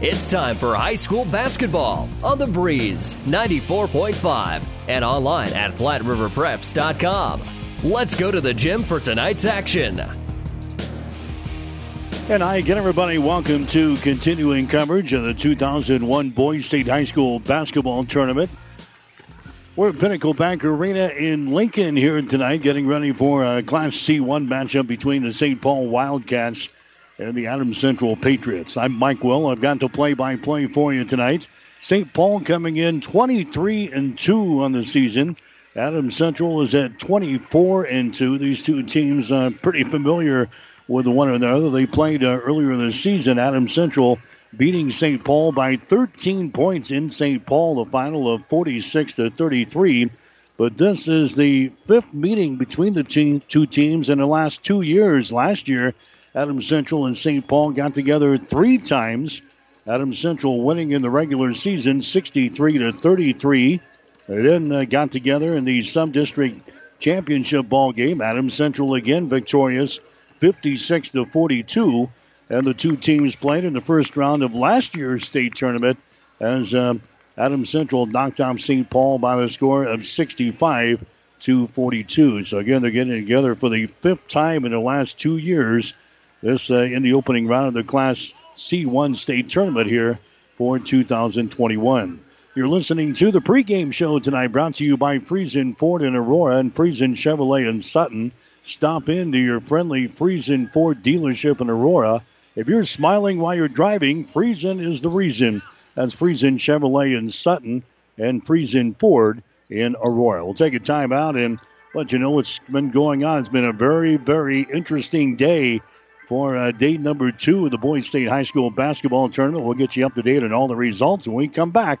It's time for high school basketball on The Breeze 94.5 and online at PlatteRiverPreps.com. Let's go to the gym for tonight's action. And hi again, everybody. Welcome to continuing coverage of the 2001 Boys State High School Basketball Tournament. We're at Pinnacle Bank Arena in Lincoln here tonight, getting ready for a Class C1 matchup between the St. Paul Wildcats and the Adams Central Patriots. I'm Mike Will. I've got the play-by-play for you tonight. St. Paul coming in 23-2 on the season. Adams Central is at 24-2. These two teams are pretty familiar with one another. They played earlier this season. Adams Central beating St. Paul by 13 points in St. Paul, the final of 46-33. But this is the fifth meeting between the two teams in the last 2 years. Last year, Adams Central and St. Paul got together three times. Adams Central winning in the regular season 63-33. They then got together in the sub-district championship ball game. Adams Central again victorious, 56-42, and the two teams played in the first round of last year's state tournament as Adams Central knocked off St. Paul by the score of 65-42. So again, they're getting together for the fifth time in the last 2 years. This in the opening round of the Class C1 state tournament here for 2021. You're listening to the pregame show tonight, brought to you by Friesen Ford in Aurora and Friesen Chevrolet in Sutton. Stop into your friendly Friesen Ford dealership in Aurora. If you're smiling while you're driving, Friesen is the reason. That's Friesen Chevrolet in Sutton and Friesen Ford in Aurora. We'll take a time out and let you know what's been going on. It's been a very, very interesting day for day number 2 of the Boys State High School Basketball Tournament. We'll get you up to date on all the results when we come back.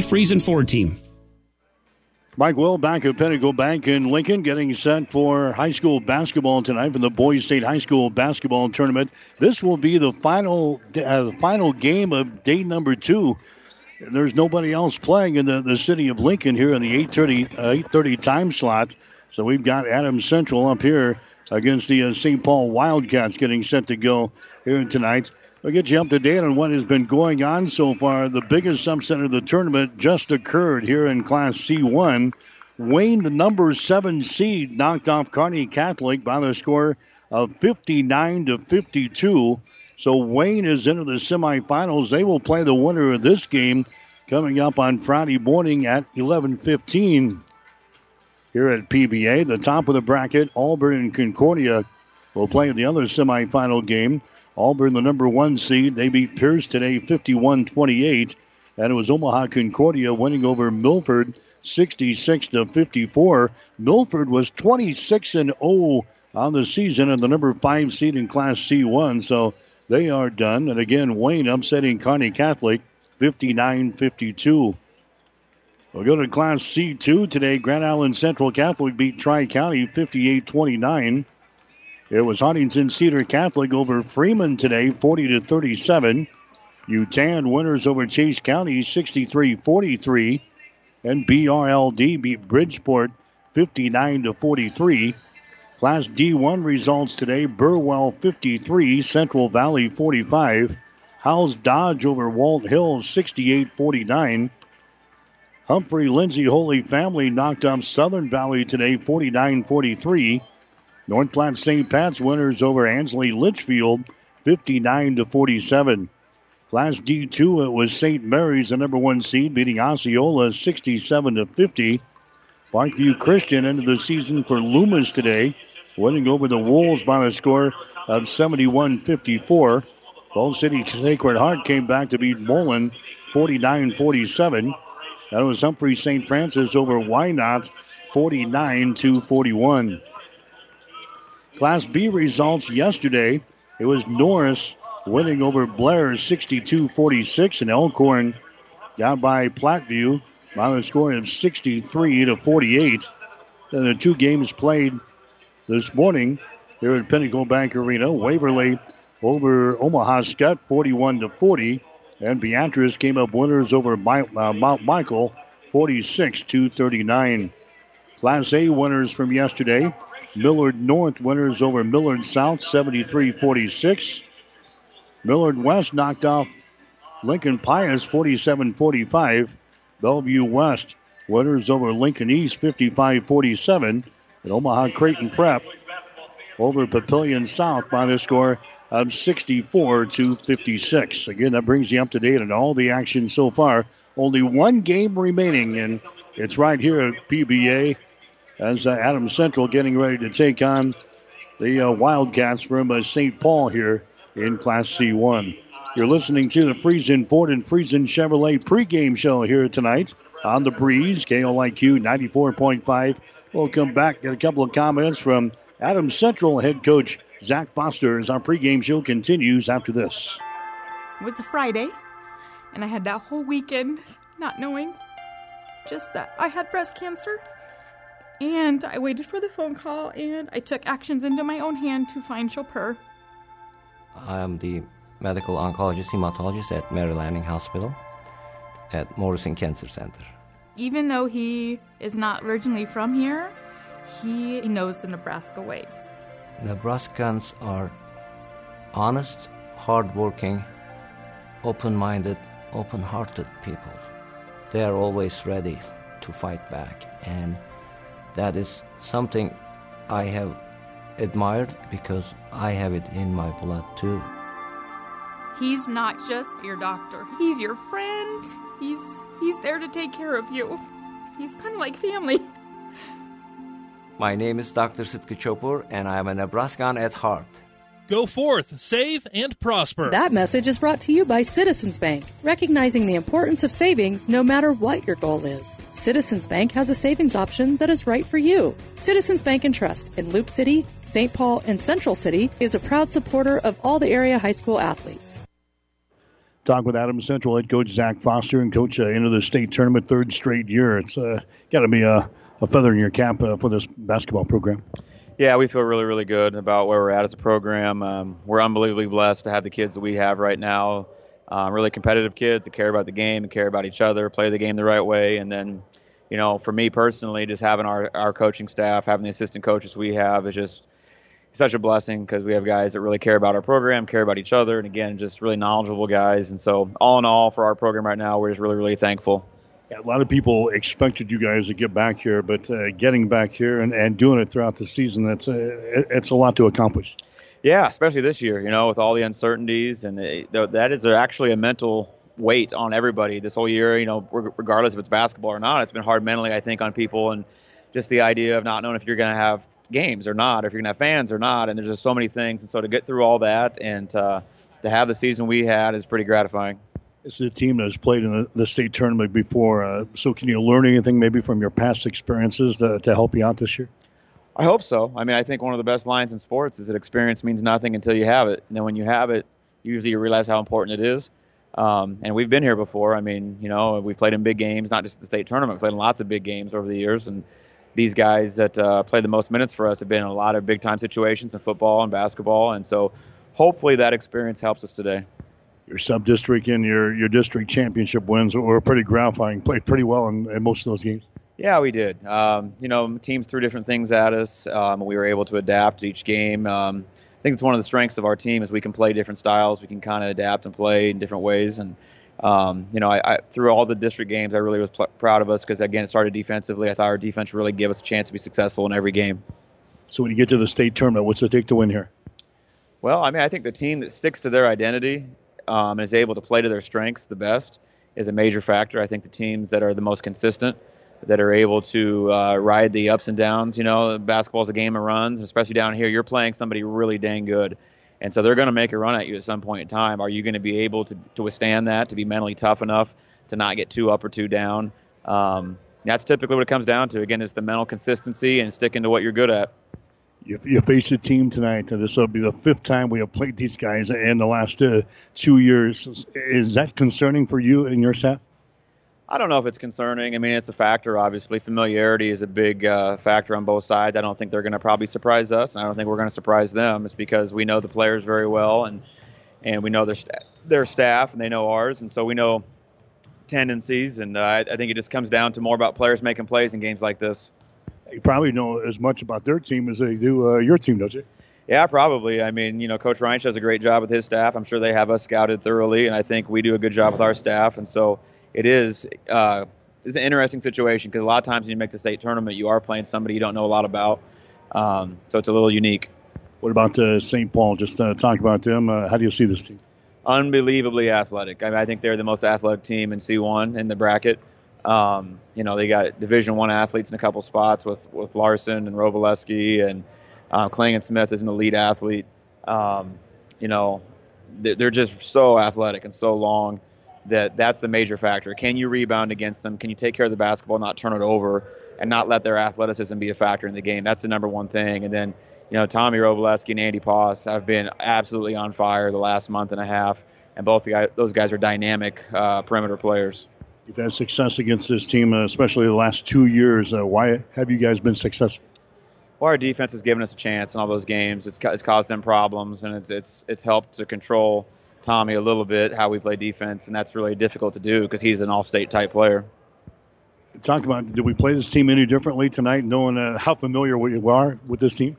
Friesen Ford team. Mike Will back at Pinnacle Bank in Lincoln, getting set for high school basketball tonight from the Boys State High School Basketball Tournament. This will be the final game of day number 2. There's nobody else playing in the city of Lincoln here in the 8:30 time slot. So we've got Adams Central up here against the St. Paul Wildcats getting set to go here tonight. We'll get you up to date on what has been going on so far. The biggest upset of the tournament just occurred here in Class C1. Wayne, the number 7 seed, knocked off Kearney Catholic by the score of 59-52. So Wayne is into the semifinals. They will play the winner of this game coming up on Friday morning at 11:15 here at PBA. The top of the bracket, Auburn and Concordia, will play in the other semifinal game. Auburn, the number 1 seed, they beat Pierce today 51-28. And it was Omaha Concordia winning over Milford 66-54. Milford was 26-0 on the season and the number 5 seed in Class C1. So they are done. And again, Wayne upsetting Kearney Catholic 59-52. We'll go to Class C2 today. Grand Island Central Catholic beat Tri-County 58-29. It was Huntington Cedar Catholic over Freeman today, 40-37. UTAN winners over Chase County, 63-43. And BRLD beat Bridgeport, 59-43. Class D1 results today, Burwell, 53, Central Valley, 45. Howells Dodge over Walt Hill, 68-49. Humphrey Lindsay Holy Family knocked off Southern Valley today, 49-43. North Platte St. Pat's winners over Ansley Litchfield, 59-47. Class D2, it was St. Mary's, the number 1 seed, beating Osceola 67-50. Parkview Christian ended the season for Loomis today, winning over the Wolves by a score of 71-54. Gold City Sacred Heart came back to beat Mullen 49-47. That was Humphrey St. Francis over Wynot 49-41. Class B results yesterday. It was Norris, winning over Blair 62-46, and Elkhorn down by Platteview by the score of 63-48. And the two games played this morning here at Pinnacle Bank Arena. Waverly over Omaha Scott 41-40, and Beatrice came up winners over Mount Michael 46-39. Class A winners from yesterday. Millard North winners over Millard South 73-46. Millard West knocked off Lincoln Pius 47-45. Bellevue West winners over Lincoln East 55-47. And Omaha Creighton Prep over Papillion South by the score of 64-56. Again, that brings you up to date on all the action so far. Only one game remaining, and it's right here at PBA as Adams Central getting ready to take on the Wildcats from St. Paul here in Class C1. You're listening to the Friesen Ford and Friesen Chevrolet pregame show here tonight on The Breeze, KOIQ 94.5. We'll come back, get a couple of comments from Adams Central head coach Zach Foster as our pregame show continues after this. It was a Friday, and I had that whole weekend not knowing just that I had breast cancer. And I waited for the phone call, and I took actions into my own hand to find Chopur. I'm the medical oncologist, hematologist at Mary Lanning Hospital at Morrison Cancer Center. Even though he is not originally from here, he knows the Nebraska ways. Nebraskans are honest, hardworking, open-minded, open-hearted people. They are always ready to fight back, and that is something I have admired because I have it in my blood too. He's not just your doctor. He's your friend. He's there to take care of you. He's kind of like family. My name is Dr. Sitka Chopur, and I am a Nebraskan at heart. Go forth, save, and prosper. That message is brought to you by Citizens Bank, recognizing the importance of savings no matter what your goal is. Citizens Bank has a savings option that is right for you. Citizens Bank and Trust in Loop City, St. Paul, and Central City is a proud supporter of all the area high school athletes. Talk with Adams Central head coach Zach Foster and coach into the state tournament third straight year. It's got to be a feather in your cap for this basketball program. Yeah, we feel really, really good about where we're at as a program. We're unbelievably blessed to have the kids that we have right now, really competitive kids that care about the game and care about each other, play the game the right way. And then, you know, for me personally, just having our coaching staff, having the assistant coaches we have is just such a blessing because we have guys that really care about our program, care about each other, and, again, just really knowledgeable guys. And so all in all, for our program right now, we're just really, really thankful. A lot of people expected you guys to get back here, but getting back here and doing it throughout the season, it's a lot to accomplish. Yeah, especially this year, you know, with all the uncertainties. And that is actually a mental weight on everybody this whole year, you know, regardless if it's basketball or not. It's been hard mentally, I think, on people. And just the idea of not knowing if you're going to have games or not, or if you're going to have fans or not. And there's just so many things. And so to get through all that and to have the season we had is pretty gratifying. It's a team that has played in the state tournament before, so can you learn anything maybe from your past experiences to help you out this year? I hope so. I mean, I think one of the best lines in sports is that experience means nothing until you have it. And then when you have it, usually you realize how important it is. And we've been here before. I mean, you know, we've played in big games, not just the state tournament, we've played in lots of big games over the years. And these guys that play the most minutes for us have been in a lot of big-time situations in football and basketball. And so hopefully that experience helps us today. Your sub-district and your district championship wins were pretty gratifying. Played pretty well in most of those games. Yeah, we did. You know, teams threw different things at us. We were able to adapt to each game. I think it's one of the strengths of our team is we can play different styles. We can kind of adapt and play in different ways. And, you know, I through all the district games, I really was proud of us because, again, it started defensively. I thought our defense really gave us a chance to be successful in every game. So when you get to the state tournament, what's it take to win here? Well, I mean, I think the team that sticks to their identity – and is able to play to their strengths the best is a major factor. I think the teams that are the most consistent, that are able to ride the ups and downs, you know, basketball's a game of runs, especially down here, you're playing somebody really dang good. And so they're going to make a run at you at some point in time. Are you going to be able to withstand that, to be mentally tough enough to not get too up or too down? That's typically what it comes down to. Again, it's the mental consistency and sticking to what you're good at. You face a team tonight, and this will be the fifth time we have played these guys in the last 2 years. Is that concerning for you and your staff? I don't know if it's concerning. I mean, it's a factor, obviously. Familiarity is a big factor on both sides. I don't think they're going to probably surprise us, and I don't think we're going to surprise them. It's because we know the players very well, and we know their staff, and they know ours, and so we know tendencies, and I think it just comes down to more about players making plays in games like this. You probably know as much about their team as they do your team, don't you? Yeah, probably. I mean, you know, Coach Ryan does a great job with his staff. I'm sure they have us scouted thoroughly, and I think we do a good job with our staff. And so it is it's an interesting situation because a lot of times when you make the state tournament, you are playing somebody you don't know a lot about. So it's a little unique. What about St. Paul? Just talk about them. How do you see this team? Unbelievably athletic. I mean, I think they're the most athletic team in C1 in the bracket. You know, they got Division I athletes in a couple spots with Larson and Robileski, and Klang and Smith is an elite athlete. You know, they're just so athletic and so long that's the major factor. Can you rebound against them? Can you take care of the basketball, not turn it over, and not let their athleticism be a factor in the game? That's the number one thing. And then, you know, Tommy Robileski and Andy Poss have been absolutely on fire the last month and a half, and both those guys are dynamic perimeter players. You've had success against this team, especially the last 2 years. Why have you guys been successful? Well, our defense has given us a chance in all those games. It's caused them problems, and it's helped to control Tommy a little bit, how we play defense, and that's really difficult to do because he's an all-state type player. Talk about, did we play this team any differently tonight, knowing how familiar we are with this team?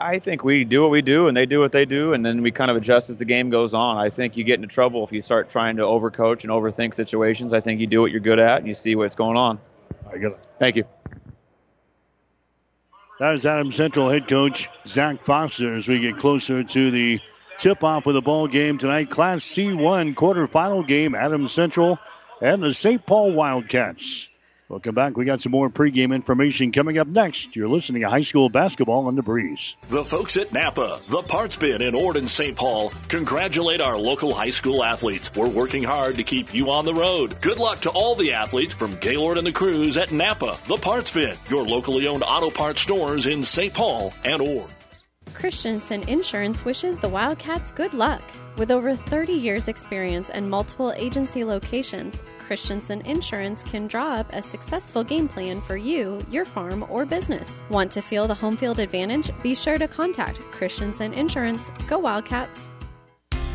I think we do what we do, and they do what they do, and then we kind of adjust as the game goes on. I think you get into trouble if you start trying to overcoach and overthink situations. I think you do what you're good at, and you see what's going on. I get it. Thank you. That is Adams Central head coach Zach Foster as we get closer to the tip-off of the ball game tonight. Class C1 quarterfinal game, Adams Central and the St. Paul Wildcats. Welcome back. We got some more pregame information coming up next. You're listening to High School Basketball on the Breeze. The folks at Napa, the Parts Bin in Ord and St. Paul, congratulate our local high school athletes. We're working hard to keep you on the road. Good luck to all the athletes from Gaylord and the Crews at Napa, the Parts Bin, your locally owned auto parts stores in St. Paul and Ord. Christensen Insurance wishes the Wildcats good luck. With over 30 years' experience and multiple agency locations, Christensen Insurance can draw up a successful game plan for you, your farm, or business. Want to feel the home field advantage? Be sure to contact Christensen Insurance. Go Wildcats!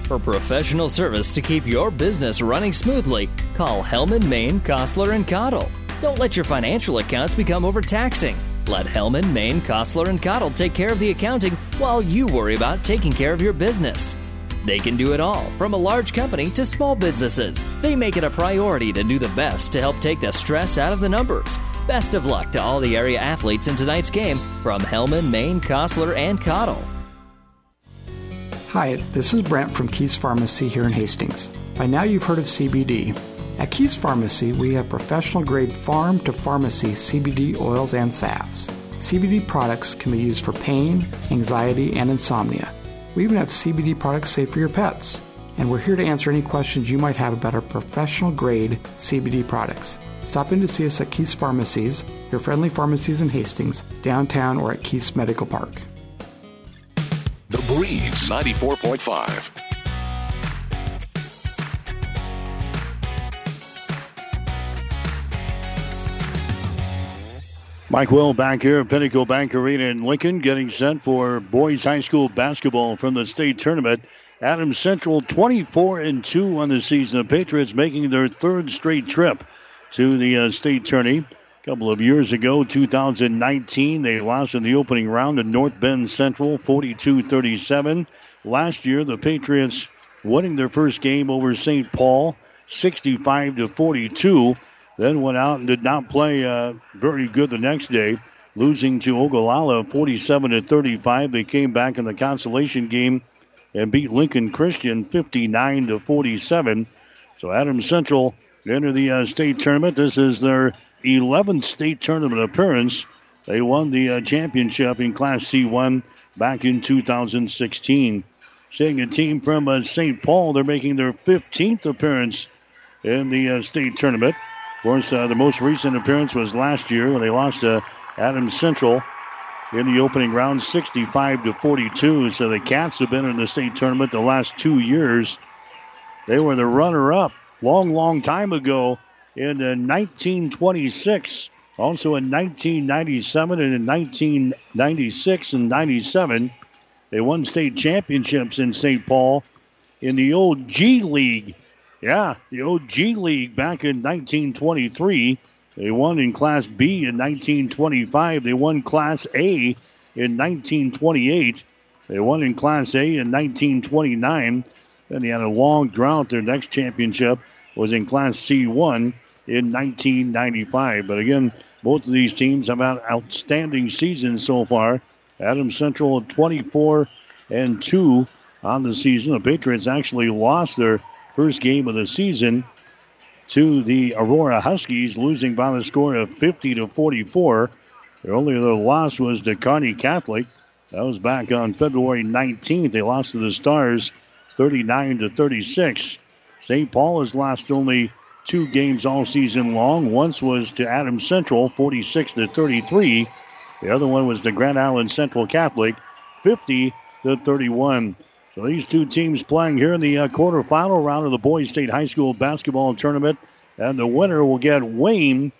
For professional service to keep your business running smoothly, call Hellman, Mein, Kostler and Cottle. Don't let your financial accounts become overtaxing. Let Hellman, Mein, Kostler and Cottle take care of the accounting while you worry about taking care of your business. They can do it all, from a large company to small businesses. They make it a priority to do the best to help take the stress out of the numbers. Best of luck to all the area athletes in tonight's game from Hellman, Mein, Kostler, and Cottle. Hi, this is Brent from Keith's Pharmacy here in Hastings. By now you've heard of CBD. At Keith's Pharmacy, we have professional-grade farm-to-pharmacy CBD oils and salves. CBD products can be used for pain, anxiety, and insomnia. We even have CBD products safe for your pets. And we're here to answer any questions you might have about our professional-grade CBD products. Stop in to see us at Keith's Pharmacies, your friendly pharmacies in Hastings, downtown, or at Keith's Medical Park. The Breeze 94.5. Mike Will back here at Pinnacle Bank Arena in Lincoln, getting set for boys high school basketball from the state tournament. Adams Central 24-2 on the season. The Patriots making their third straight trip to the state tourney. A couple of years ago, 2019, they lost in the opening round to North Bend Central 42-37. Last year, the Patriots winning their first game over St. Paul 65-42. Then went out and did not play very good the next day, losing to Ogallala 47-35. They came back in the consolation game and beat Lincoln Christian 59-47. So Adams Central entered the state tournament. This is their 11th state tournament appearance. They won the championship in Class C1 back in 2016. Seeing a team from St. Paul, they're making their 15th appearance in the state tournament. Of course, the most recent appearance was last year when they lost to Adams Central in the opening round, 65-42. So the Cats have been in the state tournament the last 2 years. They were the runner-up long time ago in 1926, also in 1997 and in 1996 and 97. They won state championships in St. Paul in the old G League. Yeah, the old G League back in 1923. They won in Class B in 1925. They won Class A in 1928. They won in Class A in 1929. Then they had a long drought. Their next championship was in Class C1 in 1995. But again, both of these teams have had outstanding seasons so far. Adams Central at 24-2 on the season. The Patriots actually lost their first game of the season to the Aurora Huskies, losing by the score of 50-44. Their only other loss was to Kearney Catholic. That was back on February 19th. They lost to the Stars 39-36. St. Paul has lost only two games all season long. Once was to Adams Central, 46-33. The other one was to Grand Island Central Catholic, 50-31. So these two teams playing here in the quarterfinal round of the Boys State High School basketball tournament. And the winner will get Wayne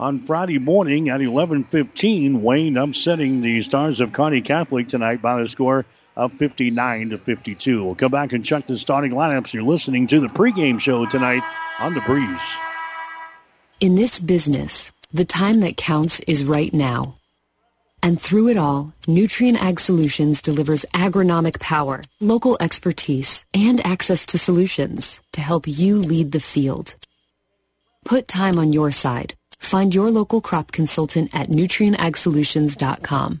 on Friday morning at 11:15. Wayne upsetting the Stars of Kearney Catholic tonight by the score of 59-52. We'll come back and check the starting lineups. You're listening to the pregame show tonight on The Breeze. In this business, the time that counts is right now. And through it all, Nutrien Ag Solutions delivers agronomic power, local expertise, and access to solutions to help you lead the field. Put time on your side. Find your local crop consultant at nutrienagsolutions.com.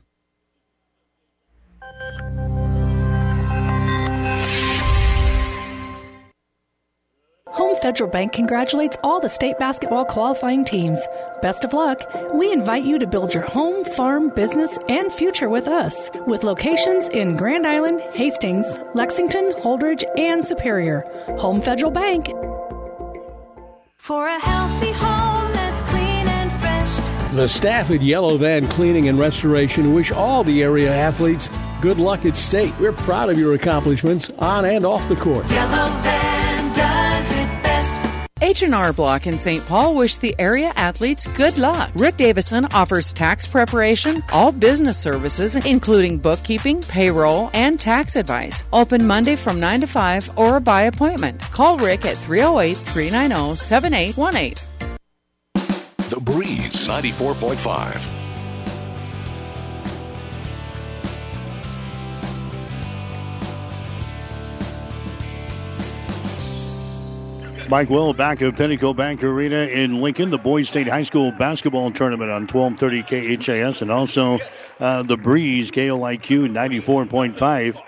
Home Federal Bank congratulates all the state basketball qualifying teams. Best of luck. We invite you to build your home, farm, business, and future with us, with locations in Grand Island, Hastings, Lexington, Holdridge, and Superior. Home Federal Bank. For a healthy home that's clean and fresh. The staff at Yellow Van Cleaning and Restoration wish all the area athletes good luck at state. We're proud of your accomplishments on and off the court. Yellow Van does it. H&R Block in St. Paul wish the area athletes good luck. Rick Davison offers tax preparation, all business services, including bookkeeping, payroll, and tax advice. Open Monday from 9 to 5 or by appointment. Call Rick at 308-390-7818. The Breeze 94.5. Mike Will back at Pinnacle Bank Arena in Lincoln, the Boys State High School basketball tournament on 1230 KHAS, and also the Breeze KLIQ 94.5.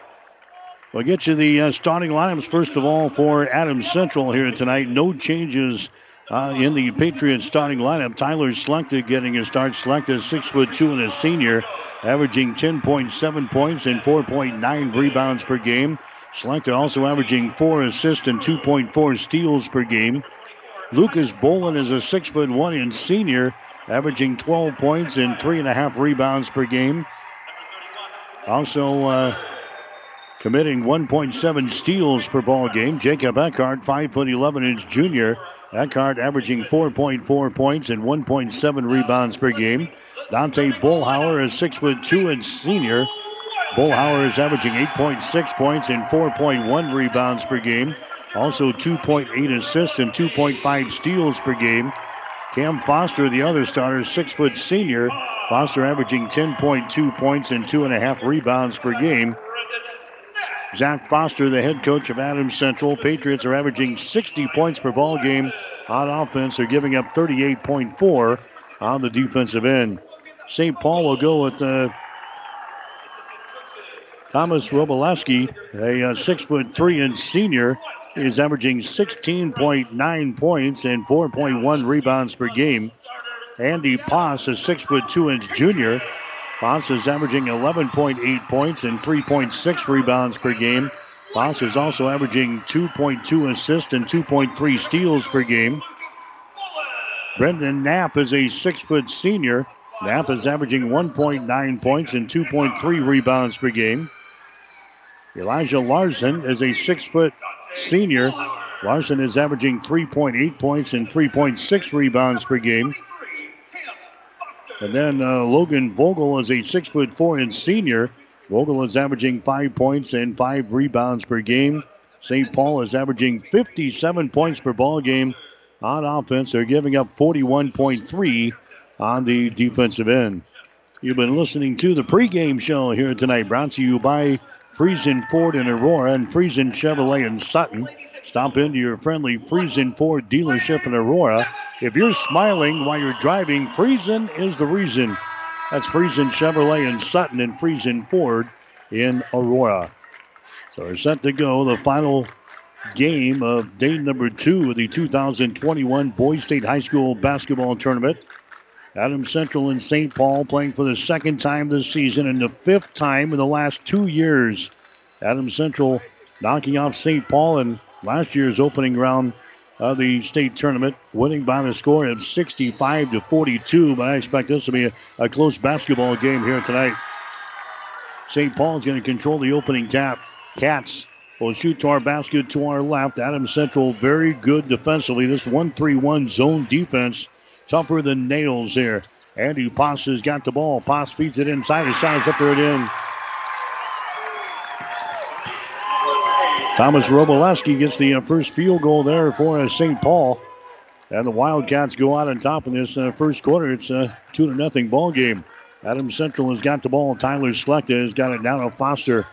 We'll get you the starting lineups, first of all, for Adams Central here tonight. No changes in the Patriots starting lineup. Tyler Slekta getting a start. Slekta, 6'2" and a senior, averaging 10.7 points and 4.9 rebounds per game. Slekta also averaging 4 assists and 2.4 steals per game. Lucas Bolin is a 6'1" and senior, averaging 12 points and 3.5 rebounds per game. Also committing 1.7 steals per ball game. Jacob Eckhart, 5'11" inch junior. Eckhart averaging 4.4 points and 1.7 rebounds per game. Dante Bollhauer, a 6'2" inch senior. Bollhauer is averaging 8.6 points and 4.1 rebounds per game. Also 2.8 assists and 2.5 steals per game. Cam Foster, the other starter, 6' senior. Foster averaging 10.2 points and 2.5 rebounds per game. Zach Foster, the head coach of Adams Central. Patriots are averaging 60 points per ball game on offense. They're giving up 38.4 on the defensive end. St. Paul will go with the Thomas Robolewski, a 6'3" and senior, is averaging 16.9 points and 4.1 rebounds per game. Andy Poss, a 6'2" and junior. Poss is averaging 11.8 points and 3.6 rebounds per game. Poss is also averaging 2.2 assists and 2.3 steals per game. Brendan Knapp is a 6' senior, Napa's averaging 1.9 points and 2.3 rebounds per game. Elijah Larson is a 6-foot senior. Larson is averaging 3.8 points and 3.6 rebounds per game. And then Logan Vogel is a 6'4" senior. Vogel is averaging 5 points and 5 rebounds per game. St. Paul is averaging 57 points per ball game on offense. They're giving up 41.3 on the defensive end. You've been listening to the pregame show here tonight, brought to you by Friesen Ford in Aurora and Friesen Chevrolet in Sutton. Stop into your friendly Friesen Ford dealership in Aurora. If you're smiling while you're driving, Friesen is the reason. That's Friesen Chevrolet in Sutton and Friesen Ford in Aurora. So we're set to go. The final game of day number 2 of the 2021 Boys State High School basketball tournament. Adams Central and St. Paul playing for the second time this season and the 5th time in the last 2 years. Adams Central knocking off St. Paul in last year's opening round of the state tournament, winning by the score of 65-42. But I expect this to be a close basketball game here tonight. St. Paul is going to control the opening tap. Cats will shoot to our basket to our left. Adams Central very good defensively. This 1-3-1 zone defense tougher than nails here. Andy Poss has got the ball. Poss feeds it inside. His shot is up there and in. Thomas Robolewski gets the first field goal there for St. Paul. And the Wildcats go out on top in this first quarter. It's a 2-0 ball game. Adams Central has got the ball. Tyler Slekta has got it down to Foster.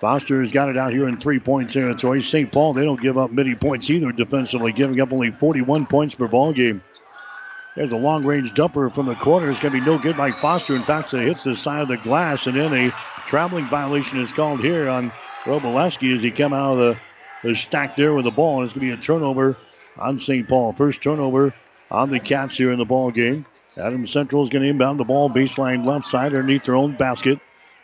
Foster has got it out here in 3-point territory. St. Paul, they don't give up many points either defensively, giving up only 41 points per ball game. There's a long-range dumper from the corner. It's going to be no good by Foster. In fact, it hits the side of the glass, and then a traveling violation is called here on Robolewski as he come out of the stack there with the ball. And it's going to be a turnover on St. Paul. First turnover on the Cats here in the ball game. Adams Central is going to inbound the ball baseline left side underneath their own basket.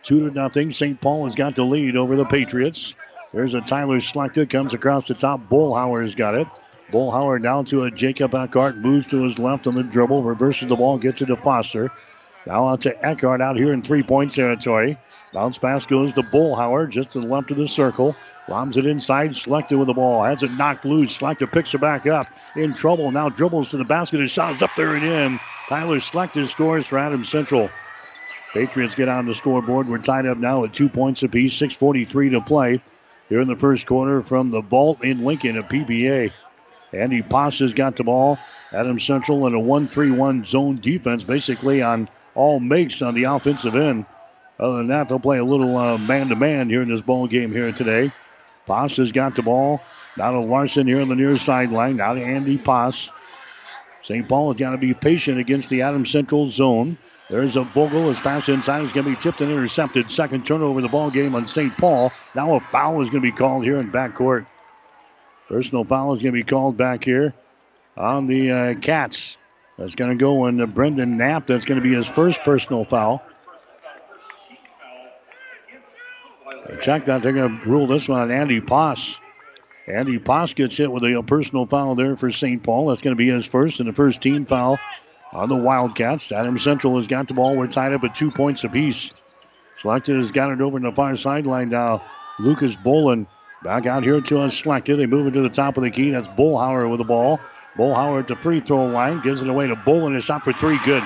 2-0. St. Paul has got the lead over the Patriots. There's a Tyler Slekta. Comes across the top. Bollhauer's got it. Bollhauer down to a Jacob Eckhart. Moves to his left on the dribble. Reverses the ball. Gets it to Foster. Now out to Eckhart out here in 3-point territory. Bounce pass goes to Bollhauer, just to the left of the circle. Lobs it inside. Slekta with the ball. Has it knocked loose. Slekta picks it back up. In trouble. Now dribbles to the basket. His shot's up there and in. Tyler Slekta scores for Adams Central. Patriots get on the scoreboard. We're tied up now at 2 points apiece. 6:43 to play here in the first quarter from the vault in Lincoln at PBA. Andy Poss has got the ball. Adams Central in a 1-3-1 zone defense, basically on all makes on the offensive end. Other than that, they'll play a little man-to-man here in this ball game here today. Poss has got the ball. Now to Larson here on the near sideline. Now to Andy Poss. St. Paul has got to be patient against the Adams Central zone. There's a Vogel. His pass inside is going to be tipped and intercepted. Second turnover of the ball game on St. Paul. Now a foul is going to be called here in backcourt. Personal foul is going to be called back here on the Cats. That's going to go on Brendan Knapp. That's going to be his first personal foul. Check that. They're going to rule this one on Andy Poss. Andy Poss gets hit with a personal foul there for St. Paul. That's going to be his first, and the first team foul on the Wildcats. Adams Central has got the ball. We're tied up at 2 points apiece. Slekta has got it over in the far sideline now. Lucas Bolin back out here to Slekta. They move it to the top of the key. That's Bollhauer with the ball. Bollhauer at the free throw line. Gives it away to Bolin. His shot for three. Good.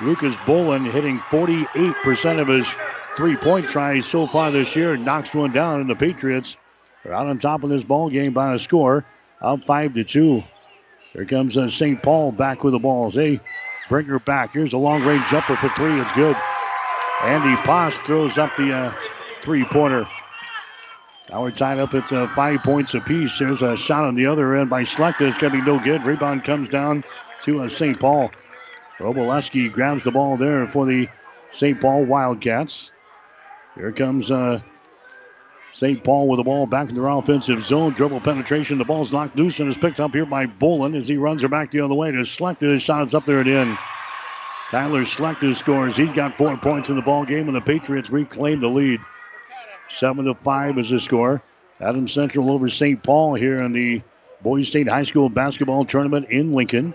Lucas Bolin hitting 48% of his three-point tries so far this year. Knocks one down, and the Patriots are out on top of this ball game by a score of 5-2. Here comes St. Paul back with the ball. They bring her back. Here's a long-range jumper for three. It's good. Andy Poss throws up the three-pointer. Now we're tied up at 5 points apiece. There's a shot on the other end by Slekta. It's going to be no good. Rebound comes down to St. Paul. Robolewski grabs the ball there for the St. Paul Wildcats. Here comes St. Paul with the ball back in their offensive zone. Dribble penetration. The ball's knocked loose and is picked up here by Bolin as he runs her back the other way to Slekta. His shot's up there and in. Tyler Slekta scores. He's got 4 points in the ball game, and the Patriots reclaim the lead. 7-5 is the score. Adams Central over St. Paul here in the Boys State High School basketball tournament in Lincoln.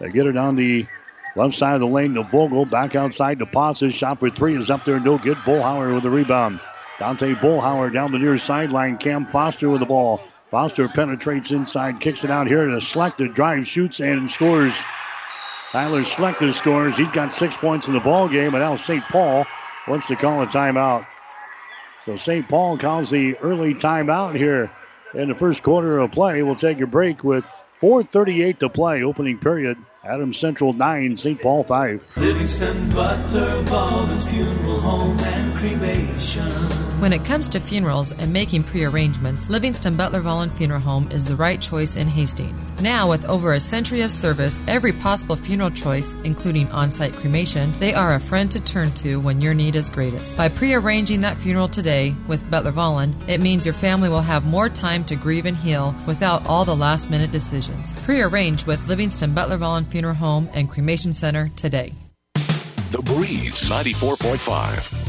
They get it on the Left side of the lane to Vogel. Back outside to Passes. Shot for three is up there. No good. Bollhauer with the rebound. Dante Bollhauer down the near sideline. Cam Foster with the ball. Foster penetrates inside. Kicks it out here to Schlecht. The drive, shoots, and scores. Tyler Schlecht scores. He's got 6 points in the ball game, and now St. Paul wants to call a timeout. So St. Paul calls the early timeout here in the first quarter of play. We'll take a break with 4:38 to play, opening period. Adams Central 9, St. Paul 5. Livingston Butler of Auburn's Funeral Home and Cremation. When it comes to funerals and making pre-arrangements, Livingston Butler Vollen Funeral Home is the right choice in Hastings. Now, with over a century of service, every possible funeral choice, including on-site cremation, they are a friend to turn to when your need is greatest. By pre-arranging that funeral today with Butler Vollen, it means your family will have more time to grieve and heal without all the last-minute decisions. Pre-arrange with Livingston Butler Vollen Funeral Home and Cremation Center today. The Breeze 94.5.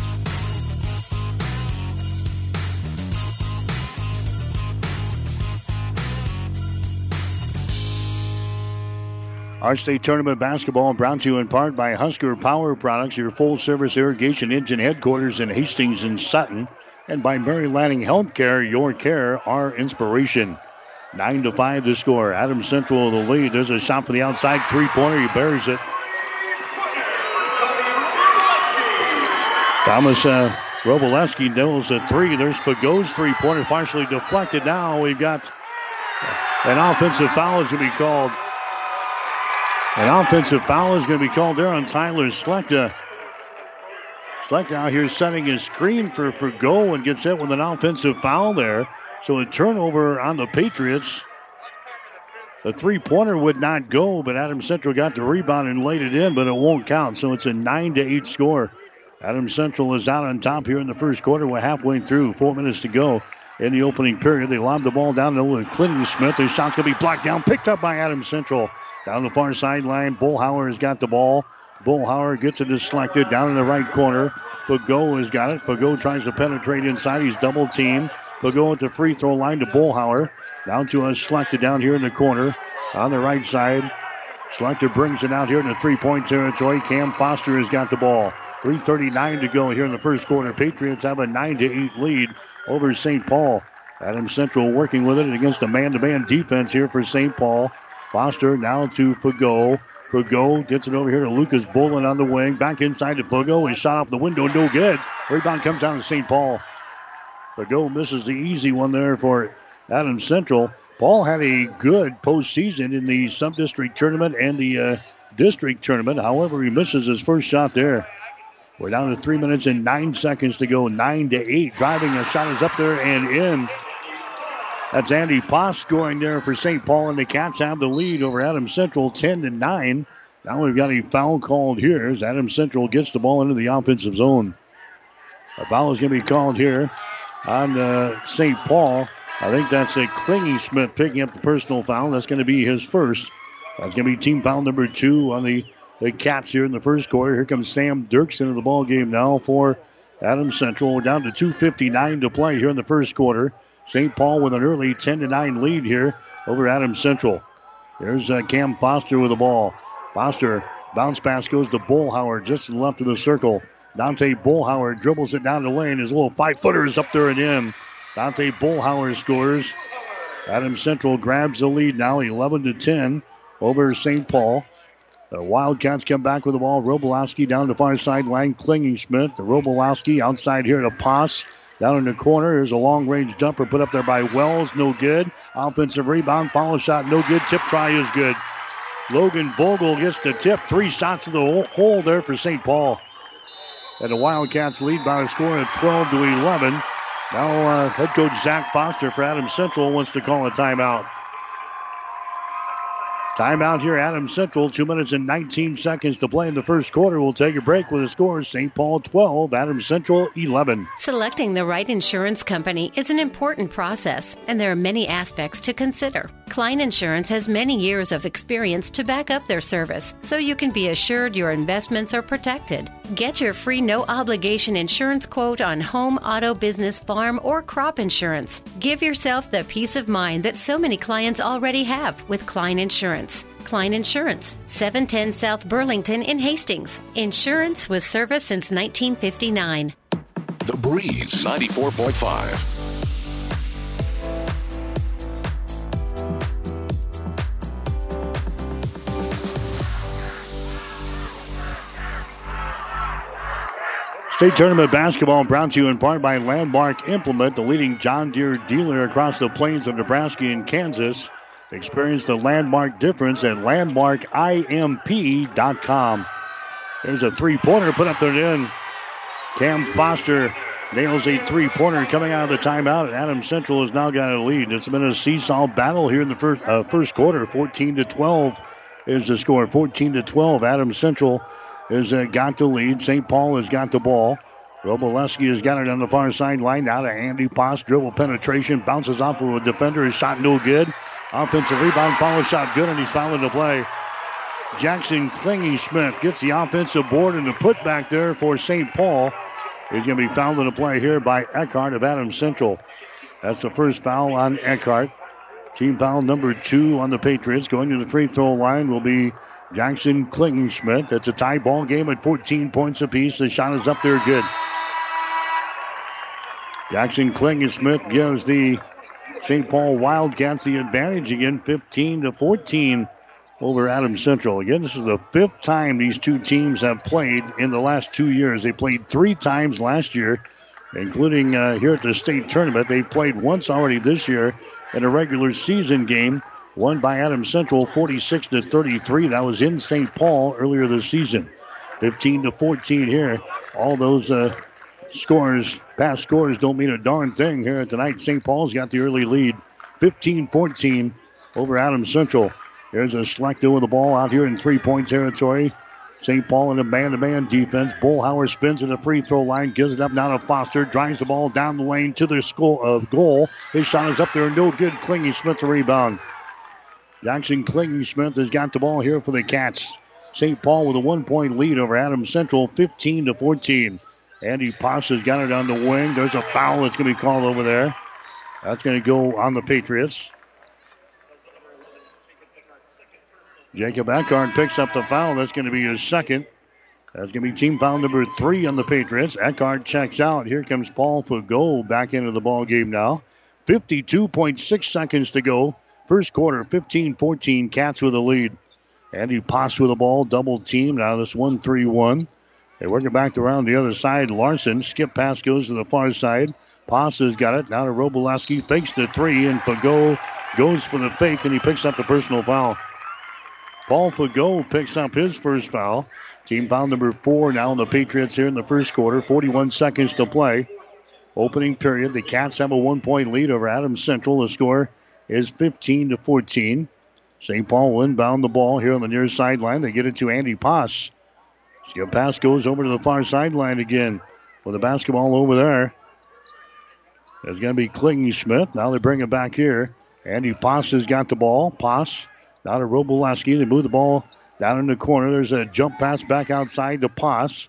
Our state tournament basketball brought to you in part by Husker Power Products, your full-service irrigation engine headquarters in Hastings and Sutton, and by Mary Lanning Healthcare, your care, our inspiration. 9-5 to score. Adams Central with the lead. There's a shot for the outside three-pointer. He buries it. Thomas Robolewski nails a three. There's Pagot's three-pointer, partially deflected. Now we've got an offensive foul is going to be called. An offensive foul is going to be called there on Tyler Slekta. Slekta out here setting his screen for Fagot and gets hit with an offensive foul there. So a turnover on the Patriots. The three-pointer would not go, but Adams Central got the rebound and laid it in, but it won't count. So it's a 9-8 score. Adams Central is out on top here in the first quarter. We're halfway through, 4 minutes to go in the opening period. They lobbed the ball down to Clinton Smith. Their shot could be blocked down, picked up by Adams Central. Down the far sideline, Bollhauer has got the ball. Bollhauer gets it deflected down in the right corner. Fagot has got it. Fagot tries to penetrate inside. He's double-teamed. Fagot at the free throw line to Bollhauer. Down to Schlechter down here in the corner. On the right side, Schlechter brings it out here in the three-point territory. Cam Foster has got the ball. 3:39 to go here in the first quarter. Patriots have a 9-8 lead over St. Paul. Adams Central working with it against the man-to-man defense here for St. Paul. Foster now to Fagot. Fagot gets it over here to Lucas Bolin on the wing. Back inside to Fagot. His shot off the window, no good. Rebound comes down to St. Paul. Fagot misses the easy one there for Adams Central. Paul had a good postseason in the sub-district tournament and the district tournament. However, he misses his first shot there. We're down to 3 minutes and 9 seconds to go. 9-8. Driving a shot is up there and in. That's Andy Poss scoring there for St. Paul, and the Cats have the lead over Adams Central, 10-9. Now we've got a foul called here as Adams Central gets the ball into the offensive zone. A foul is going to be called here on St. Paul. I think that's a Klingy Smith picking up the personal foul. That's going to be his first. That's going to be team foul number two on the Cats here in the first quarter. Here comes Sam Dirks into the ball game now for Adams Central. We're down to 2:59 to play here in the first quarter. St. Paul with an early 10-9 lead here over Adams Central. There's Cam Foster with the ball. Foster, bounce pass goes to Bollhauer just left of the circle. Dante Bollhauer dribbles it down the lane. His little five-footer is up there and in. Dante Bollhauer scores. Adams Central grabs the lead now, 11-10 over St. Paul. The Wildcats come back with the ball. Robolowski down the far sideline. Klinging Smith to Robolowski outside here to Poss. Down in the corner, here's a long-range jumper put up there by Wells. No good. Offensive rebound. Follow shot. No good. Tip try is good. Logan Vogel gets the tip. Three shots to the hole there for St. Paul. And the Wildcats lead by a score of 12-11. Now head coach Zach Foster for Adams Central wants to call a timeout. Timeout here, Adams Central. 2 minutes and 19 seconds to play in the first quarter. We'll take a break with a score. St. Paul 12, Adams Central 11. Selecting the right insurance company is an important process, and there are many aspects to consider. Klein Insurance has many years of experience to back up their service, so you can be assured your investments are protected. Get your free no-obligation insurance quote on home, auto, business, farm, or crop insurance. Give yourself the peace of mind that so many clients already have with Klein Insurance. Klein Insurance, 710 South Burlington in Hastings. Insurance with service since 1959. The Breeze, 94.5. State Tournament Basketball brought to you in part by Landmark Implement, the leading John Deere dealer across the plains of Nebraska and Kansas. Experience the Landmark difference at landmarkimp.com. There's a three-pointer put up there and in. Cam Foster nails a three-pointer coming out of the timeout. Adams Central has now got a lead. It's been a seesaw battle here in the first quarter. 14-12 is the score. 14-12, Adams Central has got the lead. St. Paul has got the ball. Robolewski has got it on the far sideline. Now to Andy Post. Dribble penetration. Bounces off of a defender. His shot no good. Offensive rebound. Foul shot good, and he's fouling the play. Jackson Klingy-Smith gets the offensive board, and the putback there for St. Paul is going to be fouled in the play here by Eckhart of Adams Central. That's the first foul on Eckhart. Team foul number 2 on the Patriots. Going to the free throw line will be Jackson Klingensmith. It's a tie ball game at 14 points apiece. The shot is up there good. Jackson Klingensmith gives the St. Paul Wildcats the advantage again, 15-14 over Adams Central. Again, this is the 5th time these two teams have played in the last 2 years. They played 3 times last year, including here at the state tournament. They played once already this year in a regular season game. Won by Adams Central, 46-33. That was in St. Paul earlier this season. 15-14 here. All those scores, past scores, don't mean a darn thing here tonight. St. Paul's got the early lead, 15-14 over Adams Central. There's a Schlechter with the ball out here in three-point territory. St. Paul in a man-to-man defense. Bullhauer spins at the free throw line, gives it up now to Foster, drives the ball down the lane to the goal. His shot is up there, no good. Klingensmith the rebound. Jackson Klingensmith has got the ball here for the Cats. St. Paul with a 1-point lead over Adams Central, 15-14. Andy Poss has got it on the wing. There's a foul that's going to be called over there. That's going to go on the Patriots. Jacob Eckhart picks up the foul. That's going to be his second. That's going to be team foul number 3 on the Patriots. Eckhart checks out. Here comes Paul Fagot back into the ball game now. 52.6 seconds to go. First quarter, 15-14, Cats with a lead. Andy Poss with the ball, double team. Now this 1-3-1. They work it back around the other side. Larson, skip pass goes to the far side. Poss has got it. Now to Robolewski, fakes the three, and Fagot goes for the fake, and he picks up the personal foul. Paul Fagot picks up his first foul. Team foul number 4 now on the Patriots here in the first quarter. 41 seconds to play. Opening period. The Cats have a 1-point lead over Adams Central. The score is 15-14. St. Paul will inbound the ball here on the near sideline. They get it to Andy Poss. Skip pass goes over to the far sideline again with the basketball over there. There's going to be Klingensmith. Now they bring it back here. Andy Poss has got the ball. Poss now to Robolewski. They move the ball down in the corner. There's a jump pass back outside to Poss.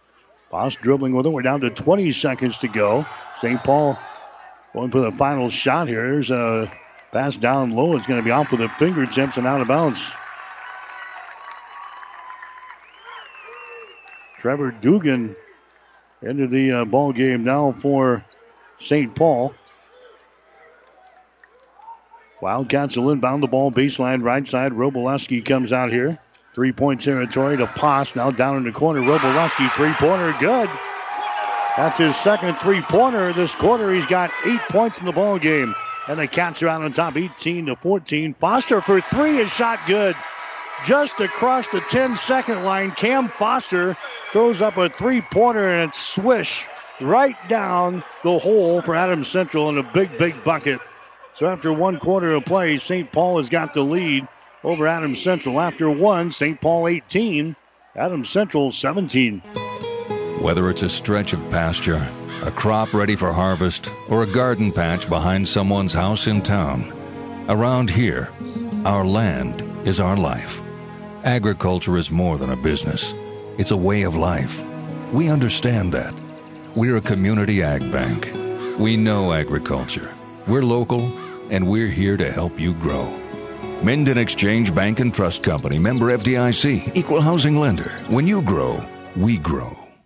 Poss dribbling with it. We're down to 20 seconds to go. St. Paul going for the final shot here. There's a pass down low. It's going to be off with the fingertips and out of bounds. Trevor Dugan into the ball game now for St. Paul. Wildcats will inbound the ball. Baseline right side. Robolewski comes out here. 3-point territory to Poss. Now down in the corner. Robolewski three-pointer. Good. That's his second three-pointer this quarter. He's got 8 points in the ball game. And the Cats are out on top, 18-14. Foster for three is shot good. Just across the 10-second line, Cam Foster throws up a three-pointer, and it's swish right down the hole for Adams Central in a big, big bucket. So after one quarter of play, St. Paul has got the lead over Adams Central. After one, St. Paul 18, Adams Central 17. Whether it's a stretch of pasture, a crop ready for harvest, or a garden patch behind someone's house in town. Around here, Our land is our life. Agriculture is more than a business. It's a way of life. We understand that. We're a community ag bank. We know agriculture. We're local, and we're here to help you grow. Minden Exchange Bank and Trust Company, member FDIC, equal housing lender. When you grow, we grow.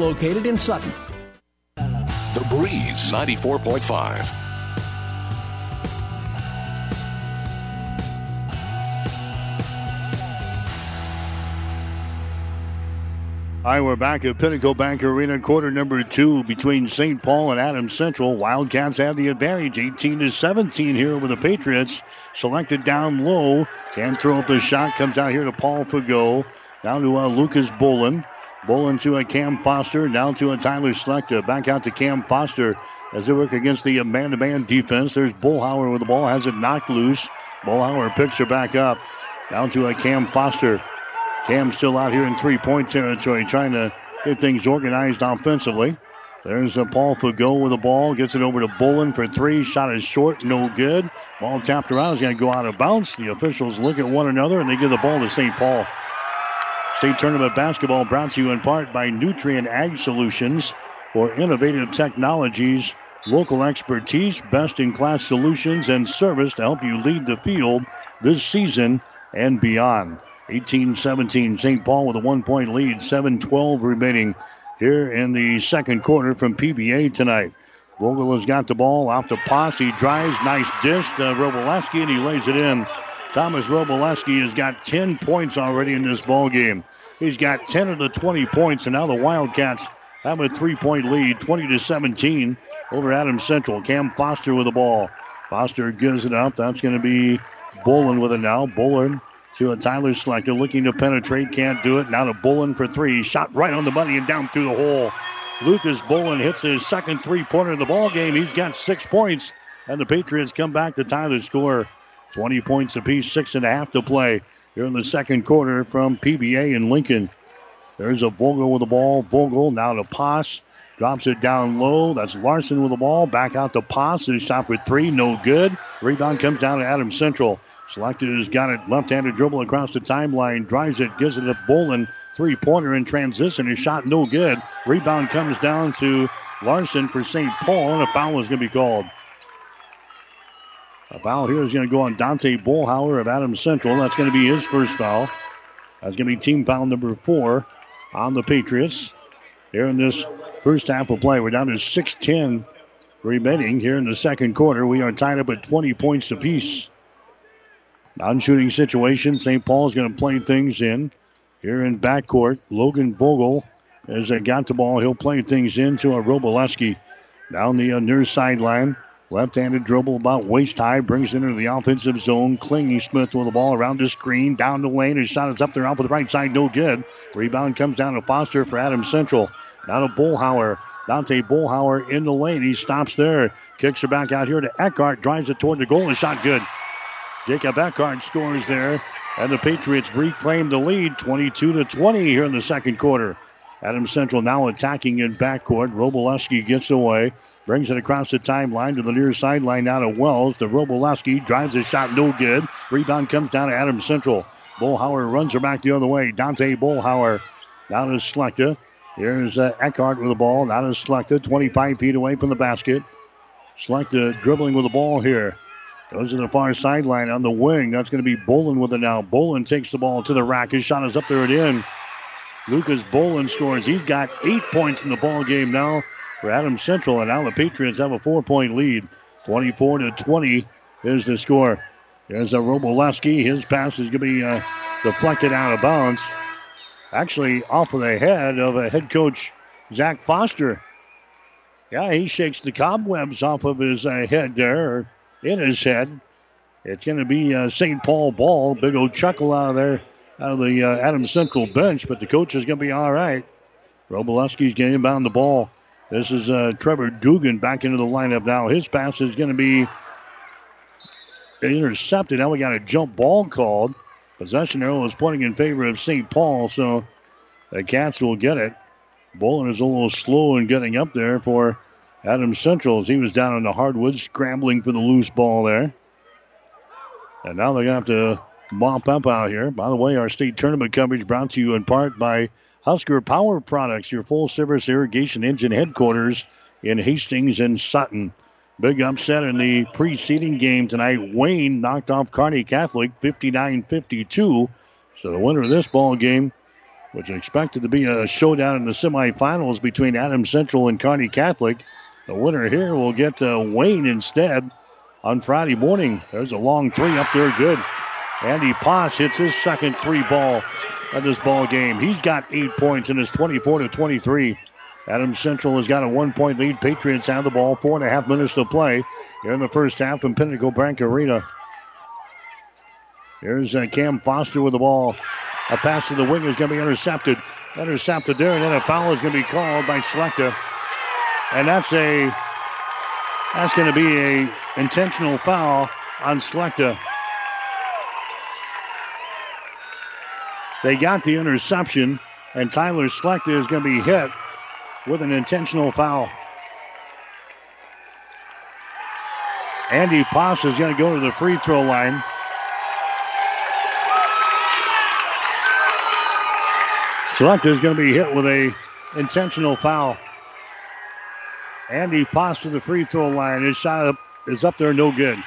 located in Sutton. The Breeze 94.5. All right, we're back at Pinnacle Bank Arena, quarter number 2 between St. Paul and Adams Central. Wildcats have the advantage, 18-17 here over the Patriots. Selected down low, can throw up a shot, comes out here to Paul Pagot, down to Lucas Bolin. Bolin to a Cam Foster, down to a Tyler Slekta. Back out to Cam Foster as they work against the man-to-man defense. There's Bollhauer with the ball, has it knocked loose. Bollhauer picks her back up, down to a Cam Foster. Cam still out here in three-point territory, trying to get things organized offensively. There's Paul Fagot with the ball, gets it over to Bolin for three. Shot is short, no good. Ball tapped around, is going to go out of bounds. The officials look at one another, and they give the ball to St. Paul. State Tournament Basketball brought to you in part by Nutrien Ag Solutions. For innovative technologies, local expertise, best-in-class solutions, and service to help you lead the field this season and beyond. 18-17, St. Paul with a one-point lead, 7-12 remaining here in the second quarter from PBA tonight. Vogel has got the ball off the posse. He drives, nice dish to Robolewski, and he lays it in. Thomas Robolewski has got 10 points already in this ballgame. He's got 10 of the 20 points, and now the Wildcats have a three-point lead, 20-17 over Adams Central. Cam Foster with the ball. Foster gives it up. That's going to be Bolin with it now. Bolin to a Tyler Slekta, looking to penetrate. Can't do it. Now to Bolin for three. Shot right on the money and down through the hole. Lucas Bolin hits his second three-pointer of the ballgame. He's got 6 points, and the Patriots come back to tie the score. 20 points apiece, 6.5 to play here in the second quarter from PBA in Lincoln. There's a Vogel with the ball. Vogel now to Poss. Drops it down low. That's Larson with the ball. Back out to Poss. His shot for three, no good. Rebound comes down to Adams Central. Selected has got it. Left-handed dribble across the timeline. Drives it, gives it to Bolin. Three-pointer in transition. His shot no good. Rebound comes down to Larson for St. Paul, and a foul is going to be called. A foul here is going to go on Dante Bollhauer of Adams Central. That's going to be his first foul. That's going to be team foul number 4 on the Patriots here in this first half of play. We're down to 6:10 remaining here in the second quarter. We are tied up at 20 points apiece. Non-shooting situation. St. Paul is going to play things in here in backcourt. Logan Vogel has got the ball. He'll play things in to a Robolewski down the near sideline. Left-handed dribble about waist-high. Brings it into the offensive zone. Klingey Smith with the ball around the screen. Down the lane. His shot is up there. Out for the right side. No good. Rebound comes down to Foster for Adams Central. Now to Bollhauer. Dante Bollhauer in the lane. He stops there. Kicks her back out here to Eckhart. Drives it toward the goal. His shot good. Jacob Eckhart scores there. And the Patriots reclaim the lead. 22-20 here in the second quarter. Adams Central now attacking in backcourt. Robolewski gets away. Brings it across the timeline to the near sideline out of Wells. The Robolewski drives his shot, no good. Rebound comes down to Adams Central. Bollhauer runs her back the other way. Dante Bollhauer down to Slekta. Here's Eckhart with the ball. Down to Slekta, 25 feet away from the basket. Slekta dribbling with the ball here. Goes to the far sideline on the wing. That's going to be Bolin with it now. Bolin takes the ball to the rack. His shot is up there at in. Lucas Bolin scores. He's got 8 points in the ball game now for Adams Central, and now the Patriots have a 4-point lead. 24-20 is the score. There's a Robolewski. His pass is going to be deflected out of bounds. Actually, off of the head of head coach Zach Foster. Yeah, he shakes the cobwebs off of his head there, or in his head. It's going to be St. Paul ball. Big old chuckle out of there, out of the Adams Central bench, but the coach is going to be all right. Robolewski's going to inbound the ball. This is Trevor Dugan back into the lineup now. His pass is going to be intercepted. Now we got a jump ball called. Possession arrow is pointing in favor of St. Paul, so the Cats will get it. Bolin is a little slow in getting up there for Adams Central as he was down in the hardwood scrambling for the loose ball there. And now they're going to have to mop up out here. By the way, our state tournament coverage brought to you in part by Husker Power Products, your full-service irrigation engine headquarters in Hastings and Sutton. Big upset in the preceding game tonight. Wayne knocked off Kearney Catholic 59-52. So the winner of this ball game, which is expected to be a showdown in the semifinals between Adams Central and Kearney Catholic. The winner here will get Wayne instead on Friday morning. There's a long three up there, good. Andy Potts hits his second three ball of this ball game. He's got 8 points, and it's 24-23. Adams Central has got a 1-point lead. Patriots have the ball, 4.5 minutes to play here in the first half in Pinnacle Bank Arena. Here's Cam Foster with the ball. A pass to the wing is going to be intercepted. Intercepted there, and then a foul is going to be called by Selecta. And that's going to be an intentional foul on Selecta. They got the interception, and Tyler Selecta is going to be hit with an intentional foul. Andy Poss is going to go to the free throw line. Selecta is going to be hit with an intentional foul. Andy Poss to the free throw line. His shot is up there, no good.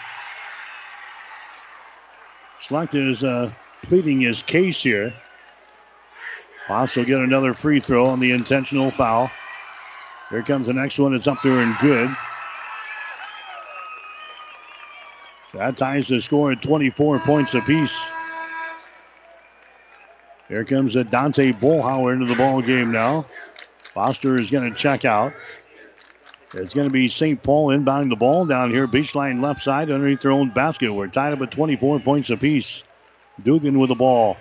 Selecta is pleading his case here. Poss will get another free throw on the intentional foul. Here comes the next one. It's up there and good. That ties the score at 24 points apiece. Here comes Dante Bollhauer into the ball game now. Foster is going to check out. It's going to be St. Paul inbounding the ball down here. Beachline left side underneath their own basket. We're tied up at 24 points apiece. Dugan with the ball.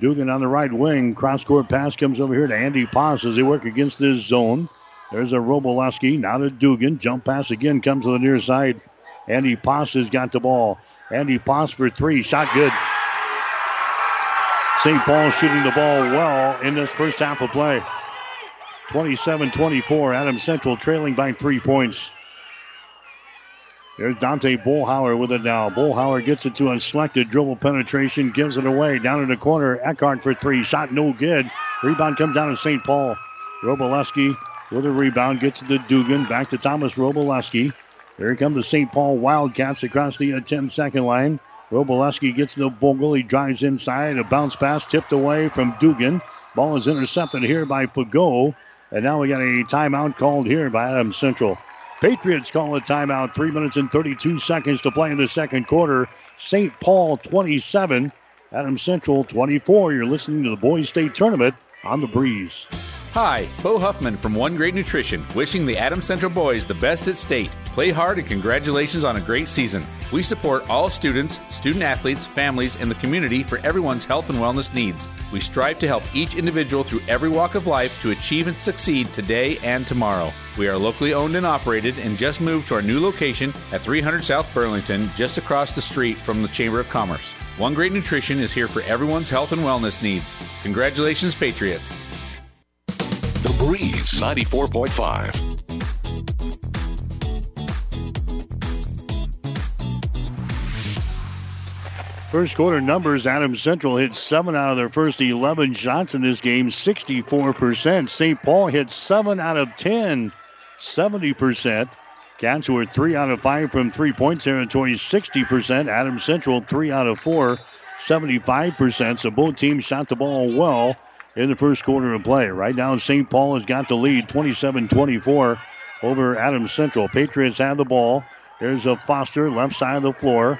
Dugan on the right wing. Cross-court pass comes over here to Andy Potts as they work against this zone. There's a Robolewski. Now to Dugan. Jump pass again comes to the near side. Andy Potts has got the ball. Andy Potts for three. Shot good. St. Paul shooting the ball well in this first half of play. 27-24, Adams Central trailing by 3 points. There's Dante Bollhauer with it now. Bollhauer gets it to unselected, dribble penetration, gives it away. Down in the corner, Eckhart for three, shot no good. Rebound comes down to St. Paul. Robolewski with a rebound, gets it to Dugan, back to Thomas Robolewski. Here comes the St. Paul Wildcats across the 10-second line. Robolewski gets the Bogle. He drives inside. A bounce pass tipped away from Dugan. Ball is intercepted here by Pagot. And now we got a timeout called here by Adams Central. Patriots call a timeout. 3 minutes and 32 seconds to play in the second quarter. St. Paul 27, Adams Central 24. You're listening to the Boys State Tournament on The Breeze. Hi, Bo Huffman from One Great Nutrition, wishing the Adams Central boys the best at state. Play hard and congratulations on a great season. We support all students, student athletes, families, and the community for everyone's health and wellness needs. We strive to help each individual through every walk of life to achieve and succeed today and tomorrow. We are locally owned and operated and just moved to our new location at 300 South Burlington, just across the street from the Chamber of Commerce. One Great Nutrition is here for everyone's health and wellness needs. Congratulations, Patriots. The Breeze 94.5. First quarter numbers, Adams Central hit 7 out of their first 11 shots in this game, 64%. St. Paul hit 7 out of 10, 70%. Cats were 3 out of 5 from 3-point territory, 60%. Adams Central 3 out of 4, 75%. So both teams shot the ball well in the first quarter of play. Right now, St. Paul has got the lead, 27-24 over Adams Central. Patriots have the ball. There's a Foster, left side of the floor.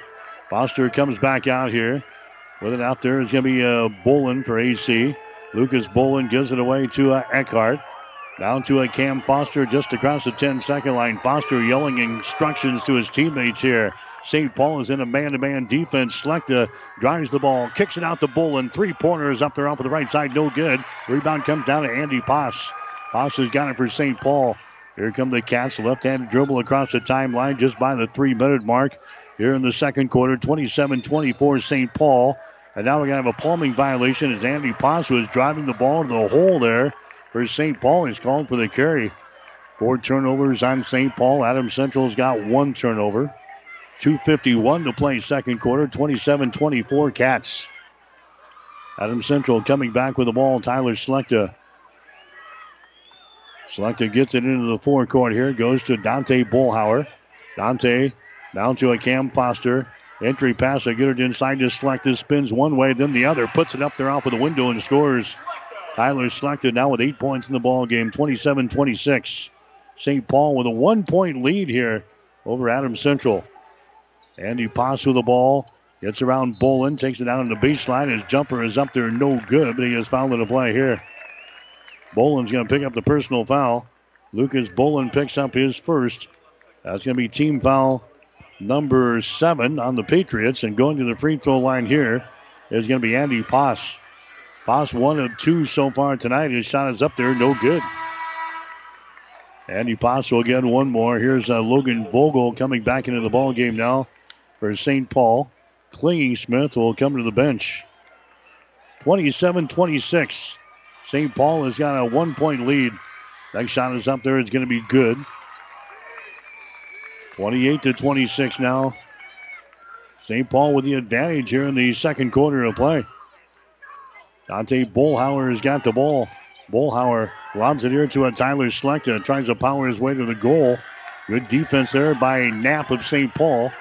Foster comes back out here. With it out there, it's going to be Bolin for AC. Lucas Bolin gives it away to Eckhart. Down to Cam Foster just across the 10-second line. Foster yelling instructions to his teammates here. St. Paul is in a man-to-man defense. Schlecht drives the ball, kicks it out to Bolin. Three-pointer is up there off of the right side. No good. Rebound comes down to Andy Poss. Poss has got it for St. Paul. Here come the Cats. Left-handed dribble across the timeline just by the 3-minute mark here in the second quarter. 27-24 St. Paul. And now we're going to have a palming violation as Andy Poss was driving the ball to the hole there for St. Paul. He's called for the carry. 4 turnovers on St. Paul. Adams Central's got 1 turnover. 2:51 to play second quarter. 27-24 Cats. Adams Central coming back with the ball. Tyler Schlecht. Schlecht gets it into the forecourt here. Goes to Dante Bollhauer. Dante down to a Cam Foster. Entry pass. They get it inside to Schlecht. Spins one way, then the other. Puts it up there off of the window and scores. Tyler Schlecht now with 8 points in the ball game. 27-26. St. Paul with a 1-point lead here over Adams Central. Andy Poss with the ball. Gets around Bolin. Takes it down on the baseline. His jumper is up there. No good, but he is fouled in the play here. Bolin's going to pick up the personal foul. Lucas Bolin picks up his first. That's going to be team foul number 7 on the Patriots. And going to the free throw line here is going to be Andy Poss. Poss 1 of 2 so far tonight. His shot is up there. No good. Andy Poss will get one more. Here's Logan Vogel coming back into the ball game now for St. Paul. Klingensmith will come to the bench. 27-26. St. Paul has got a 1-point lead. Next shot is up there. It's going to be good. 28-26 now. St. Paul with the advantage here in the second quarter of play. Dante Bollhauer has got the ball. Bollhauer lobs it here to a Tyler Schlecht and tries to power his way to the goal. Good defense there by Knapp of St. Paul.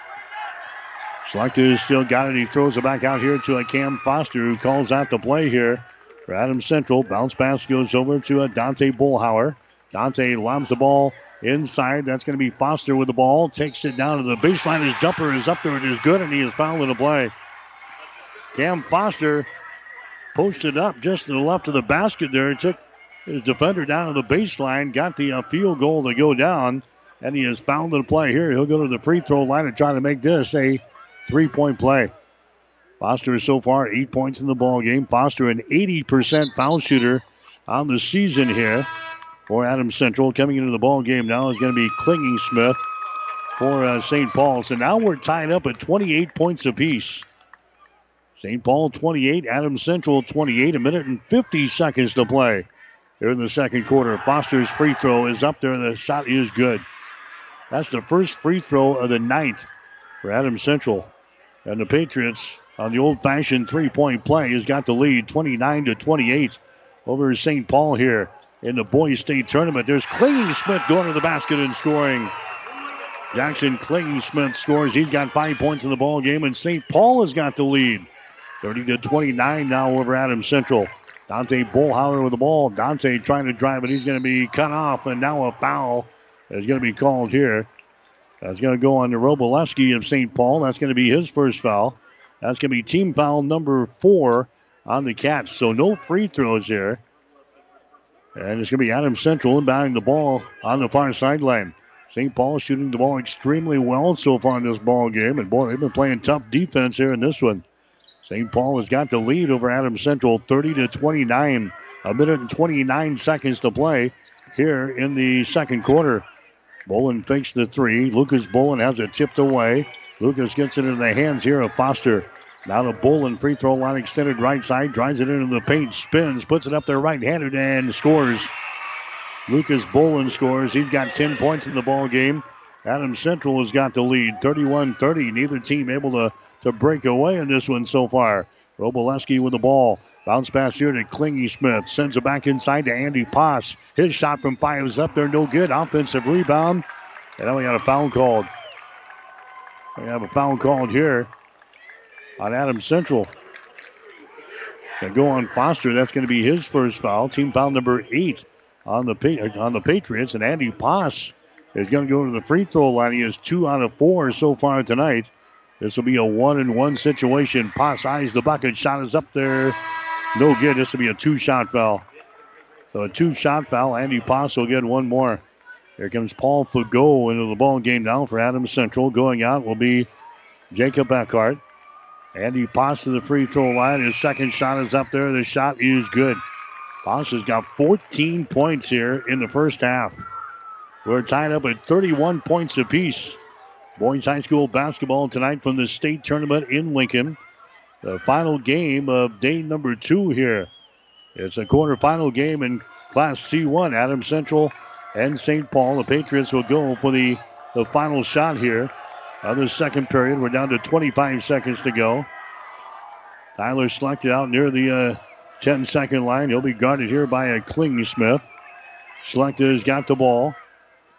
Schlecht has still got it. He throws it back out here to a Cam Foster, who calls out the play here for Adams Central. Bounce pass goes over to a Dante Bollhauer. Dante lobs the ball inside. That's going to be Foster with the ball. Takes it down to the baseline. His jumper is up there. It is good, and he is fouled in the play. Cam Foster posted up just to the left of the basket there. He took his defender down to the baseline. Got the field goal to go down, and he is fouled in the play here. He'll go to the free throw line and try to make this a 3-point play. Foster is so far 8 points in the ball game. Foster an 80% foul shooter on the season here for Adams Central. Coming into the ball game now is going to be Klingensmith for St. Paul. So now we're tied up at 28 points apiece. St. Paul 28, Adams Central 28. 1 minute and 50 seconds to play here in the second quarter. Foster's free throw is up there. The shot is good. That's the first free throw of the night for Adams Central. And the Patriots on the old-fashioned three-point play has got the lead 29-28 over St. Paul here in the boys' state tournament. There's Klingensmith going to the basket and scoring. Jackson Klingensmith scores. He's got 5 points in the ball game, and St. Paul has got the lead 30-29 now over Adams Central. Dante Bollhauer with the ball. Dante trying to drive it. He's going to be cut off, and now a foul is going to be called here. That's going to go on to Robolewski of St. Paul. That's going to be his first foul. That's going to be team foul number 4 on the Cats. So no free throws here. And it's going to be Adams Central inbounding the ball on the far sideline. St. Paul shooting the ball extremely well so far in this ball game. And, boy, they've been playing tough defense here in this one. St. Paul has got the lead over Adams Central, 30-29. 1 minute and 29 seconds to play here in the second quarter. Bolin fakes the three. Lucas Bolin has it tipped away. Lucas gets it into the hands here of Foster. Now the Bolin free throw line extended right side. Drives it into the paint. Spins. Puts it up there right-handed and scores. Lucas Bolin scores. He's got 10 points in the ball game. Adams Central has got the lead. 31-30. Neither team able to break away in this one so far. Robolewski with the ball. Bounce pass here to Klingensmith. Sends it back inside to Andy Poss. His shot from 5 is up there. No good. Offensive rebound. And now we got a foul called. We have a foul called here on Adams Central. They go on Foster. That's going to be his first foul. Team foul number 8 on the Patriots. And Andy Poss is going to go to the free throw line. He is 2 out of 4 so far tonight. This will be a 1-and-1 situation. Poss eyes the bucket. Shot is up there. No good. This will be a 2-shot foul. So a 2-shot foul. Andy Poss will get 1 more. Here comes Paul Fagot into the ball game now for Adams Central. Going out will be Jacob Eckhart. And he Posse to the free throw line. His second shot is up there. The shot is good. Posse has got 14 points here in the first half. We're tied up at 31 points apiece. Boys High School basketball tonight from the state tournament in Lincoln. The final game of day number 2 here. It's a quarterfinal game in Class C1. Adams Central and St. Paul. The Patriots will go for the final shot here. Of the second period, we're down to 25 seconds to go. Tyler Schlecht out near the 10-second line. He'll be guarded here by a Klingsmith. Schlecht has got the ball.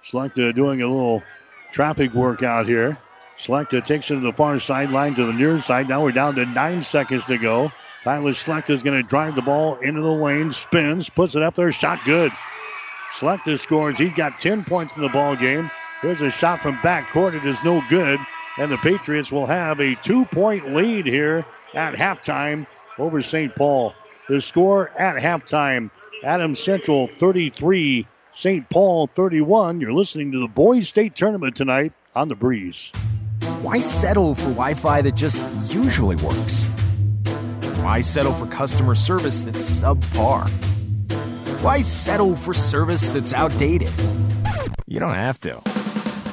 Schlecht doing a little traffic work out here. Schlecht takes it to the far sideline to the near side. Now we're down to 9 seconds to go. Tyler Schlecht is going to drive the ball into the lane, spins, puts it up there, shot good. Schlecht scores. He's got 10 points in the ball game. Here's a shot from backcourt. It is no good. And the Patriots will have a 2-point lead here at halftime over St. Paul. The score at halftime, Adams Central 33, St. Paul 31. You're listening to the Boys State Tournament tonight on The Breeze. Why settle for Wi-Fi that just usually works? Why settle for customer service that's subpar? Why settle for service that's outdated? You don't have to.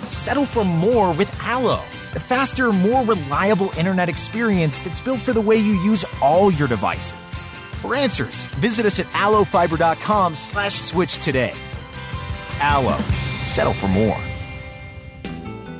Settle for more with Allo, the faster, more reliable internet experience that's built for the way you use all your devices. For answers, visit us at allofiber.com/switch today. Allo, settle for more.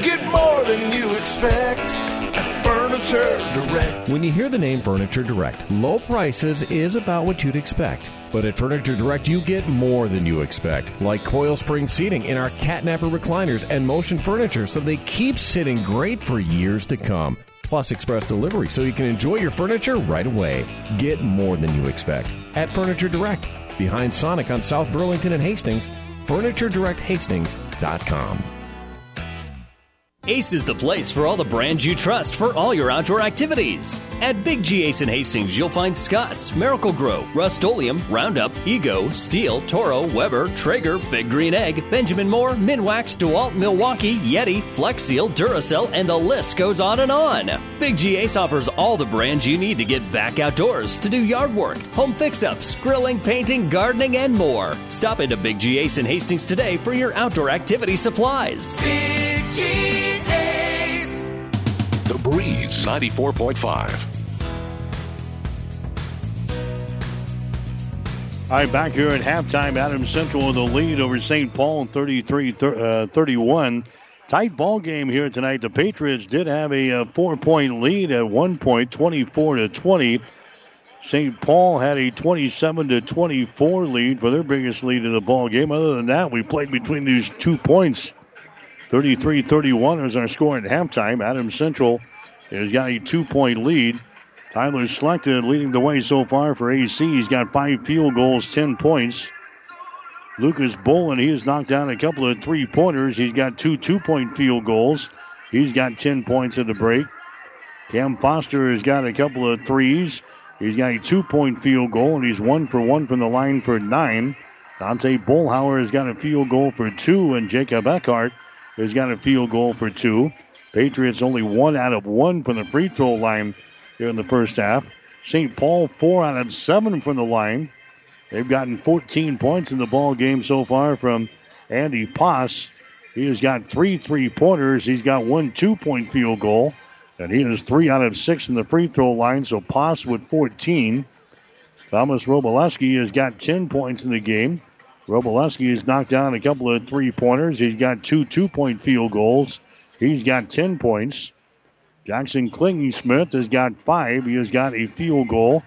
Get more than you expect at Furniture Direct. When you hear the name Furniture Direct, low prices is about what you'd expect. But at Furniture Direct, you get more than you expect, like coil spring seating in our catnapper recliners and motion furniture, so they keep sitting great for years to come. Plus express delivery, so you can enjoy your furniture right away. Get more than you expect at Furniture Direct, behind Sonic on South Burlington and Hastings, FurnitureDirectHastings.com. Ace is the place for all the brands you trust for all your outdoor activities. At Big G Ace in Hastings, you'll find Scott's, Miracle-Gro, Rust-Oleum, Roundup, Ego, Steel, Toro, Weber, Traeger, Big Green Egg, Benjamin Moore, Minwax, DeWalt, Milwaukee, Yeti, Flex Seal, Duracell, and the list goes on and on. Big G Ace offers all the brands you need to get back outdoors, to do yard work, home fix-ups, grilling, painting, gardening, and more. Stop into Big G Ace in Hastings today for your outdoor activity supplies. Big G. The Breeze 94.5. All right, back here at halftime, Adams Central with the lead over St. Paul 33-31. Tight ball game here tonight. The Patriots did have a 4-point lead at one point, 24-20. St. Paul had a 27-24 lead for their biggest lead in the ball game. Other than that, we played between these 2 points. 33-31 is our score at halftime. Adams Central has got a 2-point lead. Tyler Schlecht leading the way so far for AC. He's got 5 field goals, 10 points. Lucas Boland, he has knocked down a couple of three-pointers. He's got 2 two-point field goals. He's got 10 points at the break. Cam Foster has got a couple of threes. He's got a 2-point field goal, and he's 1 for 1 from the line for 9. Dante Bollhauer has got a field goal for 2, and Jacob Eckhart has got a field goal for 2. Patriots only 1 out of 1 from the free throw line here in the first half. St. Paul 4 out of 7 from the line. They've gotten 14 points in the ball game so far from Andy Posse. He has got 3 three-pointers. He's got 1 two-point field goal. And he is 3 out of 6 in the free throw line, so Poss with 14. Thomas Robolewski has got 10 points in the game. Robolewski has knocked down a couple of three-pointers. He's got 2 two-point field goals. He's got 10 points. Jackson Klingensmith has got 5. He has got a field goal.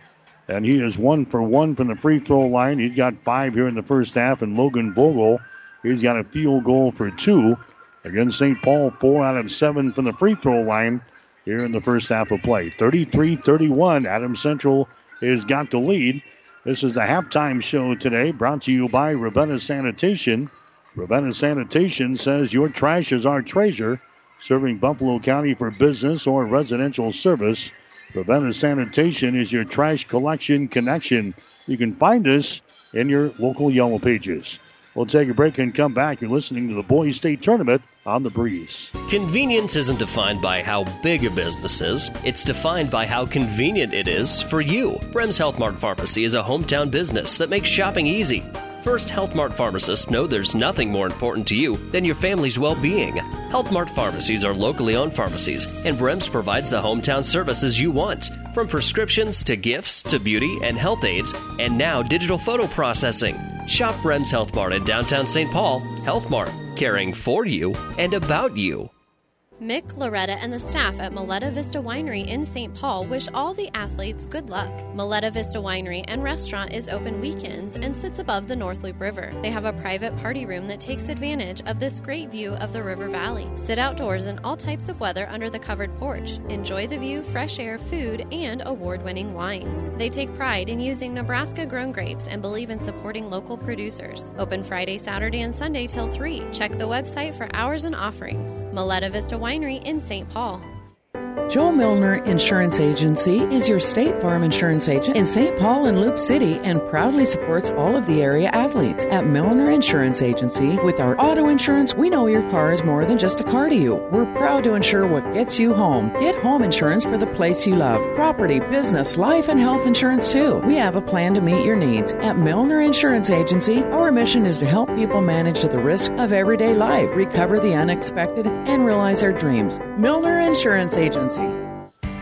And he is 1 for 1 from the free throw line. He's got 5 here in the first half. And Logan Vogel, he's got a field goal for 2. Again, St. Paul, 4 out of 7 from the free throw line here in the first half of play. 33-31, Adams Central has got the lead. This is the halftime show today, brought to you by Ravenna Sanitation. Ravenna Sanitation says your trash is our treasure, serving Buffalo County for business or residential service. Ravenna Sanitation is your trash collection connection. You can find us in your local Yellow Pages. We'll take a break and come back. You're listening to the Boys State Tournament on The Breeze. Convenience isn't defined by how big a business is. It's defined by how convenient it is for you. Brems Health Mart Pharmacy is a hometown business that makes shopping easy. First Health Mart pharmacists know there's nothing more important to you than your family's well-being. Health Mart pharmacies are locally owned pharmacies, and Brems provides the hometown services you want, from prescriptions to gifts to beauty and health aids, and now digital photo processing. Shop Brems Health Mart in downtown St. Paul. Health Mart, caring for you and about you. Mick, Loretta, and the staff at Mileta Vista Winery in St. Paul wish all the athletes good luck. Mileta Vista Winery and Restaurant is open weekends and sits above the North Loop River. They have a private party room that takes advantage of this great view of the river valley. Sit outdoors in all types of weather under the covered porch. Enjoy the view, fresh air, food, and award-winning wines. They take pride in using Nebraska-grown grapes and believe in supporting local producers. Open Friday, Saturday, and Sunday till 3. Check the website for hours and offerings. Mileta Vista Winery in St. Paul. Joel Milner Insurance Agency is your State Farm insurance agent in St. Paul and Loop City and proudly supports all of the area athletes. At Milner Insurance Agency, with our auto insurance, we know your car is more than just a car to you. We're proud to insure what gets you home. Get home insurance for the place you love. Property, business, life, and health insurance, too. We have a plan to meet your needs. At Milner Insurance Agency, our mission is to help people manage the risk of everyday life, recover the unexpected, and realize their dreams. Milner Insurance Agency.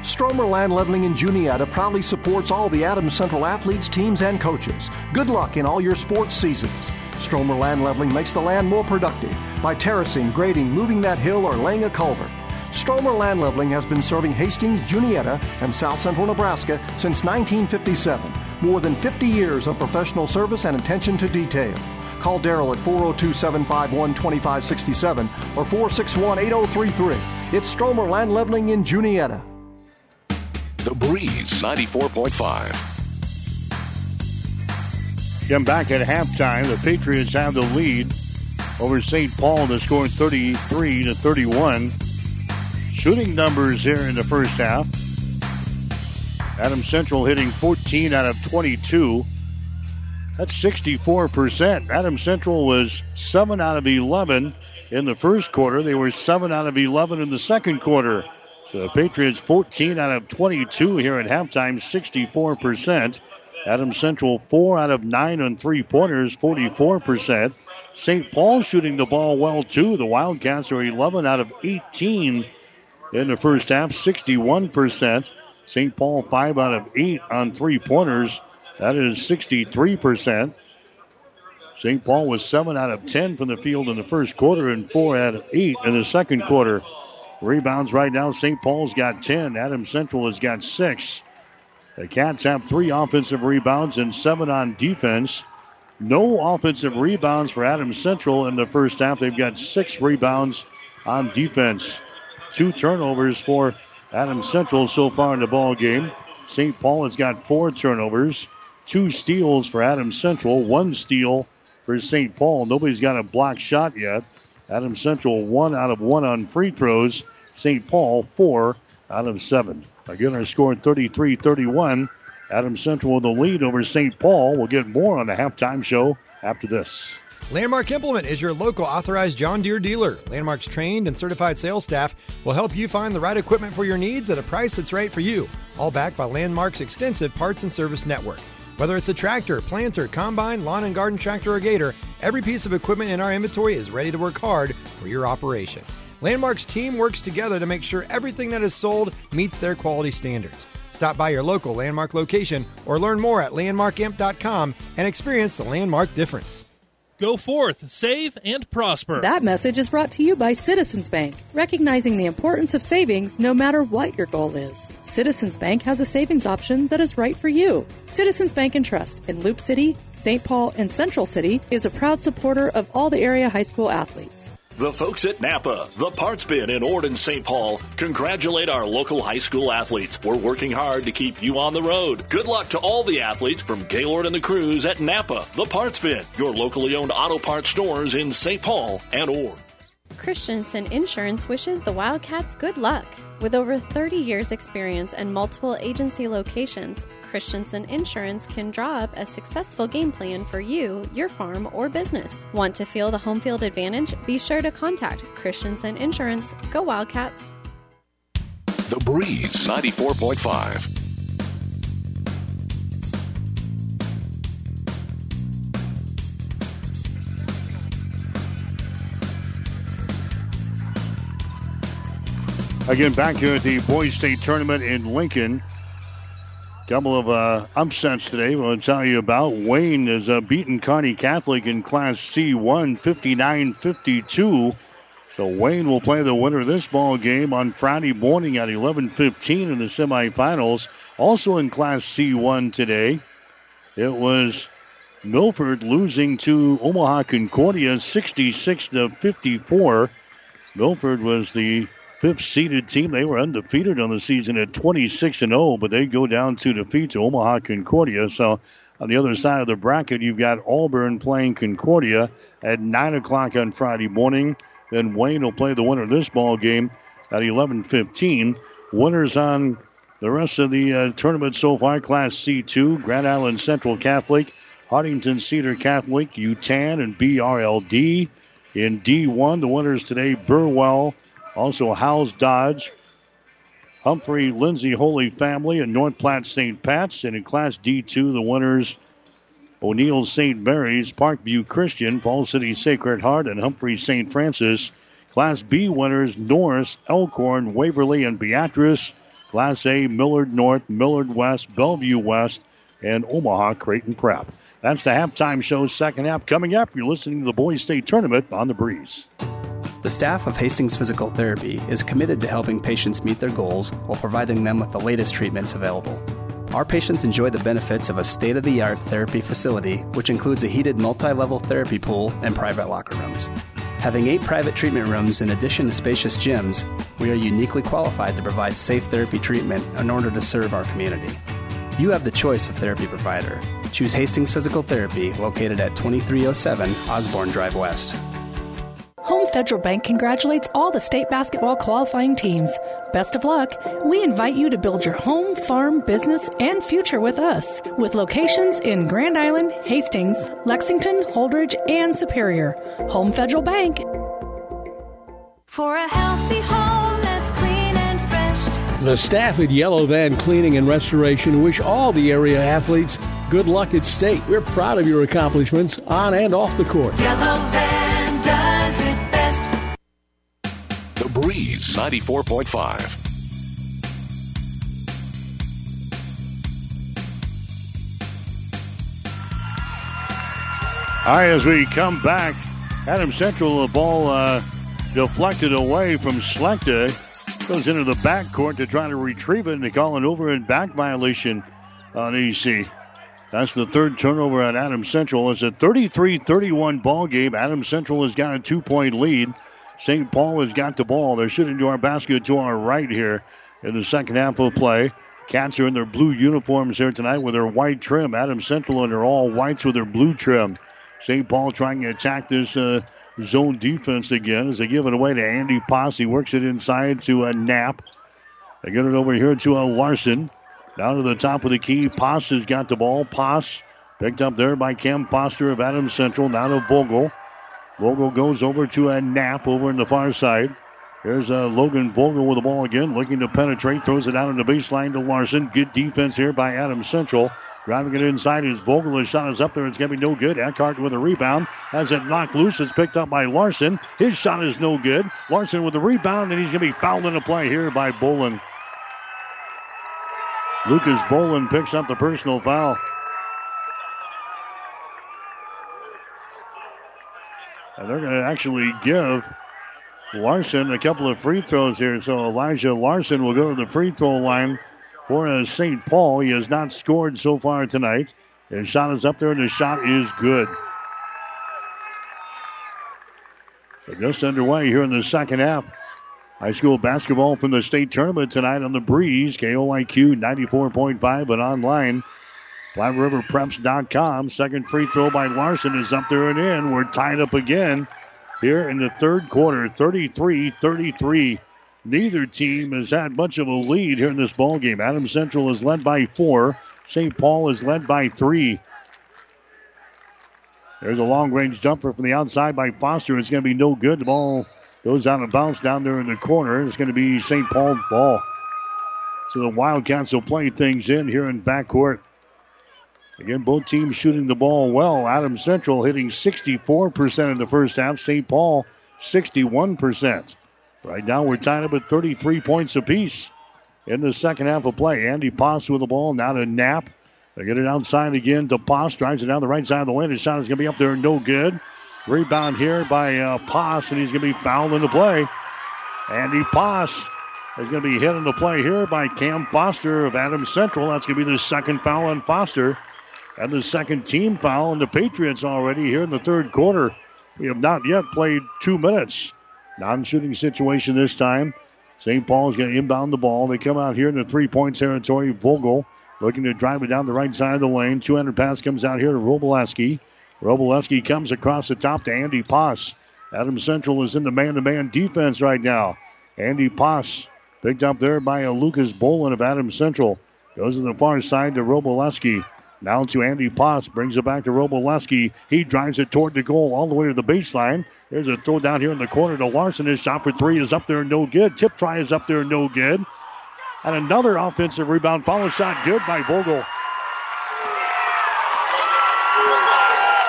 Stromer Land Leveling in Juniata proudly supports all the Adams Central athletes, teams, and coaches. Good luck in all your sports seasons. Stromer Land Leveling makes the land more productive by terracing, grading, moving that hill, or laying a culvert. Stromer Land Leveling has been serving Hastings, Juniata, and South Central Nebraska since 1957. More than 50 years of professional service and attention to detail. Call Darrell at 402-751-2567 or 461-8033. It's Stromer Land Leveling in Juniata. The Breeze, 94.5. Come back at halftime. The Patriots have the lead over St. Paul to score 33-31. Shooting numbers here in the first half. Adams Central hitting 14 out of 22. That's 64%. Adams Central was 7 out of 11 in the first quarter. They were 7 out of 11 in the second quarter. So the Patriots 14 out of 22 here at halftime, 64%. Adams Central 4 out of 9 on three-pointers, 44%. St. Paul shooting the ball well, too. The Wildcats are 11 out of 18 in the first half, 61%. St. Paul 5 out of 8 on three-pointers. That is 63%. St. Paul was 7 out of 10 from the field in the first quarter and 4 out of 8 in the second quarter. Rebounds right now, St. Paul's got 10. Adams Central has got 6. The Cats have 3 offensive rebounds and 7 on defense. No offensive rebounds for Adams Central in the first half. They've got 6 rebounds on defense. 2 turnovers for Adams Central so far in the ball game. St. Paul has got 4 turnovers, 2 steals for Adams Central, 1 steal for St. Paul. Nobody's got a block shot yet. Adams Central 1 out of 1 on free throws. St. Paul 4 out of 7. Again, our score 33-31. Adams Central with the lead over St. Paul. We'll get more on the halftime show after this. Landmark Implement is your local authorized John Deere dealer. Landmark's trained and certified sales staff will help you find the right equipment for your needs at a price that's right for you. All backed by Landmark's extensive parts and service network. Whether it's a tractor, planter, combine, lawn and garden tractor, or gator, every piece of equipment in our inventory is ready to work hard for your operation. Landmark's team works together to make sure everything that is sold meets their quality standards. Stop by your local Landmark location or learn more at landmarkamp.com and experience the Landmark difference. Go forth, save, and prosper. That message is brought to you by Citizens Bank, recognizing the importance of savings no matter what your goal is. Citizens Bank has a savings option that is right for you. Citizens Bank and Trust in Loop City, St. Paul, and Central City is a proud supporter of all the area high school athletes. The folks at Napa, the Parts Bin in Ord and St. Paul, congratulate our local high school athletes. We're working hard to keep you on the road. Good luck to all the athletes from Gaylord and the Crews at Napa, the Parts Bin, your locally owned auto parts stores in St. Paul and Ord. Christensen Insurance wishes the Wildcats good luck. With over 30 years' experience and multiple agency locations, Christensen Insurance can draw up a successful game plan for you, your farm, or business. Want to feel the home field advantage? Be sure to contact Christensen Insurance. Go Wildcats! The Breeze 94.5. Again, back here at the Boys State Tournament in Lincoln. Couple of upsets today we'll tell you about. Wayne has beaten Kearney Catholic in Class C1, 59-52. So Wayne will play the winner of this ball game on Friday morning at 11:15 in the semifinals. Also in Class C1 today, it was Milford losing to Omaha Concordia, 66-54. Milford was the fifth-seeded team. They were undefeated on the season at 26-0, but they go down to defeat to Omaha Concordia. So on the other side of the bracket, you've got Auburn playing Concordia at 9 o'clock on Friday morning. Then Wayne will play the winner of this ball game at 11:15. Winners on the rest of the tournament so far, Class C2, Grand Island Central Catholic, Huntington Cedar Catholic, UTAN, and BRLD. In D1, the winners today, Burwell, also Howells Dodge, Humphrey, Lindsay, Holy Family, and North Platte St. Pat's. And in Class D2, the winners, O'Neill St. Mary's, Parkview Christian, Fall City Sacred Heart, and Humphrey St. Francis. Class B winners, Norris, Elkhorn, Waverly, and Beatrice. Class A, Millard North, Millard West, Bellevue West, and Omaha Creighton Prep. That's the halftime show, second half. Coming up, you're listening to the Boys State Tournament on The Breeze. The staff of Hastings Physical Therapy is committed to helping patients meet their goals while providing them with the latest treatments available. Our patients enjoy the benefits of a state-of-the-art therapy facility, which includes a heated multi-level therapy pool and private locker rooms. Having 8 private treatment rooms in addition to spacious gyms, we are uniquely qualified to provide safe therapy treatment in order to serve our community. You have the choice of therapy provider. Choose Hastings Physical Therapy, located at 2307 Osborne Drive West. Home Federal Bank congratulates all the state basketball qualifying teams. Best of luck. We invite you to build your home, farm, business, and future with us, with locations in Grand Island, Hastings, Lexington, Holdridge, and Superior. Home Federal Bank. For a healthy home that's clean and fresh. The staff at Yellow Van Cleaning and Restoration wish all the area athletes good luck at state. We're proud of your accomplishments on and off the court. Yellow Van does it. The Breeze 94.5. All right, as we come back, Adams Central, the ball deflected away from Slekta. Goes into the backcourt to try to retrieve it, and they call an over and back violation on EC. That's the third turnover at Adams Central. It's a 33-31 ball game. Adams Central has got a 2-point lead. St. Paul has got the ball. They're shooting to our basket to our right here in the second half of play. Cats are in their blue uniforms here tonight with their white trim. Adams Central in their all whites with their blue trim. St. Paul trying to attack this zone defense again as they give it away to Andy Posse. Works it inside to a Knapp. They get it over here to a Larson. Down to the top of the key. Posse has got the ball. Posse picked up there by Cam Foster of Adams Central. Now to Vogel. Vogel goes over to a Knapp over in the far side. Here's Logan Vogel with the ball again, looking to penetrate. Throws it out on the baseline to Larson. Good defense here by Adams Central. Driving it inside is Vogel. His shot is up there. It's going to be no good. Eckhart with a rebound. Has it knocked loose. It's picked up by Larson. His shot is no good. Larson with a rebound, and he's going to be fouled into play here by Bolin. Lucas Bolin picks up the personal foul. And they're going to actually give Larson a couple of free throws here. So Elijah Larson will go to the free throw line for St. Paul. He has not scored so far tonight. His shot is up there, and his shot is good. So just underway here in the second half. High school basketball from the state tournament tonight on the Breeze. KOIQ 94.5 and online. PlatteRiverPreps.com. Second free throw by Larson is up there and in. We're tied up again here in the third quarter, 33-33. Neither team has had much of a lead here in this ballgame. Adams Central is led by 4. St. Paul is led by 3. There's a long-range jumper from the outside by Foster. It's going to be no good. The ball goes out of bounds down there in the corner. It's going to be St. Paul's ball. So the Wildcats will play things in here in backcourt. Again, both teams shooting the ball well. Adams Central hitting 64% in the first half. St. Paul, 61%. Right now, we're tied up at 33 points apiece in the second half of play. Andy Poss with the ball, now to Knapp. They get it outside again to Poss. Drives it down the right side of the lane. His shot is going to be up there, no good. Rebound here by Poss, and he's going to be fouled into play. Andy Poss is going to be hit into play here by Cam Foster of Adams Central. That's going to be the second foul on Foster. And the second team foul on the Patriots already here in the third quarter. We have not yet played 2 minutes. Non-shooting situation this time. St. Paul is going to inbound the ball. They come out here in the three-point territory. Vogel looking to drive it down the right side of the lane. 200 pass comes out here to Robleski. Robleski comes across the top to Andy Poss. Adams Central is in the man-to-man defense right now. Andy Poss picked up there by a Lucas Bolin of Adams Central. Goes to the far side to Robleski. Now to Andy Poss, brings it back to Robleski. He drives it toward the goal all the way to the baseline. There's a throw down here in the corner to Larson. His shot for three is up there, no good. Tip try is up there, no good. And another offensive rebound. Follow shot, good by Vogel.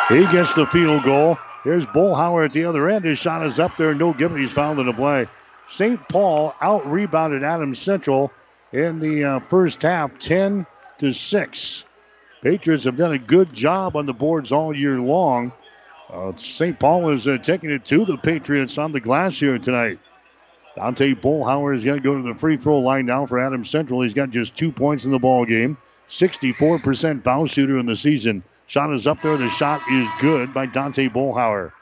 He gets the field goal. Here's Bollhauer at the other end. His shot is up there, no good. He's fouled in the play. St. Paul out-rebounded Adams Central in the first half, 10-6. Patriots have done a good job on the boards all year long. St. Paul is taking it to the Patriots on the glass here tonight. Dante Bollhauer is going to go to the free throw line now for Adams Central. He's got just 2 points in the ballgame. 64% foul shooter in the season. Shot is up there. The shot is good by Dante Bollhauer.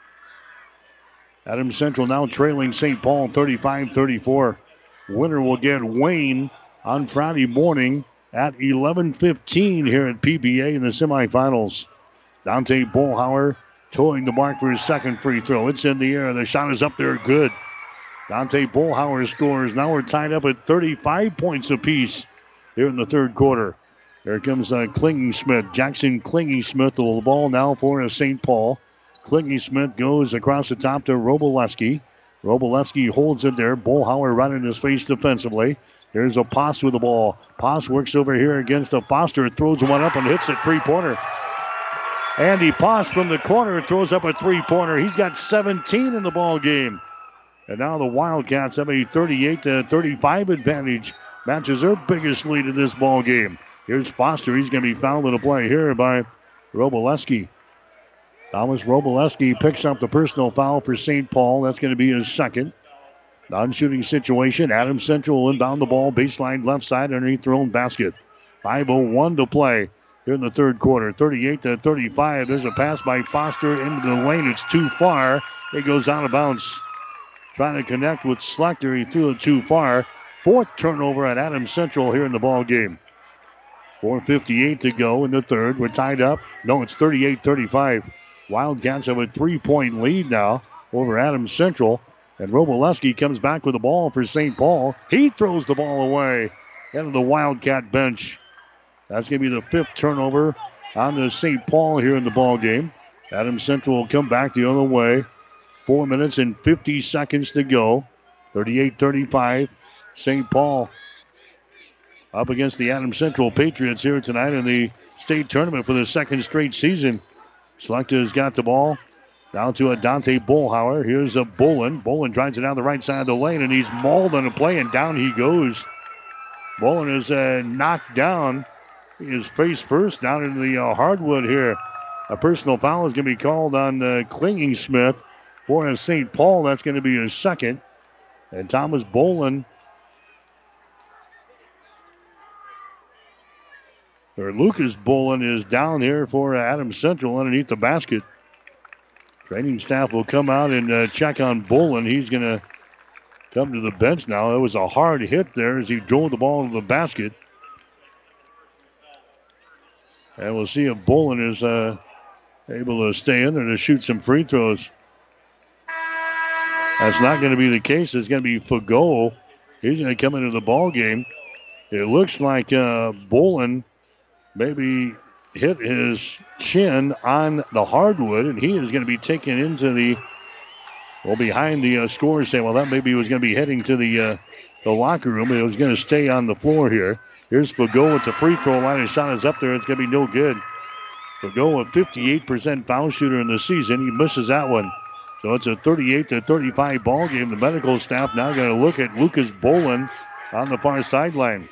Adams Central now trailing St. Paul 35-34. Winner will get Wayne on Friday morning at 11:15 here at PBA in the semifinals. Dante Bollhauer towing the mark for his second free throw. It's in the air. The shot is up there. Good. Dante Bollhauer scores. Now we're tied up at 35 points apiece here in the third quarter. Here comes Klingensmith. Jackson Klingensmith with the ball now for St. Paul. Klingensmith goes across the top to Robleski. Robleski holds it there. Bollhauer right in his face defensively. Here's a Poss with the ball. Poss works over here against a Foster. Throws one up and hits it three-pointer. Andy Poss from the corner throws up a three-pointer. He's got 17 in the ball game. And now the Wildcats have a 38-35 advantage. Matches their biggest lead in this ball game. Here's Foster. He's going to be fouled in the play here by Robleski. Thomas Robleski picks up the personal foul for St. Paul. That's going to be his second. Non-shooting situation. Adams Central inbound the ball. Baseline left side underneath their own basket. 5:01 to play here in the third quarter. 38-35. There's a pass by Foster into the lane. It's too far. It goes out of bounds. Trying to connect with Slakter. He threw it too far. Fourth turnover at Adams Central here in the ball game. 4:58 to go in the third. We're tied up. No, it's 38-35. Wildcats have a 3-point lead now over Adams Central. And Robleski comes back with the ball for St. Paul. He throws the ball away into the Wildcat bench. That's going to be the fifth turnover on the St. Paul here in the ball game. Adams Central will come back the other way. 4 minutes and 50 seconds to go. 38-35, St. Paul. up against the Adams Central Patriots here tonight in the state tournament for the second straight season. Selecta has got the ball down to Adante Bollhauer. Here's a Bolin. Bolin drives it down the right side of the lane, and he's mauled on the play, and down he goes. Bolin is knocked down. He is face first down into the hardwood here. A personal foul is going to be called on Klingensmith for St. Paul. That's going to be his second. And Thomas Bolin, or Lucas Bolin, is down here for Adams Central underneath the basket. Training staff will come out and check on Bolin. He's going to come to the bench now. It was a hard hit there as he drove the ball into the basket. And we'll see if Bolin is able to stay in there to shoot some free throws. That's not going to be the case. It's going to be Fagot. He's going to come into the ball game. It looks like Bolin maybe hit his chin on the hardwood, and he is going to be taken into the, well, behind the scorer's table. That maybe was going to be heading to the locker room. It was going to stay on the floor here. Here's Fagot with the free throw line. His shot is up there. It's going to be no good. Fagot, a 58% foul shooter in the season. He misses that one. So it's a 38-35 ball game. The medical staff now going to look at Lucas Bolin on the far sideline.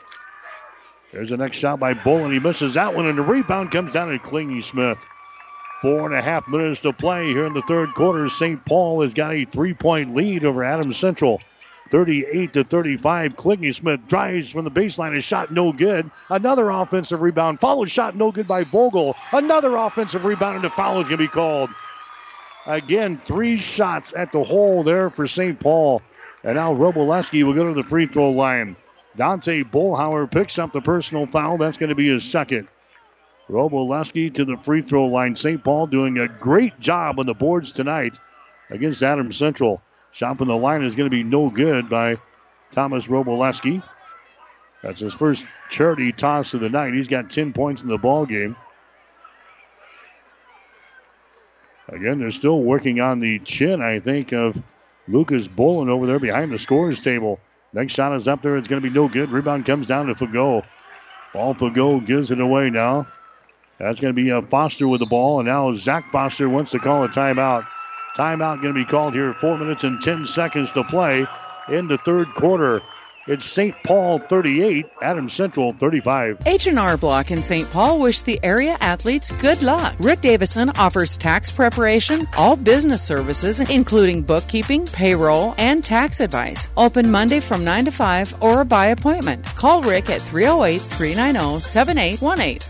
There's the next shot by Bolin. He misses that one, and the rebound comes down to Klingensmith. 4.5 minutes to play here in the third quarter. St. Paul has got a 3-point lead over Adams Central. 38-35. Klingensmith drives from the baseline. A shot no good. Another offensive rebound. Followed shot no good by Vogel. Another offensive rebound, and a foul is going to be called. Again, three shots at the hole there for St. Paul. And now Robolewski will go to the free throw line. Dante Bollhauer picks up the personal foul. That's going to be his second. Robolewski to the free throw line. St. Paul doing a great job on the boards tonight against Adams Central. Shot from the line is going to be no good by Thomas Robolewski. That's his first charity toss of the night. He's got 10 points in the ball game. Again, they're still working on the chin, I think, of Lucas Bolin over there behind the scorer's table. Next shot is up there. It's going to be no good. Rebound comes down to Fagot. Paul Fagot gives it away now. That's going to be Foster with the ball, and now Zach Foster wants to call a timeout. Timeout going to be called here. 4 minutes and 10 seconds to play in the third quarter. It's St. Paul 38, Adams Central 35. H&R Block in St. Paul wish the area athletes good luck. Rick Davison offers tax preparation, all business services, including bookkeeping, payroll, and tax advice. Open Monday from 9 to 5 or by appointment. Call Rick at 308-390-7818.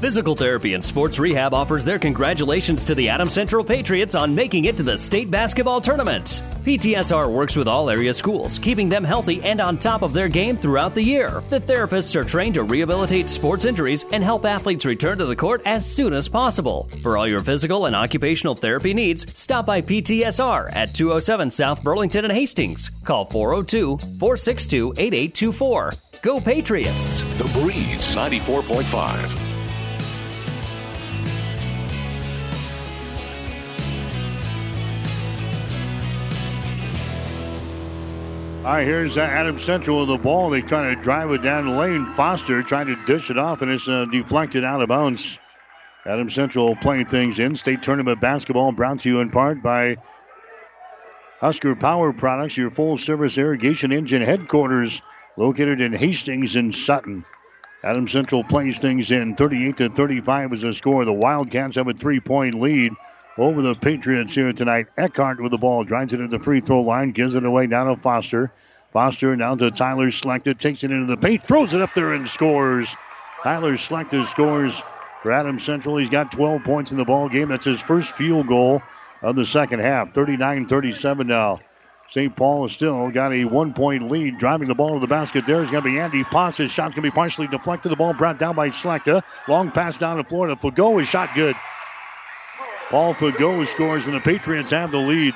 Physical Therapy and Sports Rehab offers their congratulations to the Adams Central Patriots on making it to the state basketball tournament. PTSR works with all area schools, keeping them healthy and on top of their game throughout the year. The therapists are trained to rehabilitate sports injuries and help athletes return to the court as soon as possible. For all your physical and occupational therapy needs, stop by PTSR at 207 South Burlington and Hastings. Call 402-462-8824. Go Patriots! The Breeze 94.5. All right, here's Adams Central with the ball. They try to drive it down the lane. Foster trying to dish it off, and it's deflected out of bounds. Adams Central playing things in state tournament basketball, brought to you in part by Husker Power Products, your full-service irrigation engine headquarters, located in Hastings and Sutton. Adams Central plays things in. 38-35 is the score. The Wildcats have a 3-point lead over the Patriots here tonight. Eckhart with the ball. Drives it into the free throw line. Gives it away down to Foster. Foster down to Tyler Selecta. Takes it into the paint. Throws it up there and scores. Tyler Selecta scores for Adams Central. He's got 12 points in the ball game. That's his first field goal of the second half. 39-37 now. St. Paul has still got a 1-point lead. Driving the ball to the basket there is going to be Andy Potts. His shot's going to be partially deflected. The ball brought down by Slekta. Long pass down to Florida. Fagot, his shot good. Paul Fagot scores, and the Patriots have the lead.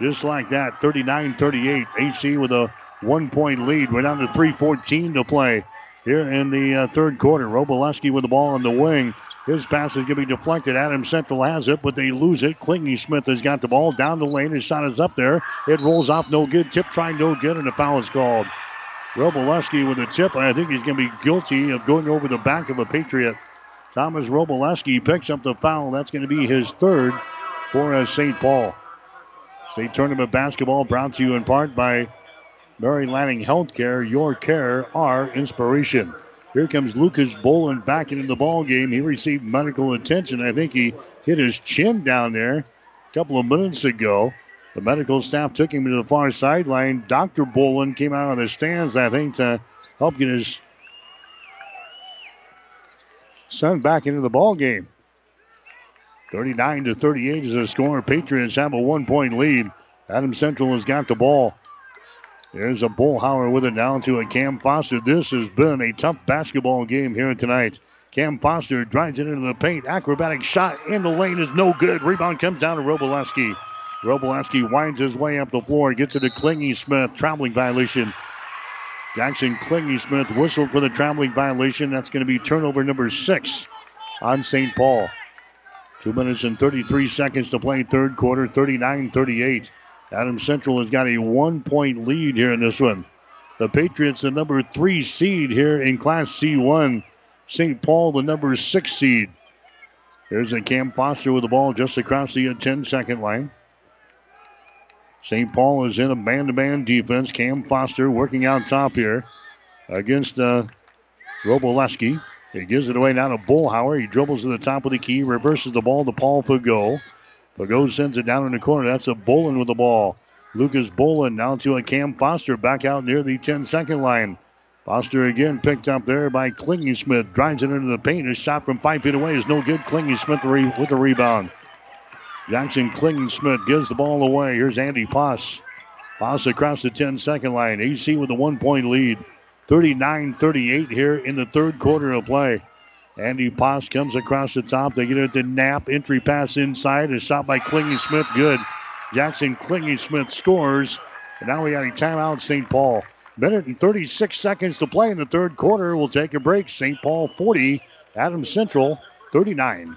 Just like that, 39-38. HC with a 1-point lead. We're down to 3:14 to play here in the third quarter. Robolewski with the ball on the wing. His pass is going to be deflected. Adams Central has it, but they lose it. Clingy Smith has got the ball down the lane. His shot is up there. It rolls off, no good. Tip try, no good, and a foul is called. Robolewski with a tip, and I think he's going to be guilty of going over the back of a Patriot. Thomas Robolewski picks up the foul. That's going to be his third for St. Paul. State Tournament basketball brought to you in part by Mary Lanning Healthcare. Your care, our inspiration. Here comes Lucas Boland back into the ball game. He received medical attention. I think he hit his chin down there a couple of minutes ago. The medical staff took him to the far sideline. Dr. Boland came out on the stands, I think, to help get his son back into the ball game. 39-38 is the score. Patriots have a 1-point lead. Adams Central has got the ball. There's a Bullhauer with it down to a Cam Foster. This has been a tough basketball game here tonight. Cam Foster drives it into the paint. Acrobatic shot in the lane is no good. Rebound comes down to Robolewski. Robolewski winds his way up the floor. Gets it to Clingy Smith. Traveling violation. Jackson Clingy Smith whistled for the traveling violation. That's going to be turnover number 6 on St. Paul. 2 minutes and 33 seconds to play third quarter. 39-38. Adams Central has got a 1-point lead here in this one. The Patriots, the number 3 seed here in Class C1. St. Paul, the number 6 seed. There's a Cam Foster with the ball just across the 10-second line. St. Paul is in a man-to-man defense. Cam Foster working out top here against Robolewski. He gives it away now to Bullhauer. He dribbles to the top of the key, reverses the ball to Paul Fagot. Fagot sends it down in the corner. That's a Boland with the ball. Lucas Boland now to a Cam Foster back out near the 10-second line. Foster again picked up there by Clingy Smith. Drives it into the paint. His shot from 5 feet away is no good. Clingy Smith with the rebound. Jackson Clingy Smith gives the ball away. Here's Andy Poss. Poss across the 10-second line. AC with a 1-point lead. 39-38 here in the third quarter of play. Andy Poss comes across the top. They get it to Knapp. Entry pass inside. A shot by Clingy Smith. Good. Jackson Clingy Smith scores. And now we got a timeout, St. Paul. Minute and 36 seconds to play in the third quarter. We'll take a break. St. Paul 40, Adams Central 39.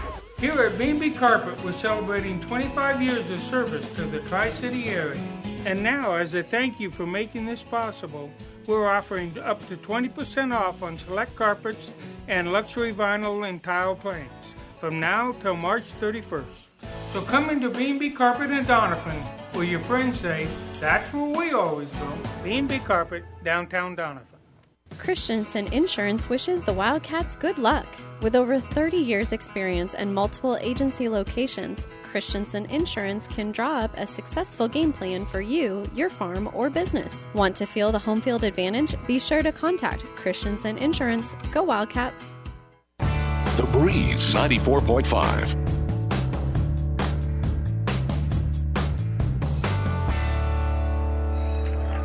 Here at B&B Carpet, we're celebrating 25 years of service to the Tri-City area. And now, as a thank you for making this possible, we're offering up to 20% off on select carpets and luxury vinyl and tile plants from now till March 31st. So come into B&B Carpet in Doniphan, where your friends say, that's where we always go. B&B Carpet, downtown Doniphan. Christensen Insurance wishes the Wildcats good luck. With over 30 years' experience and multiple agency locations, Christensen Insurance can draw up a successful game plan for you, your farm, or business. Want to feel the home field advantage? Be sure to contact Christensen Insurance. Go Wildcats! The Breeze 94.5.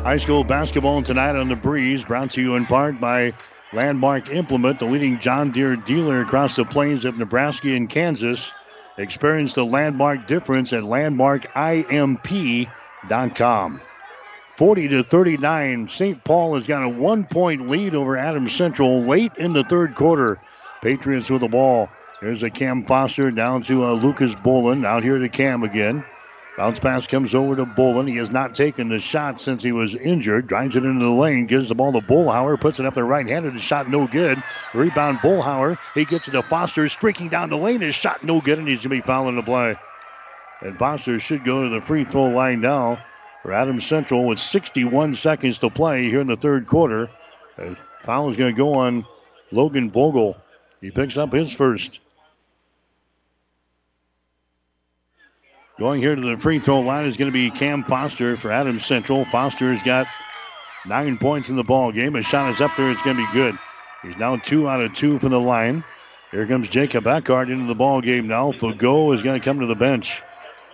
High school basketball tonight on The Breeze, brought to you in part by Landmark Implement, the leading John Deere dealer across the plains of Nebraska and Kansas. Experience the Landmark difference at landmarkimp.com. 40-39, St. Paul has got a 1-point lead over Adams Central late in the third quarter. Patriots with the ball. There's a Cam Foster down to Lucas Boland. Out here to Cam again. Bounce pass comes over to Boland. He has not taken the shot since he was injured. Drives it into the lane. Gives the ball to Bullhauer. Puts it up there right-handed. The shot no good. Rebound Bullhauer. He gets it to Foster. Streaking down the lane. His shot no good, and he's going to be fouling the play. And Foster should go to the free throw line now. for Adams Central with 61 seconds to play here in the third quarter. A foul is going to go on Logan Bogle. He picks up his first. Going here to the free throw line is going to be Cam Foster for Adams Central. Foster's got 9 points in the ball game. His shot is up there. It's going to be good. He's now 2 out of 2 from the line. Here comes Jacob Eckhart into the ball game now. Fagot is going to come to the bench.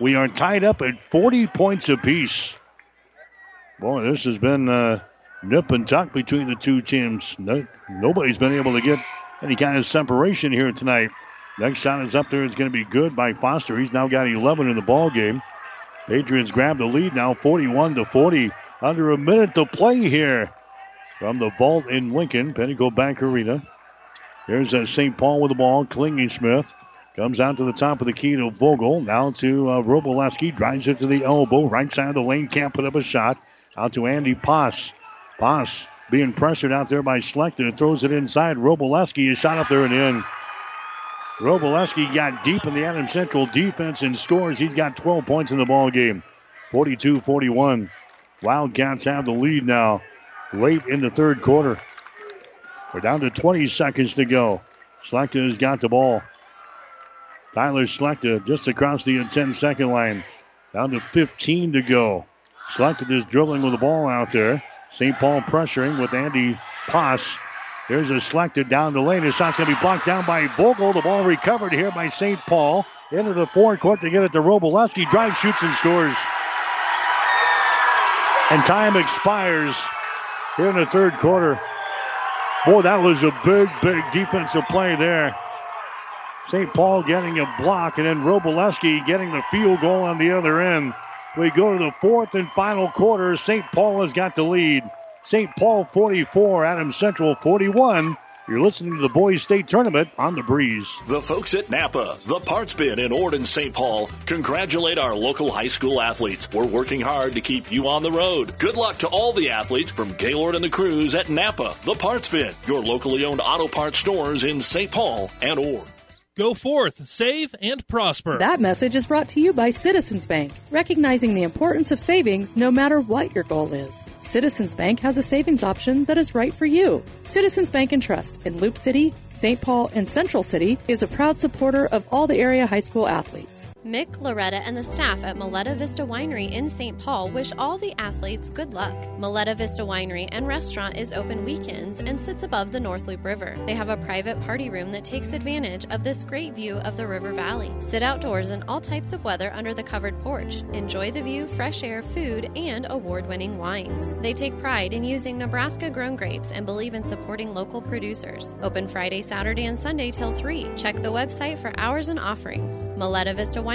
We are tied up at 40 points apiece. Boy, this has been nip and tuck between the two teams. Nobody's been able to get any kind of separation here tonight. Next shot is up there. It's going to be good by Foster. He's now got 11 in the ball game. Patriots grab the lead now, 41-40. Under a minute to play here from the vault in Lincoln, Pinnacle Bank Arena. Here's St. Paul with the ball. Klingensmith comes out to the top of the key to Vogel. Now to Robolewski. Drives it to the elbow. Right side of the lane. Can't put up a shot. Out to Andy Poss. Poss being pressured out there by Schlechter. Throws it inside. Robolewski is shot up there and in. Robolewski got deep in the Adams Central defense and scores. He's got 12 points in the ball game. 42-41. Wildcats have the lead now. Late in the third quarter. We're down to 20 seconds to go. Schlechter has got the ball. Tyler Schlechter just across the 10-second line. Down to 15 to go. Schlechter is dribbling with the ball out there. St. Paul pressuring with Andy Poss. There's a Schlechter down the lane. His shot's going to be blocked down by Vogel. The ball recovered here by St. Paul. Into the forecourt to get it to Robolewski. Drives, shoots, and scores. And time expires here in the third quarter. Boy, that was a big, big defensive play there. St. Paul getting a block, and then Robolewski getting the field goal on the other end. We go to the fourth and final quarter. St. Paul has got the lead. St. Paul 44, Adams Central 41. You're listening to the Boys State Tournament on The Breeze. The folks at Napa, the Parts Bin in Ord, St. Paul, congratulate our local high school athletes. We're working hard to keep you on the road. Good luck to all the athletes from Gaylord and the crews at Napa, the Parts Bin, your locally owned auto parts stores in St. Paul and Ord. Go forth, save, and prosper. That message is brought to you by Citizens Bank, recognizing the importance of savings no matter what your goal is. Citizens Bank has a savings option that is right for you. Citizens Bank and Trust in Loop City, St. Paul, and Central City is a proud supporter of all the area high school athletes. Mick, Loretta, and the staff at Mileta Vista Winery in St. Paul wish all the athletes good luck. Mileta Vista Winery and Restaurant is open weekends and sits above the North Loop River. They have a private party room that takes advantage of this great view of the river valley. Sit outdoors in all types of weather under the covered porch. Enjoy the view, fresh air, food, and award-winning wines. They take pride in using Nebraska-grown grapes and believe in supporting local producers. Open Friday, Saturday, and Sunday till 3. Check the website for hours and offerings. Mileta Vista Winery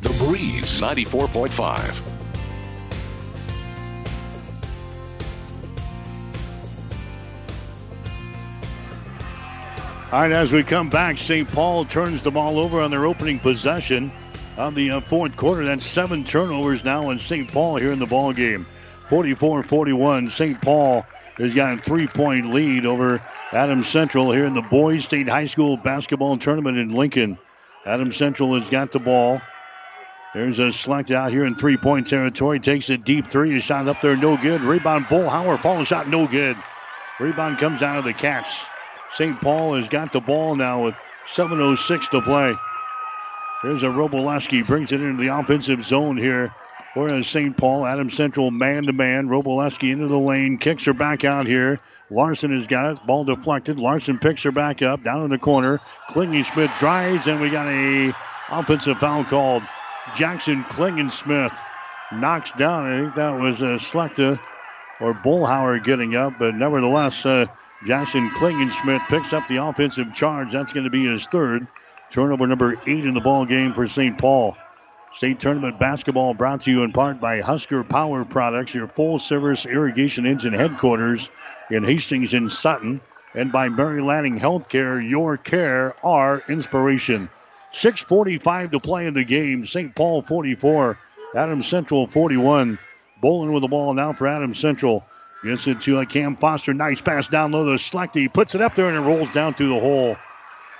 The Breeze, 94.5. All right, as we come back, St. Paul turns the ball over on their opening possession on the fourth quarter. That's 7 turnovers now in St. Paul here in the ball game. 44-41, St. Paul has got a 3-point lead over Adams Central here in the Boys State High School Basketball Tournament in Lincoln. Adams Central has got the ball. There's a select out here in three-point territory. Takes a deep three. A shot up there, no good. Rebound, Bollhauer. Paul's shot, no good. Rebound comes out of the Cats. St. Paul has got the ball now with 7:06 to play. There's a Robolewski. Brings it into the offensive zone here. Whereas St. Paul, Adams Central man-to-man. Robolewski into the lane. Kicks her back out here. Larson has got it. Ball deflected. Larson picks her back up. Down in the corner. Klingensmith drives, and we got an offensive foul called. Jackson Klingensmith knocks down. I think that was Schlechter or Bollhauer getting up, but nevertheless, Jackson Klingensmith picks up the offensive charge. That's going to be his third. Turnover number 8 in the ball game for St. Paul. State Tournament Basketball brought to you in part by Husker Power Products, your full-service irrigation engine headquarters in Hastings and Sutton, and by Mary Lanning Healthcare, your care, our inspiration. 6:45 to play in the game. St. Paul 44, Adams Central 41. Bowling with the ball now for Adams Central. Gets it to Cam Foster. Nice pass down low to Schlecht. He puts it up there and it rolls down through the hole.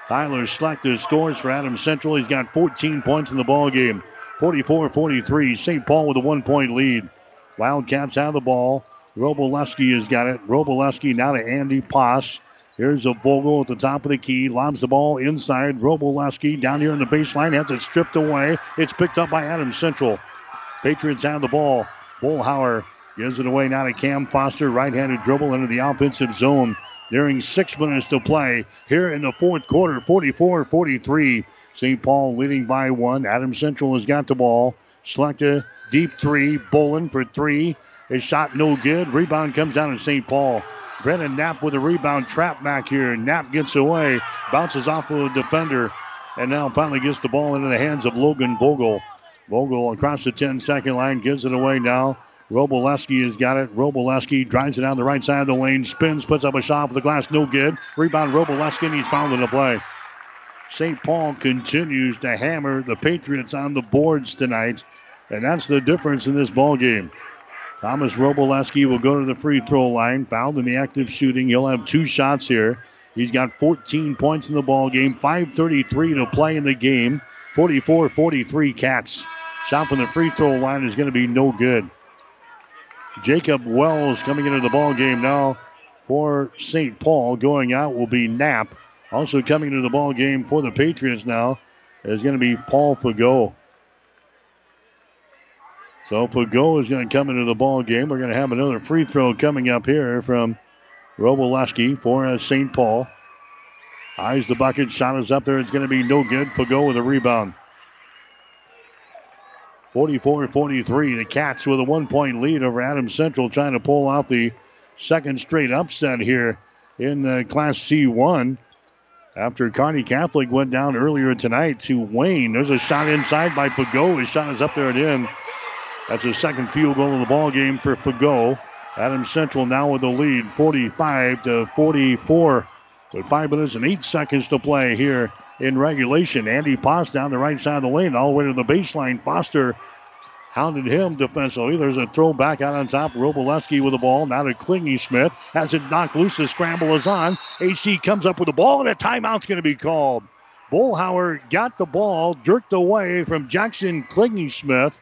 Tyler Schlecht scores for Adams Central. He's got 14 points in the ballgame. 44-43. St. Paul with a 1-point lead. Wildcats have the ball. Robolewski has got it. Robolewski now to Andy Poss. Here's a Vogel at the top of the key. Lobs the ball inside. Robolewski down here on the baseline. Has it stripped away. It's picked up by Adams Central. Patriots have the ball. Bollhauer gives it away now to Cam Foster. Right-handed dribble into the offensive zone. During 6 minutes to play here in the fourth quarter, 44-43. St. Paul leading by one. Adams Central has got the ball. Select a deep three. Bolin for three. His shot no good. Rebound comes down to St. Paul. Brennan Knapp with a rebound. Trap back here. Knapp gets away. Bounces off of a defender. And now finally gets the ball into the hands of Logan Vogel. Vogel across the 10-second line. Gives it away now. Robolewski has got it. Robolewski drives it down the right side of the lane. Spins. Puts up a shot for the glass. No good. Rebound Robolewski. And he's fouled in the play. St. Paul continues to hammer the Patriots on the boards tonight, and that's the difference in this ballgame. Thomas Robolewski will go to the free throw line, fouled in the act of shooting. He'll have two shots here. He's got 14 points in the ballgame, 5:33 to play in the game, 44-43 Cats. Shot from the free throw line is going to be no good. Jacob Wells coming into the ballgame now for St. Paul. Going out will be Knapp. Also coming into the ball game for the Patriots now is going to be Paul Fagot. So Fagot is going to come into the ball game. We're going to have another free throw coming up here from Robolewski for St. Paul. Eyes the bucket, shot is up there. It's going to be no good. Fagot with a rebound. 44-43. The Cats with a 1-point lead over Adams Central, trying to pull off the second straight upset here in Class C1. After Kearney Catholic went down earlier tonight to Wayne. There's a shot inside by Fagot. His shot is up there and in. That's his second field goal of the ballgame for Fagot. Adams Central now with the lead, 45-44. With 5 minutes and 8 seconds to play here in regulation. Andy Poss down the right side of the lane, all the way to the baseline. Foster hounded him defensively. There's a throw back out on top. Robolewski with the ball. Now to Klingy Smith. Has it knocked loose. The scramble is on. AC comes up with the ball, and a timeout's going to be called. Bollhauer got the ball, jerked away from Jackson Klingy Smith,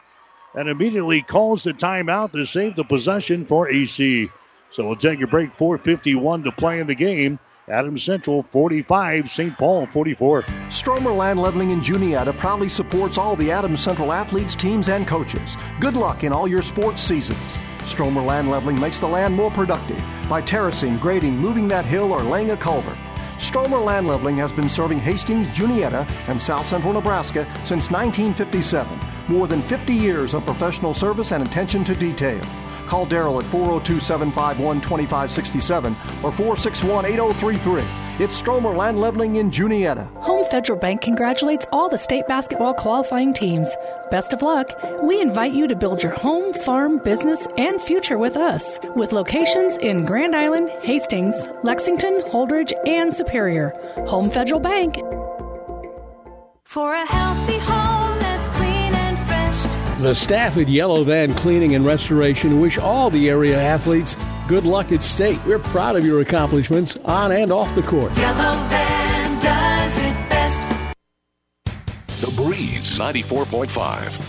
and immediately calls the timeout to save the possession for AC. So we'll take a break. 4:51 to play in the game. Adams Central 45, St. Paul 44. Stromer Land Leveling in Juniata proudly supports all the Adams Central athletes, teams, and coaches. Good luck in all your sports seasons. Stromer Land Leveling makes the land more productive by terracing, grading, moving that hill, or laying a culvert. Stromer Land Leveling has been serving Hastings, Juniata, and South Central Nebraska since 1957. More than 50 years of professional service and attention to detail. Call Darryl at 402-751-2567 or 461-8033. It's Stromer Land Leveling in Juniata. Home Federal Bank congratulates all the state basketball qualifying teams. Best of luck. We invite you to build your home, farm, business, and future with us, with locations in Grand Island, Hastings, Lexington, Holdridge, and Superior. Home Federal Bank. For a healthy home. The staff at Yellow Van Cleaning and Restoration wish all the area athletes good luck at state. We're proud of your accomplishments on and off the court. Yellow Van does it best. The Breeze, 94.5.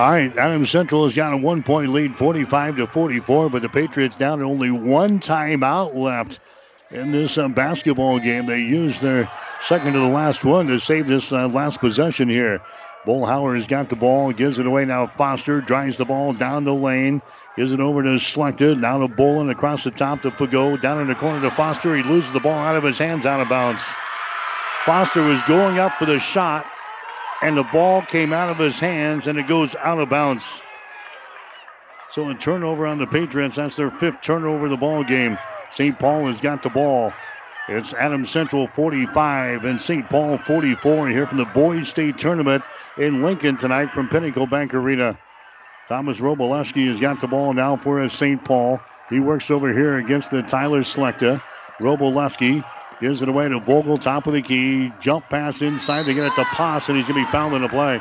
All right, Adams Central has got a 1-point lead, 45-44, but the Patriots down to only one timeout left in this basketball game. They used their second to the last one to save this last possession here. Bollhauer has got the ball, gives it away now. Foster drives the ball down the lane, gives it over to Schlechter, now to Bolin, across the top to Fagot, down in the corner to Foster. He loses the ball out of his hands, out of bounds. Foster was going up for the shot, and the ball came out of his hands, and it goes out of bounds. So a turnover on the Patriots. That's their fifth turnover of the ball game. St. Paul has got the ball. It's Adams Central 45 and St. Paul 44 here from the Boys State Tournament in Lincoln tonight from Pinnacle Bank Arena. Thomas Robolewski has got the ball now for St. Paul. He works over here against the Tyler Slekta. Robolewski gives it away to Vogel, top of the key. Jump pass inside to get it to Poss, and he's going to be fouled in the play.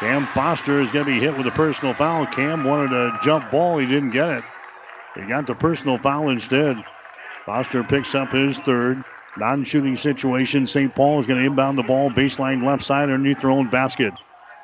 Cam Foster is going to be hit with a personal foul. Cam wanted a jump ball. He didn't get it. He got the personal foul instead. Foster picks up his third. Non-shooting situation. St. Paul is going to inbound the ball. Baseline left side underneath their own basket.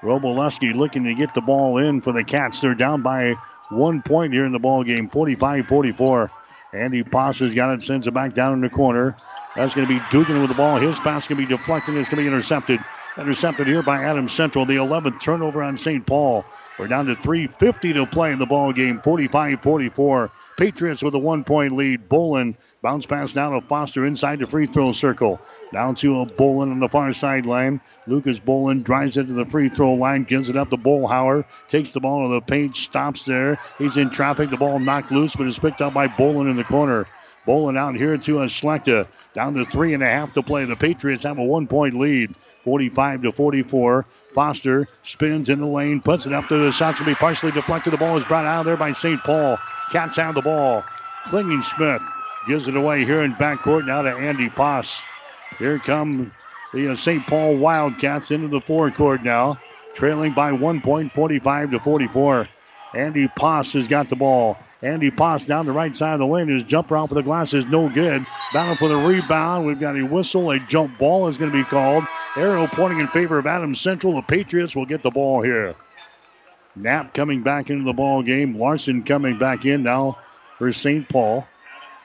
Robolewski looking to get the ball in for the Cats. They're down by 1 point here in the ball game, 45-44. Andy Poss has got it, sends it back down in the corner. That's going to be Dugan with the ball. His pass can be deflected. It's going to be intercepted. Intercepted here by Adams Central, the 11th turnover on St. Paul. We're down to 3:50 to play in the ball game, 45-44. Patriots with a 1 point lead. Bolin, bounce pass down to Foster inside the free throw circle. Down to a Bolin on the far sideline. Lucas Bolin drives it to the free throw line, gives it up to Bollhauer, takes the ball to the paint, stops there. He's in traffic. The ball knocked loose, but it's picked up by Bolin in the corner. Bolin out here to Slekta. Down to 3.5 to play. The Patriots have a 1 point lead, 45-44. Foster spins in the lane, puts it up to the shot's going to be partially deflected. The ball is brought out of there by St. Paul. Cats have the ball. Clinging Smith gives it away here in backcourt now to Andy Poss. Here come the St. Paul Wildcats into the forecourt now, trailing by 1 point, 45-44. Andy Poss has got the ball. Andy Poss down the right side of the lane. His jumper out for the glass is no good. Battle for the rebound. We've got a whistle. A jump ball is going to be called. Arrow pointing in favor of Adams Central. The Patriots will get the ball here. Knapp coming back into the ball game. Larson coming back in now for St. Paul.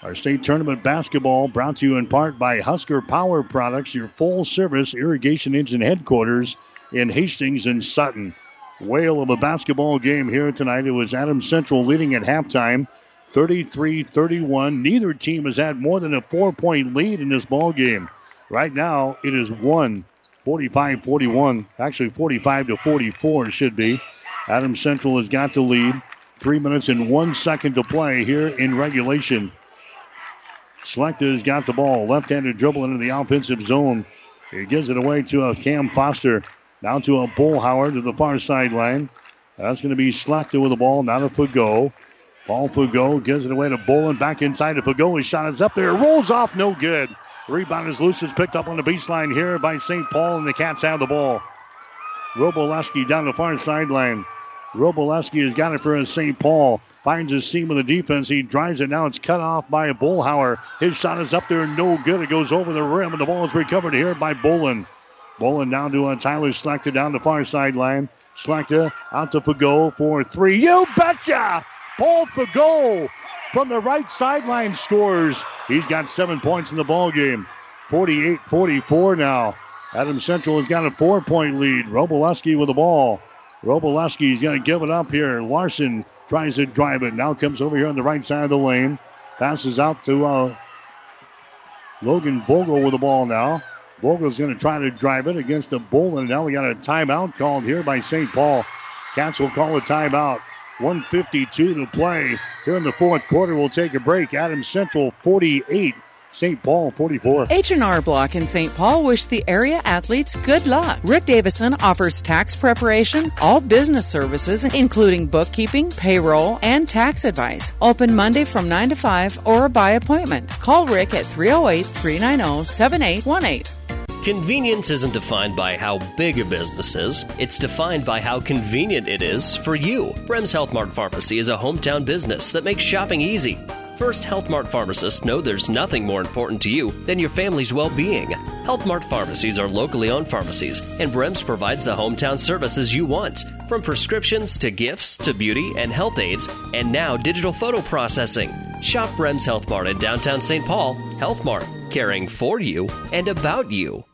Our state tournament basketball brought to you in part by Husker Power Products, your full-service irrigation engine headquarters in Hastings and Sutton. Whale of a basketball game here tonight. It was Adams Central leading at halftime, 33-31. Neither team has had more than a 4 point lead in this ball game. Right now, it is 45-41. Actually, 45-44 should be. Adams Central has got the lead. 3 minutes and 1 second to play here in regulation. Slekta has got the ball. Left-handed dribble into the offensive zone. He gives it away to Cam Foster. Down to a Bollhauer to the far sideline. That's going to be Slekta with the ball. Now to Fagot. Paul Fagot gives it away to Bolin. Back inside to Fagot. His shot is up there. Rolls off. No good. Rebound is loose. It's picked up on the baseline here by St. Paul, and the Cats have the ball. Robolewski down the far sideline. Robolewski has got it for St. Paul. Finds his seam of the defense. He drives it. Now it's cut off by Bollhauer. His shot is up there. No good. It goes over the rim, and the ball is recovered here by Bolin. Bolin down to Tyler Slekta down the far sideline. Slekta out to Fagot for three. You betcha! Paul Fagot from the right sideline scores. He's got 7 points in the ball game. 48-44 now. Adams Central has got a 4 point lead. Robolewski with the ball. Robolewski's going to give it up here. Larson tries to drive it. Now comes over here on the right side of the lane. Passes out to Logan Vogel with the ball now. Vogel's going to try to drive it against the bull, and now we got a timeout called here by St. Paul. Cats will call a timeout. 1:52 to play here in the fourth quarter. We'll take a break. Adams Central 48, St. Paul 44. H&R Block in St. Paul wish the area athletes good luck. Rick Davison offers tax preparation, all business services, including bookkeeping, payroll, and tax advice. Open Monday from 9 to 5 or by appointment. Call Rick at 308-390-7818. Convenience isn't defined by how big a business is. It's defined by how convenient it is for you. Brems Health Mart Pharmacy is a hometown business that makes shopping easy. First Health Mart pharmacists know there's nothing more important to you than your family's well-being. Health Mart pharmacies are locally owned pharmacies, and Brems provides the hometown services you want, from prescriptions to gifts to beauty and health aids, and now digital photo processing. Shop Brems Health Mart in downtown St. Paul. Health Mart, caring for you and about you.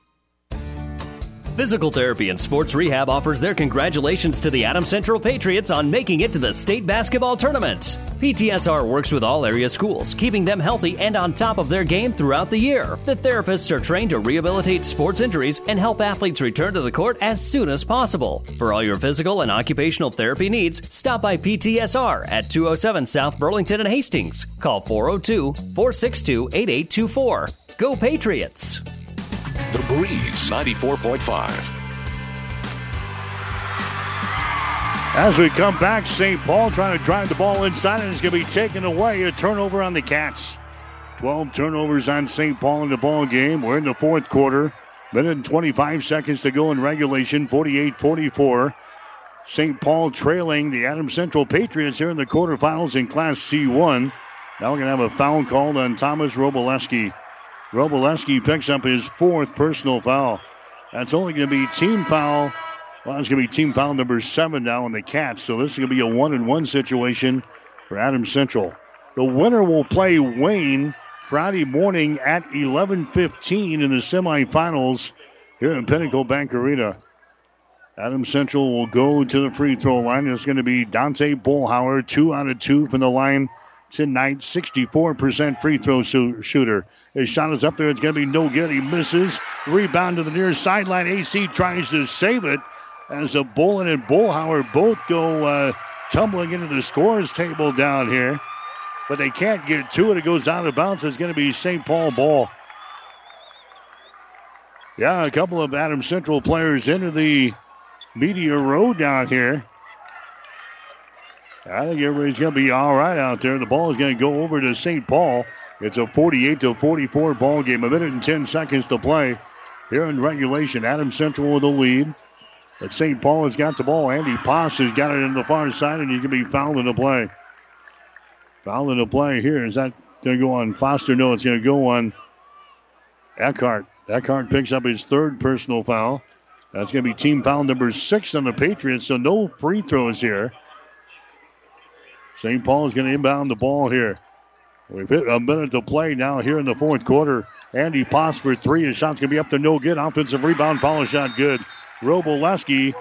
Physical Therapy and Sports Rehab offers their congratulations to the Adams Central Patriots on making it to the state basketball tournament. PTSR works with all area schools, keeping them healthy and on top of their game throughout the year. The therapists are trained to rehabilitate sports injuries and help athletes return to the court as soon as possible. For all your physical and occupational therapy needs, stop by PTSR at 207 South Burlington and Hastings. Call 402-462-8824. Go Patriots! The Breeze, 94.5. As we come back, St. Paul trying to drive the ball inside, and it's going to be taken away. A turnover on the Cats. 12 turnovers on St. Paul in the ball game. We're in the fourth quarter. Minute and 25 seconds to go in regulation, 48-44. St. Paul trailing the Adams Central Patriots here in the quarterfinals in Class C1. Now we're going to have a foul called on Thomas Robolewski. Robolewski picks up his fourth personal foul. That's only going to be team foul. Well, it's going to be team foul number 7 now on the Cats. So this is going to be a 1-and-1 situation for Adams Central. The winner will play Wayne Friday morning at 11:15 in the semifinals here in Pinnacle Bank Arena. Adams Central will go to the free throw line. It's going to be Dante Bollhauer, 2 out of 2 from the line tonight. 64% free throw shooter. His shot is up there. It's going to be no good. He misses. Rebound to the near sideline. AC tries to save it as the Bolin and Bollhauer both go tumbling into the scores table down here. But they can't get to it. It goes out of bounds. It's going to be St. Paul ball. Yeah, a couple of Adams Central players into the media row down here. I think everybody's going to be all right out there. The ball is going to go over to St. Paul. It's a 48-44 ball game. A minute and 10 seconds to play here in regulation. Adams Central with the lead. But St. Paul has got the ball. Andy Poss has got it in the far side, and he's going to be fouled in the play. Foul in the play here. Is that going to go on Foster? No, it's going to go on Eckhart. Eckhart picks up his third personal foul. That's going to be team foul number 6 on the Patriots, so no free throws here. St. Paul is going to inbound the ball here. We've hit a minute to play now here in the fourth quarter. Andy Poss for 3. His shot's going to be up to no good. Offensive rebound, follow shot good. Robolewski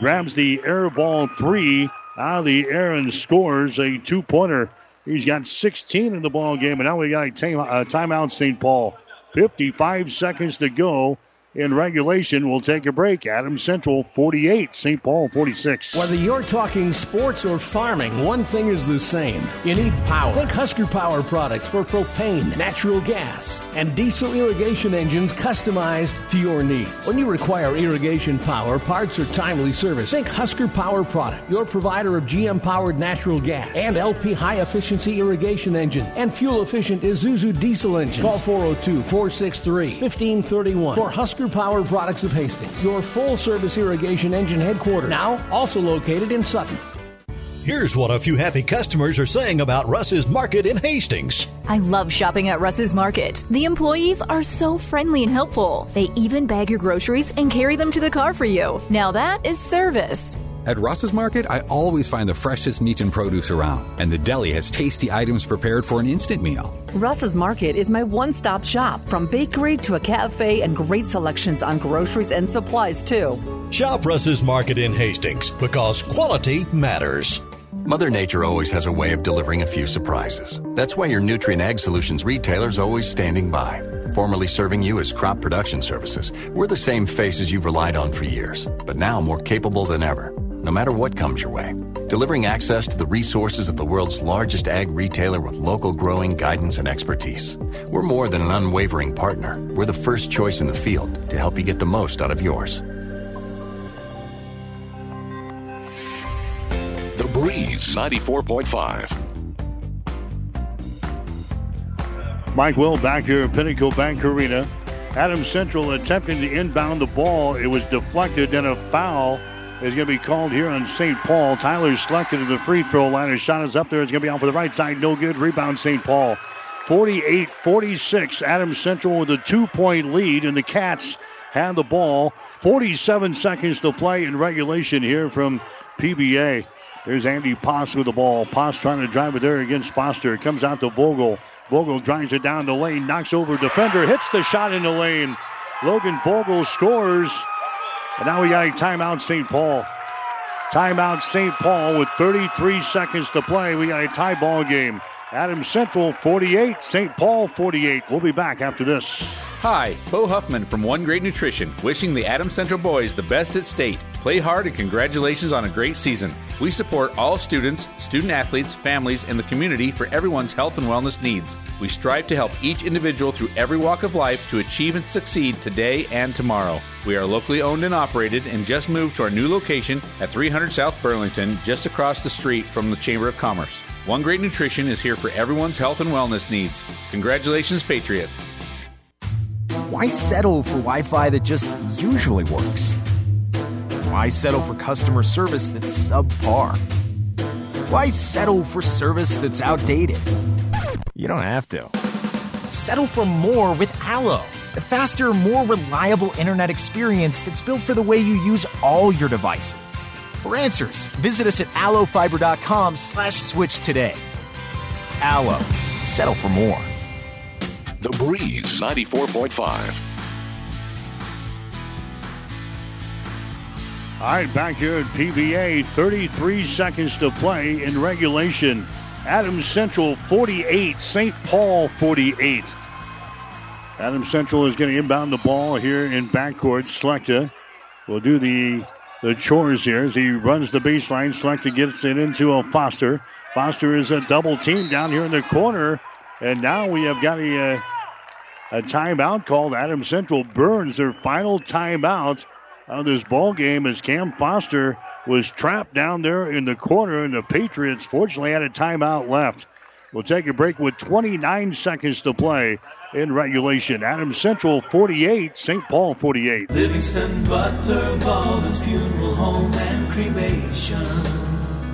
grabs the air ball 3 out of the air and scores a 2-pointer. He's got 16 in the ball game, and now we got a timeout, St. Paul. 55 seconds to go in regulation. We'll take a break. Adams Central 48, St. Paul 46. Whether you're talking sports or farming, one thing is the same. You need power. Think Husker Power products for propane, natural gas, and diesel irrigation engines customized to your needs. When you require irrigation power, parts, or timely service, think Husker Power products, your provider of GM-powered natural gas and LP high-efficiency irrigation engine and fuel-efficient Isuzu diesel engines. Call 402-463-1531 for Husker Power products of Hastings, your full-service irrigation engine headquarters, now also located in Sutton. Here's what a few happy customers are saying about Russ's Market in Hastings. I love shopping at Russ's Market. The employees are so friendly and helpful. They even bag your groceries and carry them to the car for you. Now that is service. At Russ's Market, I always find the freshest meat and produce around, and the deli has tasty items prepared for an instant meal. Russ's Market is my one-stop shop, from bakery to a cafe and great selections on groceries and supplies, too. Shop Russ's Market in Hastings, because quality matters. Mother Nature always has a way of delivering a few surprises. That's why your Nutrien Ag Solutions retailer's always standing by, formerly serving you as Crop Production Services. We're the same faces you've relied on for years, but now more capable than ever, no matter what comes your way. Delivering access to the resources of the world's largest ag retailer with local growing guidance and expertise. We're more than an unwavering partner. We're the first choice in the field to help you get the most out of yours. The Breeze, 94.5. Mike Will back here at Pinnacle Bank Arena. Adams Central attempting to inbound the ball. It was deflected, and a foul is going to be called here on St. Paul. Tyler selected to the free throw line. His shot is up there. It's going to be out for the right side. No good. Rebound St. Paul. 48-46. Adams Central with a 2-point lead, and the Cats had the ball. 47 seconds to play in regulation here from PBA. There's Andy Poss with the ball. Poss trying to drive it there against Foster. It comes out to Vogel. Vogel drives it down the lane. Knocks over a defender. Hits the shot in the lane. Logan Vogel scores. And now we got a timeout, St. Paul. Timeout, St. Paul, with 33 seconds to play. We got a tie ball game. Adams Central 48, St. Paul 48. We'll be back after this. Hi, Bo Huffman from One Great Nutrition, wishing the Adams Central boys the best at state. Play hard and congratulations on a great season. We support all students, student athletes, families, and the community for everyone's health and wellness needs. We strive to help each individual through every walk of life to achieve and succeed today and tomorrow. We are locally owned and operated and just moved to our new location at 300 South Burlington, just across the street from the Chamber of Commerce. One Great Nutrition is here for everyone's health and wellness needs. Congratulations, Patriots. Why settle for Wi-Fi that just usually works? Why settle for customer service that's subpar? Why settle for service that's outdated? You don't have to. Settle for more with Allo, the faster, more reliable internet experience that's built for the way you use all your devices. For answers, visit us at allofiber.com/switch today. Allo. Settle for more. The Breeze 94.5. All right, back here at PBA, 33 seconds to play in regulation. Adams Central 48, St. Paul 48. Adams Central is going to inbound the ball here in backcourt. Selecta will do the chores here as he runs the baseline. Selecta gets it into a Foster. Foster is a double team down here in the corner. And now we have got a timeout called. Adams Central burns their final timeout of this ball game as Cam Foster was trapped down there in the corner. And the Patriots fortunately had a timeout left. We'll take a break with 29 seconds to play in regulation. Adams Central 48, St. Paul 48. Livingston Butler Ballin Funeral Home and Cremation.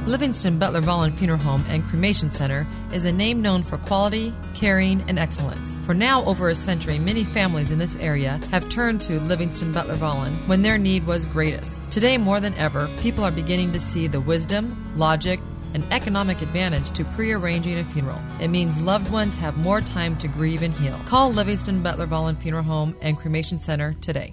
Livingston Butler Ballin Funeral Home and Cremation Center is a name known for quality, caring, and excellence. For now over a century, many families in this area have turned to Livingston Butler Ballin when their need was greatest. Today, more than ever, people are beginning to see the wisdom, logic, an economic advantage to pre-arranging a funeral. It means loved ones have more time to grieve and heal. Call Livingston Butler Ballin Funeral Home and Cremation Center today.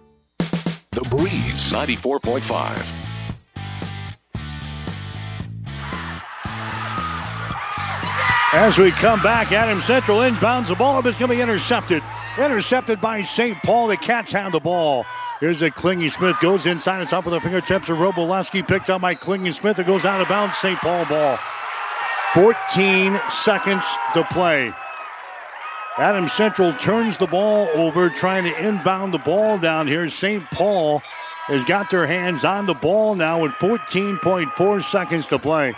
The Breeze 94.5. As we come back, Adams Central inbounds the ball, but it's going to be intercepted. Intercepted by St. Paul. The Cats have the ball. Here's a Klingey-Smith. Goes inside the top of the fingertips of Robolewski. Picked up by Klingey-Smith. It goes out of bounds. St. Paul ball. 14 seconds to play. Adams Central turns the ball over, trying to inbound the ball down here. St. Paul has got their hands on the ball now with 14.4 seconds to play.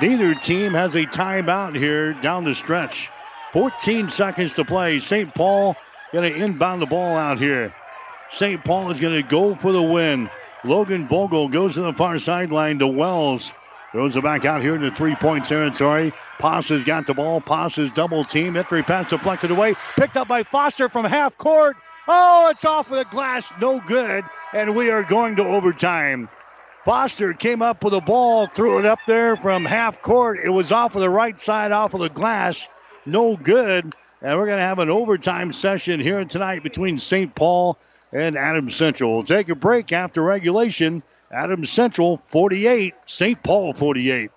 Neither team has a timeout here down the stretch. 14 seconds to play. St. Paul going to inbound the ball out here. St. Paul is going to go for the win. Logan Bogle goes to the far sideline to Wells. Throws it back out here in the three-point territory. Passes got the ball. Passes double team. Entry pass deflected away. Picked up by Foster from half court. Oh, it's off of the glass. No good. And we are going to overtime. Foster came up with the ball, threw it up there from half court. It was off of the right side, off of the glass. No good. And we're going to have an overtime session here tonight between St. Paul and Adams Central. We'll take a break after regulation. Adams Central 48, St. Paul 48.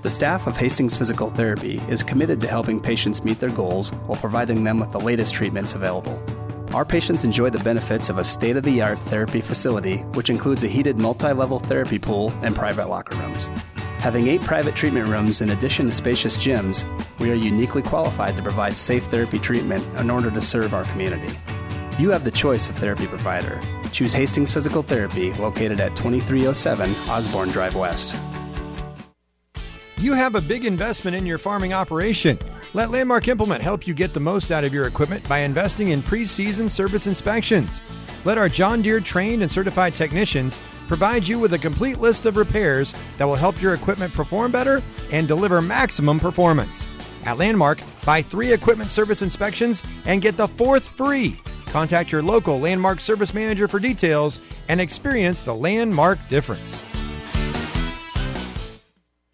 The staff of Hastings Physical Therapy is committed to helping patients meet their goals while providing them with the latest treatments available. Our patients enjoy the benefits of a state-of-the-art therapy facility, which includes a heated multi-level therapy pool and private locker rooms. Having 8 private treatment rooms in addition to spacious gyms, we are uniquely qualified to provide safe therapy treatment in order to serve our community. You have the choice of therapy provider. Choose Hastings Physical Therapy, located at 2307 Osborne Drive West. You have a big investment in your farming operation. Let Landmark Implement help you get the most out of your equipment by investing in pre-season service inspections. let our John Deere trained and certified technicians provide you with a complete list of repairs that will help your equipment perform better and deliver maximum performance. At Landmark, buy 3 equipment service inspections and get the 4th free. Contact your local Landmark service manager for details and experience the Landmark difference.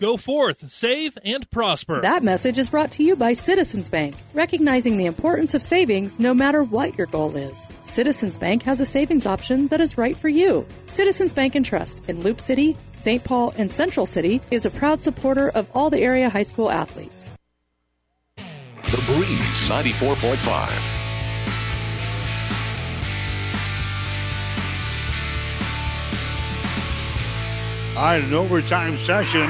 Go forth, save, and prosper. That message is brought to you by Citizens Bank, recognizing the importance of savings no matter what your goal is. Citizens Bank has a savings option that is right for you. Citizens Bank and Trust in Loop City, St. Paul, and Central City is a proud supporter of all the area high school athletes. The Breeze, 94.5. All right, an overtime session.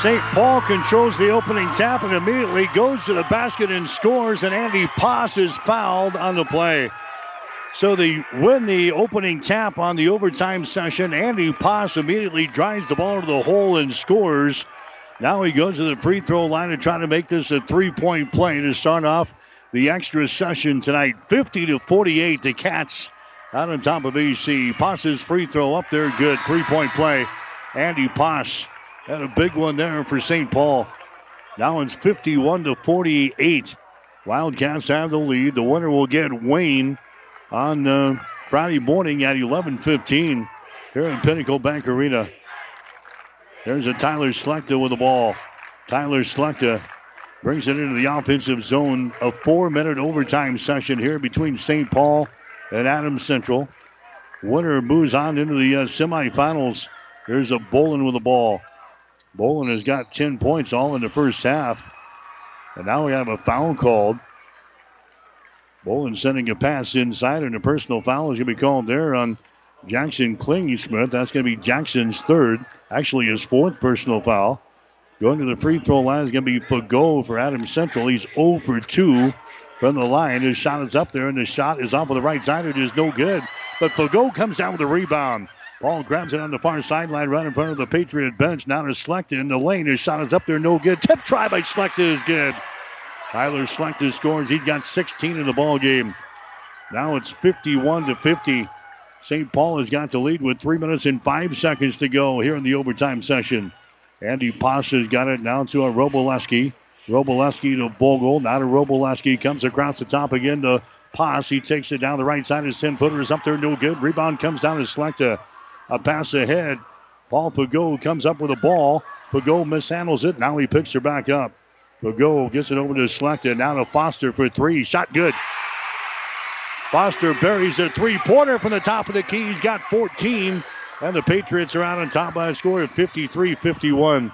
St. Paul controls the opening tap and immediately goes to the basket and scores, and Andy Poss is fouled on the play. So they win the opening tap on the overtime session. Andy Poss immediately drives the ball to the hole and scores. Now he goes to the free throw line and trying to make this a three-point play to start off the extra session tonight. 50-48, the Cats out on top of EC. Poss's free throw up there, good. Three-point play. Andy Poss had a big one there for St. Paul. Now it's 51-48. Wildcats have the lead. The winner will get Wayne on Friday morning at 11:15 here in Pinnacle Bank Arena. There's a Tyler Slekta with the ball. Tyler Slekta brings it into the offensive zone. A 4-minute overtime session here between St. Paul and Adams Central. Winner moves on into the semifinals. Here's a Bolin with the ball. Bolin has got 10 points all in the first half. And now we have a foul called. Bolin sending a pass inside, and a personal foul is going to be called there on Jackson Klingensmith. That's going to be Jackson's third, actually his fourth personal foul. Going to the free throw line is going to be Fagot for Adams Central. He's 0 for 2 from the line. His shot is up there, and the shot is off of the right side. It is no good. But Fagot comes down with a rebound. Ball grabs it on the far sideline, right in front of the Patriot bench. Now to Slekta in the lane. His shot is up there, no good. Tip try by Slekta is good. Tyler Slekta scores. He's got 16 in the ball game. Now it's 51-50. St. Paul has got the lead with 3 minutes and 5 seconds to go here in the overtime session. Andy Poss has got it now to a Robolewski. Robolewski to Bogle. Now to Robolewski. Comes across the top again to Poss. He takes it down the right side. His 10-footer is up there, no good. Rebound comes down to Slekta. A pass ahead. Paul Fagot comes up with a ball. Fagot mishandles it. Now he picks her back up. Fagot gets it over to Slekta. Now to Foster for three. Shot good. Foster buries a three-pointer from the top of the key. He's got 14. And the Patriots are out on top by a score of 53-51.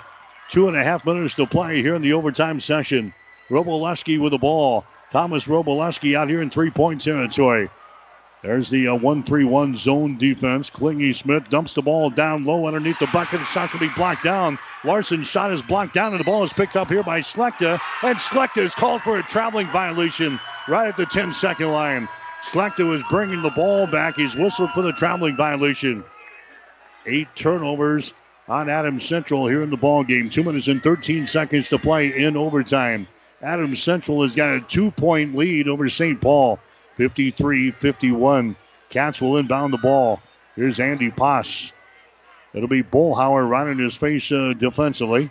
2.5 minutes to play here in the overtime session. Robolewski with the ball. Thomas Robolewski out here in three-point territory. There's the 1-3-1 zone defense. Klingensmith dumps the ball down low underneath the bucket. The shot can be blocked down. Larson's shot is blocked down, and the ball is picked up here by Slekta. And Slekta is called for a traveling violation right at the 10-second line. Slekta was bringing the ball back. He's whistled for the traveling violation. 8 turnovers on Adams Central here in the ball game. 2 minutes and 13 seconds to play in overtime. Adams Central has got a 2-point lead over St. Paul. 53-51. Cats will inbound the ball. Here's Andy Poss. It'll be Bollhauer right in his face defensively.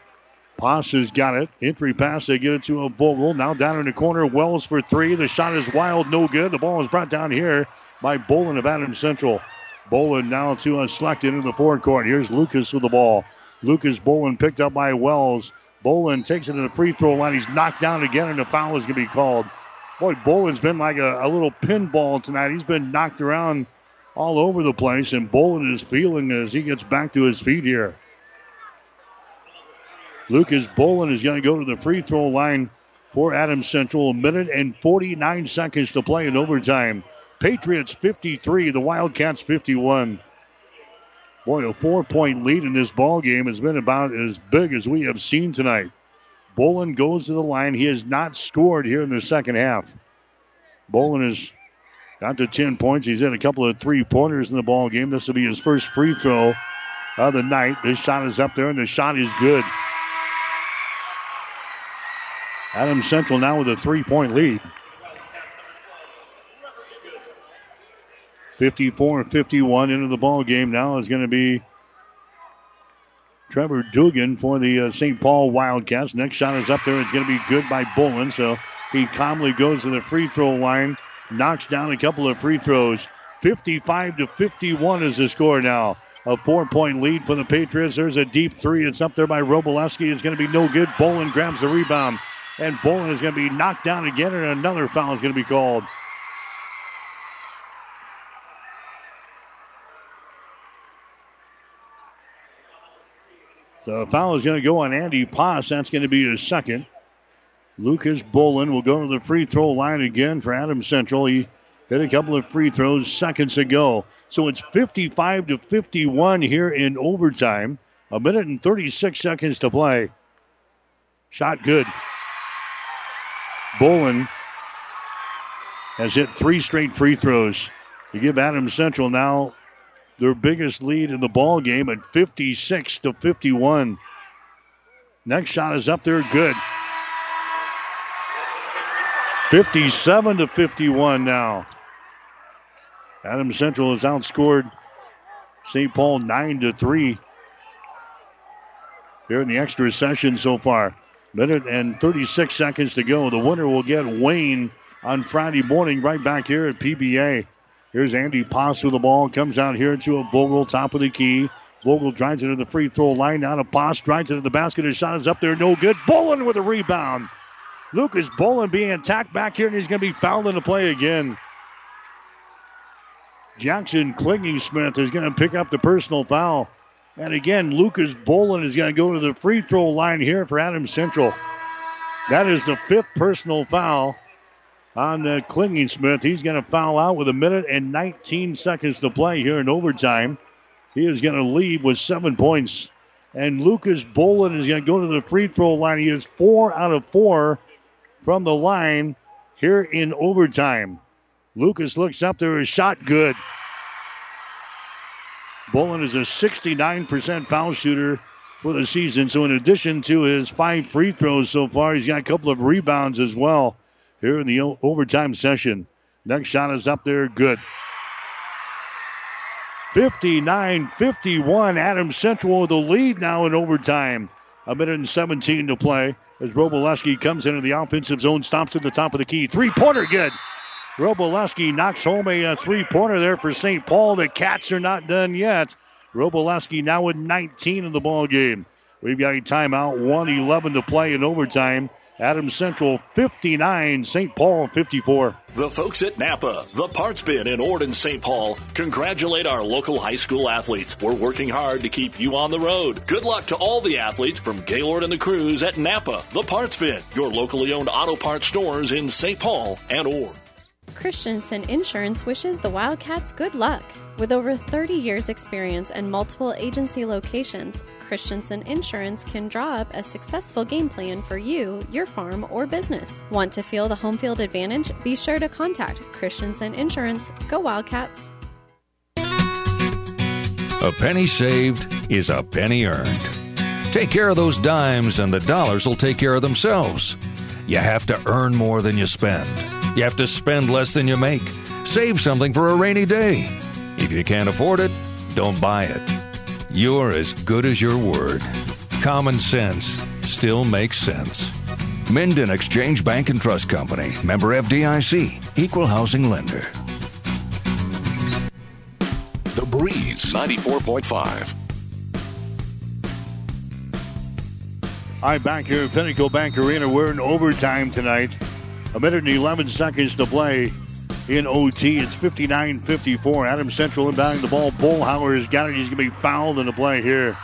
Poss has got it. Entry pass. They get it to a Bogle. Now down in the corner. Wells for three. The shot is wild. No good. The ball is brought down here by Bolin of Adams Central. Bolin now to Slekta into the forecourt. Here's Lucas with the ball. Lucas Bolin picked up by Wells. Bolin takes it to the free throw line. He's knocked down again, and a foul is going to be called. Boy, Bolin's been like a little pinball tonight. He's been knocked around all over the place, and Bolin is feeling as he gets back to his feet here. Lucas Bolin is going to go to the free throw line for Adams Central. 1 minute and 49 seconds to play in overtime. Patriots 53, the Wildcats 51. Boy, a 4-point lead in this ball game has been about as big as we have seen tonight. Bolin goes to the line. He has not scored here in the second half. Bolin has got to 10 points. He's had a couple of three-pointers in the ball game. This will be his first free throw of the night. This shot is up there, and the shot is good. Adams Central now with a 3-point lead. 54-51 into the ball game now is going to be Trevor Dugan for the St. Paul Wildcats. Next shot is up there. It's going to be good by Bolin. So he calmly goes to the free throw line, knocks down a couple of free throws. 55-51 is the score now. A 4-point lead for the Patriots. There's a deep three. It's up there by Robolewski. It's going to be no good. Bolin grabs the rebound. And Bolin is going to be knocked down again, and another foul is going to be called. So a foul is going to go on Andy Poss. That's going to be his second. Lucas Bolin will go to the free throw line again for Adams Central. He hit a couple of free throws seconds ago. So it's 55-51 here in overtime. A minute and 36 seconds to play. Shot good. Bolin has hit three straight free throws to give Adams Central now their biggest lead in the ball game at 56-51. Next shot is up there, good. 57-51 now. Adams Central has outscored St. Paul 9-3 here in the extra session so far. Minute and 36 seconds to go. The winner will get Wayne on Friday morning right back here at PBA. Here's Andy Poss with the ball. Comes out here to a Vogel, top of the key. Vogel drives it to the free throw line. Now to Poss, drives it to the basket. His shot is up there, no good. Bolin with a rebound. Lucas Bolin being attacked back here, and he's going to be fouled into play again. Jackson Klingensmith is going to pick up the personal foul. And again, Lucas Bolin is going to go to the free throw line here for Adams Central. That is the fifth personal foul on Klingensmith. He's going to foul out with a minute and 19 seconds to play here in overtime. He is going to lead with 7 points. And Lucas Bolin is going to go to the free throw line. He is 4 out of 4 from the line here in overtime. Lucas looks up there. His shot good. Bolin is a 69% foul shooter for the season. So in addition to his 5 free throws so far, he's got a couple of rebounds as well here in the overtime session. Next shot is up there. Good. 59-51. Adams Central with the lead now in overtime. A minute and 17 to play as Robolewski comes into the offensive zone, stops at the top of the key. Three-pointer good. Robolewski knocks home a three-pointer there for St. Paul. The Cats are not done yet. Robolewski now with 19 in the ball game. We've got a timeout, 1:11 to play in overtime. Adams Central 59, St. Paul 54. The folks at Napa, the Parts Bin in Ord and St. Paul, congratulate our local high school athletes. We're working hard to keep you on the road. Good luck to all the athletes from Gaylord and the Crews at Napa, the Parts Bin, your locally owned auto parts stores in St. Paul and Ord. Christensen Insurance wishes the Wildcats good luck. With over 30 years' experience and multiple agency locations, Christensen Insurance can draw up a successful game plan for you, your farm, or business. Want to feel the home field advantage? Be sure to contact Christensen Insurance. Go Wildcats! A penny saved is a penny earned. Take care of those dimes and the dollars will take care of themselves. You have to earn more than you spend. You have to spend less than you make. Save something for a rainy day. If you can't afford it, don't buy it. You're as good as your word. Common sense still makes sense. Minden Exchange Bank and Trust Company. Member FDIC. Equal housing lender. The Breeze, 94.5. All right, back here at Pinnacle Bank Arena. We're in overtime tonight. A minute and 11 seconds to play in OT. It's 59-54. Adams Central inbounding the ball. Bollhauer has got it. He's going to be fouled in the play here.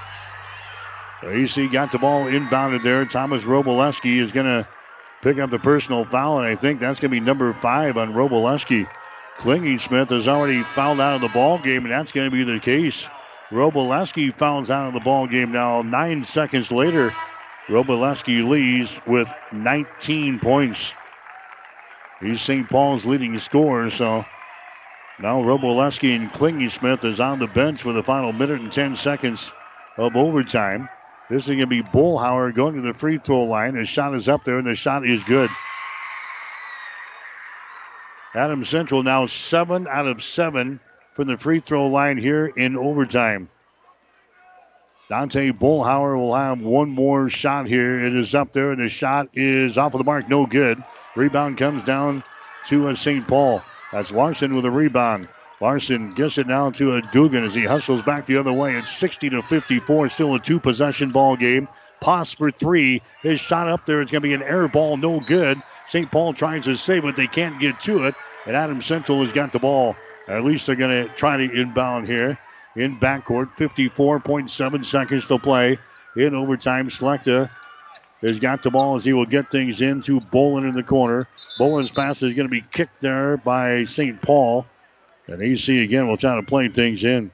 AC got the ball inbounded there. Thomas Robolewski is going to pick up the personal foul, and I think that's going to be number 5 on Robolewski. Klingensmith is already fouled out of the ball game, and that's going to be the case. Robolewski fouls out of the ball game now. 9 seconds later, Robolewski leads with 19 points. He's St. Paul's leading scorer, so now Robolewski and Klingensmith is on the bench for the final minute and 10 seconds of overtime. This is going to be Bollhauer going to the free throw line. His shot is up there, and the shot is good. Adams Central now 7 out of 7 from the free throw line here in overtime. Dante Bollhauer will have one more shot here. It is up there, and the shot is off of the mark. No good. Rebound comes down to St. Paul. That's Larson with a rebound. Larson gets it now to Dugan as he hustles back the other way. It's 60-54. Still a two-possession ball game. Pass for three. His shot up there. It's going to be an air ball. No good. St. Paul tries to save it. They can't get to it. And Adams Central has got the ball. At least they're going to try to inbound here. In backcourt, 54.7 seconds to play in overtime. Slekta has got the ball as he will get things into Bolin in the corner. Bolin's pass is going to be kicked there by St. Paul. And AC again will try to play things in.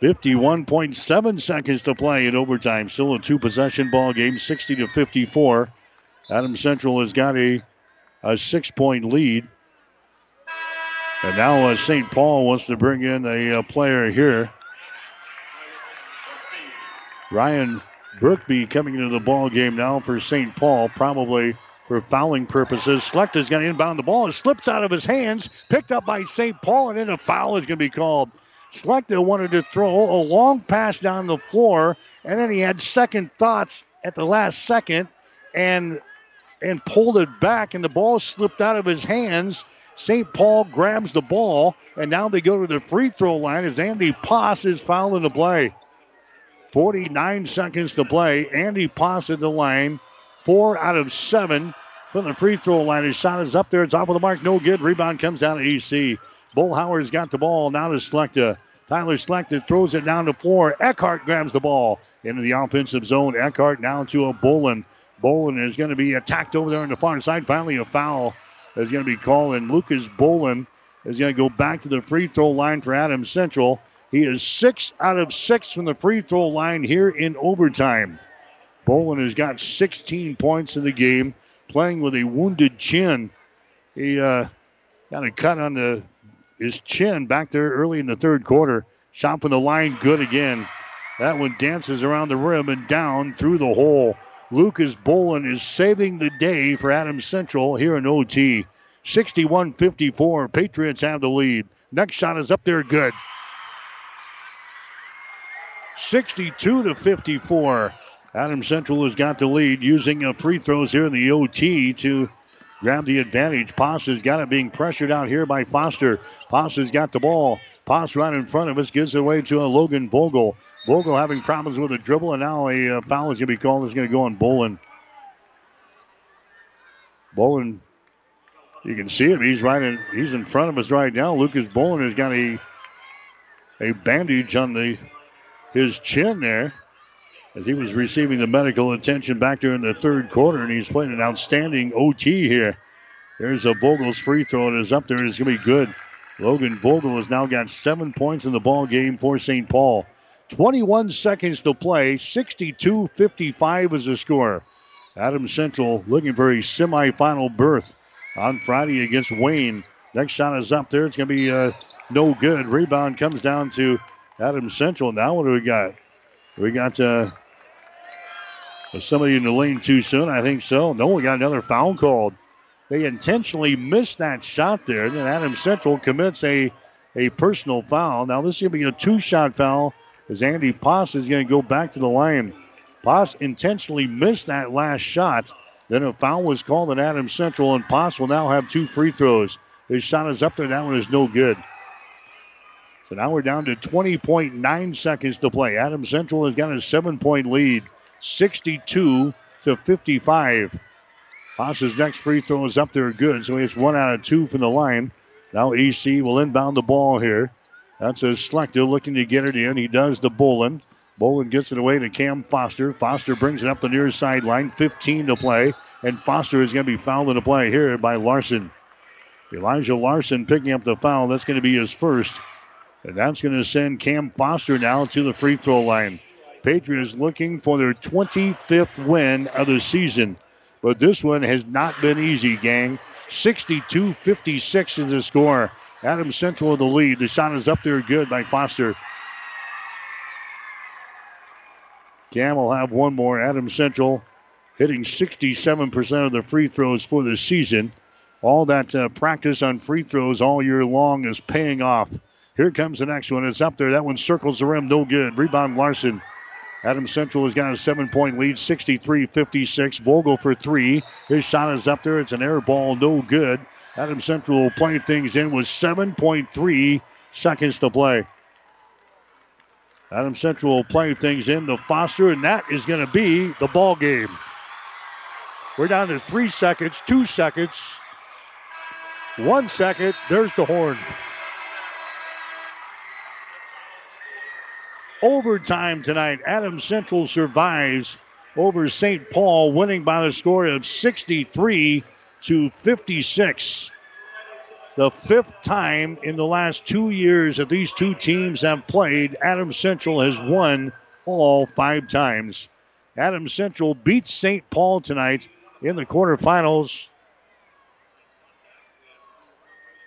51.7 seconds to play in overtime. Still a two-possession ball game, 60-54. Adams Central has got a 6-point lead. And now St. Paul wants to bring in a player here. Ryan Brookby coming into the ball game now for St. Paul, probably for fouling purposes. Slekta's going to inbound the ball. It slips out of his hands, picked up by St. Paul, and then a foul is going to be called. Slekta wanted to throw a long pass down the floor, and then he had second thoughts at the last second and pulled it back, and the ball slipped out of his hands. St. Paul grabs the ball, and now they go to the free throw line as Andy Poss is fouling the play. 49 seconds to play. Andy Poss at the line, 4 out of 7 from the free throw line. His shot is up there. It's off of the mark. No good. Rebound comes down to EC. Bollhauer's got the ball. Now to Slekta. Tyler Slekta throws it down the floor. Eckhart grabs the ball into the offensive zone. Eckhart now to a Bolin. Bolin is going to be attacked over there on the far side. Finally, a foul is going to be called, and Lucas Bolin is going to go back to the free throw line for Adams Central. He is 6 out of 6 from the free throw line here in overtime. Bolin has got 16 points in the game, playing with a wounded chin. He got a cut on his chin back there early in the third quarter. Shot from the line, good again. That one dances around the rim and down through the hole. Lucas Bolin is saving the day for Adams Central here in OT. 61-54. Patriots have the lead. Next shot is up there, good. 62-54. Adams Central has got the lead using free throws here in the OT to grab the advantage. Poss has got it, being pressured out here by Foster. Poss has got the ball. Poss right in front of us gives it away to Logan Vogel. Vogel having problems with a dribble, and now a foul is going to be called. It's going to go on Bolin. Bolin, you can see him. He's in front of us right now. Lucas Bolin has got a bandage on his chin there as he was receiving the medical attention back there in the third quarter, and he's played an outstanding OT here. There's a Vogel's free throw, and it's up there, and it's going to be good. Logan Vogel has now got 7 points in the ball game for St. Paul. 21 seconds to play. 62-55 is the score. Adams Central looking for a semifinal berth on Friday against Wayne. Next shot is up there. It's going to be no good. Rebound comes down to Adams Central. Now what do we got? We got somebody in the lane too soon. I think so. No, we got another foul called. They intentionally missed that shot there. Then Adams Central commits a personal foul. Now this is going to be a two-shot foul, as Andy Poss is going to go back to the line. Poss intentionally missed that last shot. Then a foul was called at Adams Central, and Poss will now have 2 free throws. His shot is up there. That one is no good. So now we're down to 20.9 seconds to play. Adams Central has got a 7-point lead, 62-55. Poss's next free throw is up there good, so it's 1 out of 2 from the line. Now EC will inbound the ball here. That's a Slekta looking to get it in. He does the Bolin. Bolin gets it away to Cam Foster. Foster brings it up the near sideline. 15 to play. And Foster is going to be fouled in the play here by Larson. Elijah Larson picking up the foul. That's going to be his first. And that's going to send Cam Foster now to the free throw line. Patriots looking for their 25th win of the season. But this one has not been easy, gang. 62-56 is the score. Adams Central with the lead. The shot is up there good by Foster. Cam will have one more. Adams Central hitting 67% of the free throws for the season. All that practice on free throws all year long is paying off. Here comes the next one. It's up there. That one circles the rim. No good. Rebound Larson. Adams Central has got a 7-point lead, 63-56. Vogel for three. His shot is up there. It's an air ball. No good. Adams Central will play things in with 7.3 seconds to play. Adams Central will play things in to Foster, and that is going to be the ball game. We're down to 3 seconds, 2 seconds, 1 second. There's the horn. Overtime tonight. Adams Central survives over St. Paul, winning by the score of 63-56. The fifth time in the last 2 years that these two teams have played, Adams Central has won all 5 times. Adams Central beats St. Paul tonight in the quarterfinals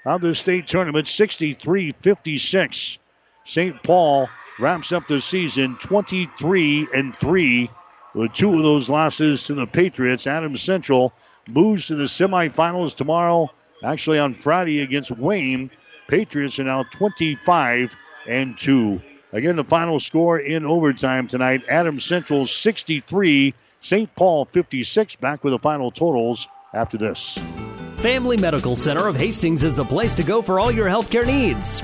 of the state tournament, 63-56. St. Paul wraps up the season 23-3 with 2 of those losses to the Patriots. Adams Central moves to the semifinals tomorrow, actually on Friday against Wayne. Patriots are now 25-2. Again, the final score in overtime tonight, Adams Central 63, St. Paul 56. Back with the final totals after this. Family Medical Center of Hastings is the place to go for all your healthcare needs.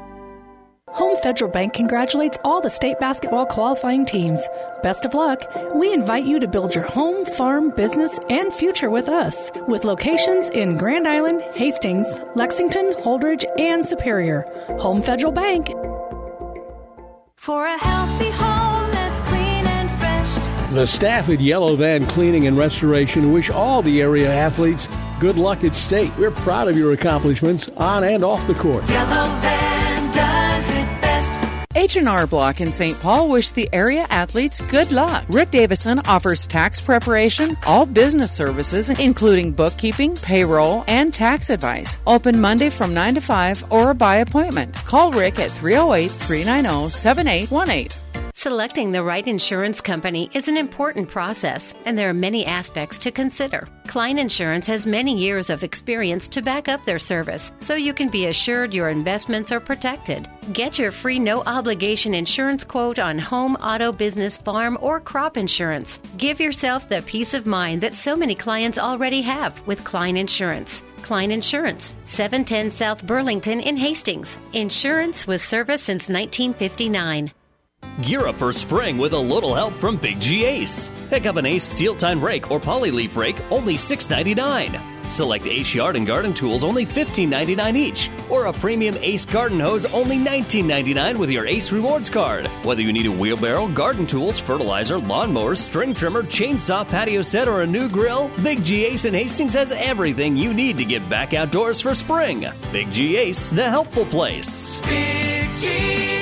Home Federal Bank congratulates all the state basketball qualifying teams. Best of luck. We invite you to build your home, farm, business, and future with us, with locations in Grand Island, Hastings, Lexington, Holdridge, and Superior. Home Federal Bank. For a healthy home that's clean and fresh. The staff at Yellow Van Cleaning and Restoration wish all the area athletes good luck at state. We're proud of your accomplishments on and off the court. Yellow Van does it. H&R Block in St. Paul wish the area athletes good luck. Rick Davison offers tax preparation, all business services, including bookkeeping, payroll, and tax advice. Open Monday from 9 to 5 or by appointment. Call Rick at 308-390-7818. Selecting the right insurance company is an important process, and there are many aspects to consider. Klein Insurance has many years of experience to back up their service, so you can be assured your investments are protected. Get your free no-obligation insurance quote on home, auto, business, farm, or crop insurance. Give yourself the peace of mind that so many clients already have with Klein Insurance. Klein Insurance, 710 South Burlington in Hastings. Insurance with service since 1959. Gear up for spring with a little help from Big G Ace. Pick up an Ace steel-tine rake or polyleaf rake, only $6.99. Select Ace yard and garden tools, only $15.99 each. Or a premium Ace garden hose, only $19.99 with your Ace Rewards card. Whether you need a wheelbarrow, garden tools, fertilizer, lawnmower, string trimmer, chainsaw, patio set, or a new grill, Big G Ace in Hastings has everything you need to get back outdoors for spring. Big G Ace, the helpful place. Big G Ace.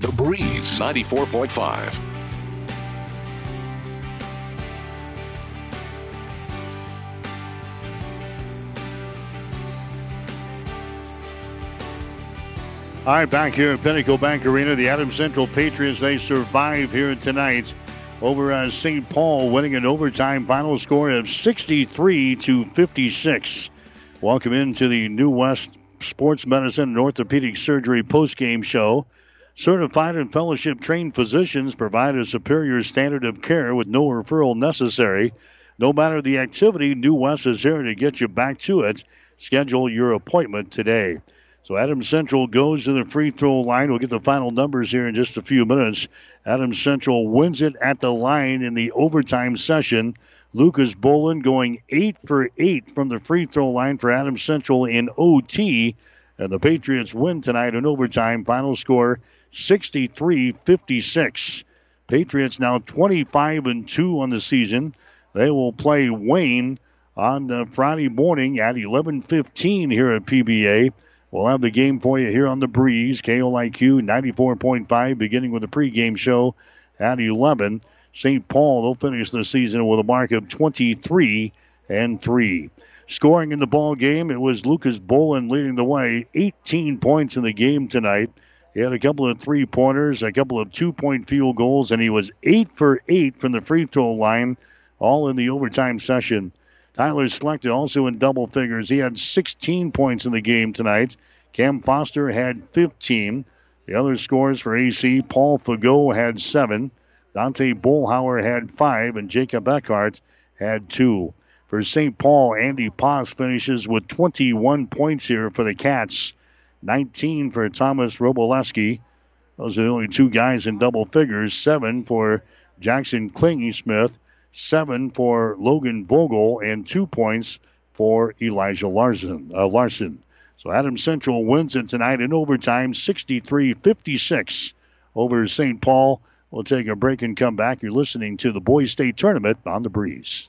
The Breeze, 94.5. All right, back here at Pinnacle Bank Arena, the Adams Central Patriots, they survive here tonight over St. Paul, winning an overtime final score of 63-56. Welcome into the New West Sports Medicine and Orthopedic Surgery postgame show. Certified and fellowship-trained physicians provide a superior standard of care with no referral necessary. No matter the activity, New West is here to get you back to it. Schedule your appointment today. So Adams Central goes to the free throw line. We'll get the final numbers here in just a few minutes. Adams Central wins it at the line in the overtime session. Lucas Boland going 8 for 8 from the free throw line for Adams Central in OT. And the Patriots win tonight in overtime. Final score 63-56. Patriots now 25-2 on the season. They will play Wayne on Friday morning at 11:15 here at PBA. We'll have the game for you here on The Breeze, KOIQ 94.5, beginning with the pregame show at 11. St. Paul will finish the season with a mark of 23-3. Scoring in the ball game, it was Lucas Boland leading the way, 18 points in the game tonight. He had a couple of three-pointers, a couple of two-point field goals, and he was 8 for 8 from the free throw line, all in the overtime session. Tyler Schlechter also in double figures. He had 16 points in the game tonight. Cam Foster had 15. The other scores for AC, Paul Fagot had 7. Dante Bollhauer had 5. And Jacob Eckhart had 2. For St. Paul, Andy Poss finishes with 21 points here for the Cats. 19 for Thomas Roboleski. Those are the only two guys in double figures. 7 for Jackson Klingensmith. 7 for Logan Vogel, and 2 points for Elijah Larson. So Adams Central wins it tonight in overtime, 63-56 over St. Paul. We'll take a break and come back. You're listening to the Boys State Tournament on The Breeze.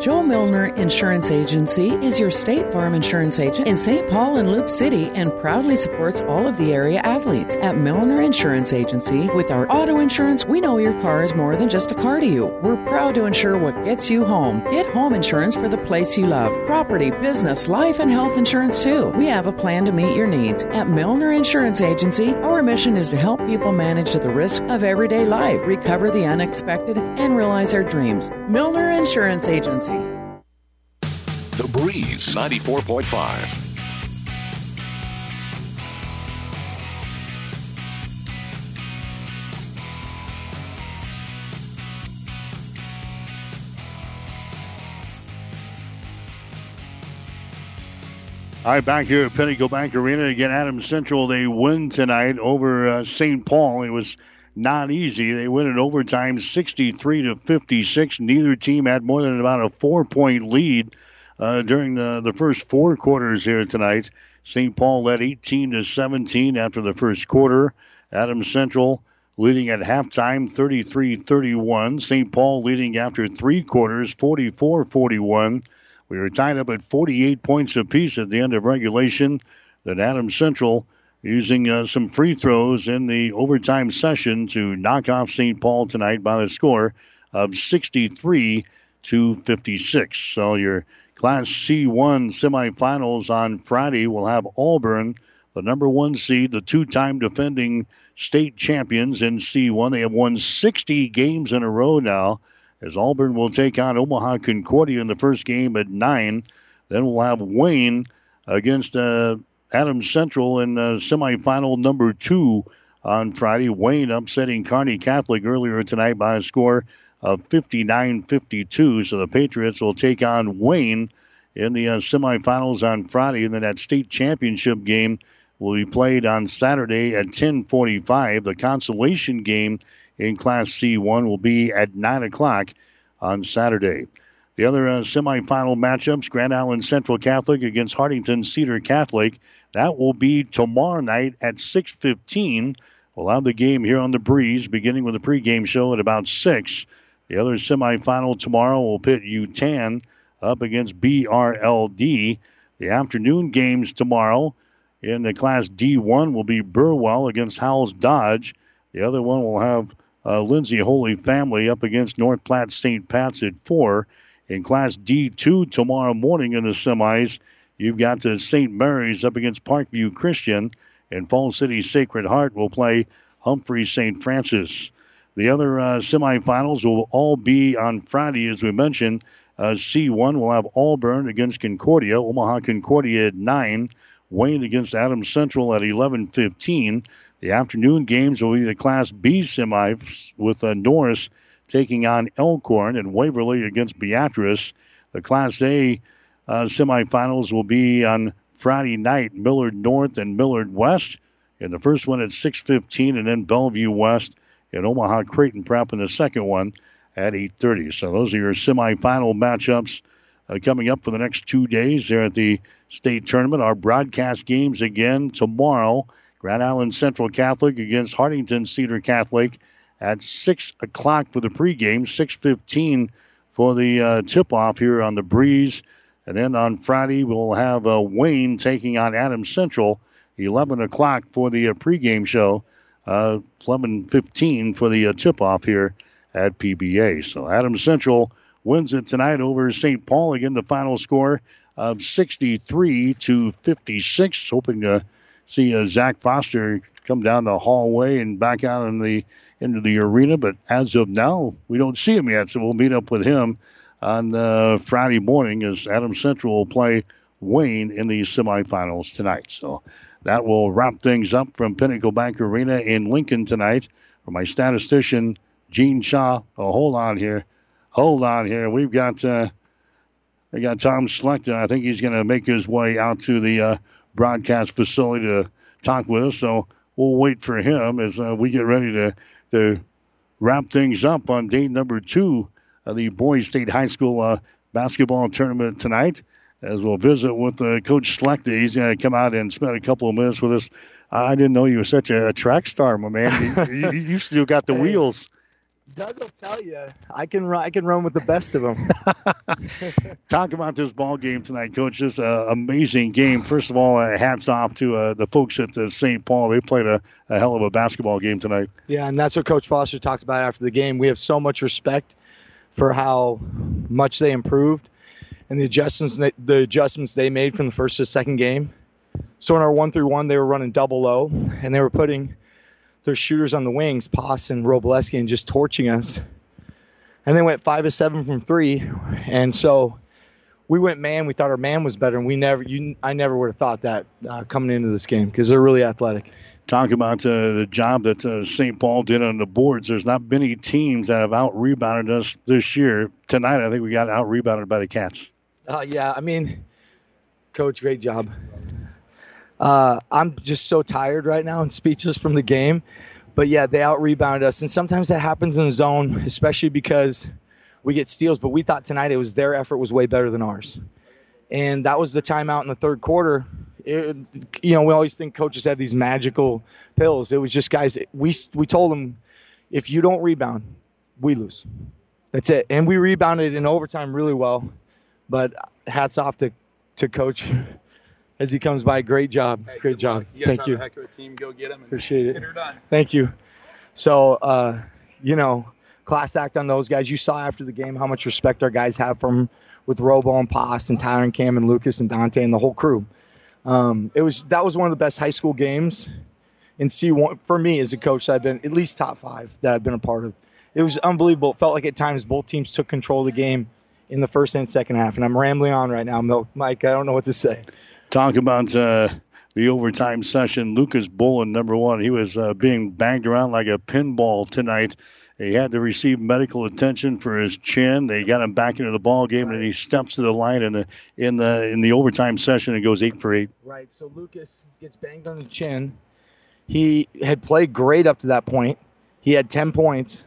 Joel Milner Insurance Agency is your State Farm insurance agent in St. Paul and Loop City and proudly supports all of the area athletes. At Milner Insurance Agency, with our auto insurance, we know your car is more than just a car to you. We're proud to insure what gets you home. Get home insurance for the place you love. Property, business, life, and health insurance, too. We have a plan to meet your needs. At Milner Insurance Agency, our mission is to help people manage the risk of everyday life, recover the unexpected, and realize their dreams. Milner Insurance Agency. The Breeze 94.5. All right, back here at Pinnacle Bank Arena again. Adams Central, they win tonight over St. Paul. It was not easy. They win in overtime, 63-56. Neither team had more than about a 4-point lead during the first four quarters here tonight. St. Paul led 18-17 after the first quarter. Adams Central leading at halftime, 33-31. St. Paul leading after three quarters, 44-41. We were tied up at 48 points apiece at the end of regulation. Then Adams Central using some free throws in the overtime session to knock off St. Paul tonight by the score of 63-56. So your Class C1 semifinals on Friday will have Auburn, the number one seed, the two-time defending state champions in C1. They have won 60 games in a row now, as Auburn will take on Omaha Concordia in the first game at 9. Then we'll have Wayne against Adams Central in semifinal number 2 on Friday. Wayne upsetting Kearney Catholic earlier tonight by a score of 59-52. So the Patriots will take on Wayne in the semifinals on Friday. And then that state championship game will be played on Saturday at 10:45. The consolation game in Class C1 will be at 9 o'clock on Saturday. The other semifinal matchups, Grand Island Central Catholic against Hardington Cedar Catholic. That will be tomorrow night at 6:15. We'll have the game here on The Breeze, beginning with the pregame show at about 6. The other semifinal tomorrow will pit UTAN up against BRLD. The afternoon games tomorrow in the Class D1 will be Burwell against Howells Dodge. The other one will have Lindsay Holy Family up against North Platte St. Pat's at 4. In Class D2 tomorrow morning in the semis, you've got St. Mary's up against Parkview Christian. and Falls City's Sacred Heart will play Humphrey St. Francis. The other semifinals will all be on Friday, as we mentioned. C1 will have Auburn against Concordia, Omaha Concordia at 9, Wayne against Adams Central at 11:15. The afternoon games will be the Class B semis with Norris taking on Elkhorn and Waverly against Beatrice. The Class A semifinals will be on Friday night, Millard North and Millard West. And the first one at 6:15, and then Bellevue West and Omaha Creighton Prep in the second one at 8:30. So those are your semifinal matchups coming up for the next 2 days there at the state tournament. Our broadcast games again tomorrow. Grand Island Central Catholic against Hardington Cedar Catholic at 6 o'clock for the pregame, 6:15 for the tip-off here on the Breeze. And then on Friday, we'll have Wayne taking on Adams Central, 11 o'clock for the pregame show. 11:15 for the tip-off here at PBA. So Adams Central wins it tonight over St. Paul. Again, the final score of 63-56. Hoping to see Zach Foster come down the hallway and back out in the into the arena. But as of now, we don't see him yet. So we'll meet up with him on Friday morning as Adams Central will play Wayne in the semifinals tonight. So that will wrap things up from Pinnacle Bank Arena in Lincoln tonight. For my statistician, Gene Shaw. Oh, hold on here. We've got we got Tom Schlechter. I think he's going to make his way out to the broadcast facility to talk with us. So we'll wait for him as we get ready to wrap things up on day number 2 of the Boys State High School basketball tournament tonight. As we'll visit with Coach Schlechter. He's going to come out and spend a couple of minutes with us. I didn't know you were such a track star, my man. You still got the wheels. Doug will tell you. I can run with the best of them. Talk about this ball game tonight, Coach. This amazing game. First of all, hats off to the folks at St. Paul. They played a hell of a basketball game tonight. Yeah, and that's what Coach Foster talked about after the game. We have so much respect for how much they improved. And the adjustments they made from the first to the second game. So in our 1-3-1, they were running double low, and they were putting their shooters on the wings, Poss and Robleski, and just torching us. And they went 5 of 7 from 3, and so we went man. We thought our man was better, and I never would have thought that coming into this game because they're really athletic. Talk about the job that St. Paul did on the boards. There's not many teams that have out-rebounded us this year. Tonight, I think we got out-rebounded by the Cats. Yeah, I mean, Coach, great job. I'm just so tired right now and speechless from the game. But, yeah, they out-rebounded us. And sometimes that happens in the zone, especially because we get steals. But we thought tonight it was their effort was way better than ours. And that was the timeout in the third quarter. We always think coaches have these magical pills. It was just, guys, we told them, if you don't rebound, we lose. That's it. And we rebounded in overtime really well. But hats off to Coach as he comes by. Great job. Hey, great job. You guys have a heck of a team. Go get him. Appreciate it. Get her done. Thank you. So, class act on those guys. You saw after the game how much respect our guys have for them with Robo and Poss and Tyron Cam and Lucas and Dante and the whole crew. That was one of the best high school games in C1 for me as a coach that I've been, at least top 5 that I've been a part of. It was unbelievable. It felt like at times both teams took control of the game in the first and second half. And I'm rambling on right now, Mike. I don't know what to say. Talk about the overtime session. Lucas Bullen, number 1, he was being banged around like a pinball tonight. He had to receive medical attention for his chin. They got him back into the ball game, right. And he steps to the line in the overtime session and goes 8 for 8. Right. So Lucas gets banged on the chin. He had played great up to that point. He had 10 points.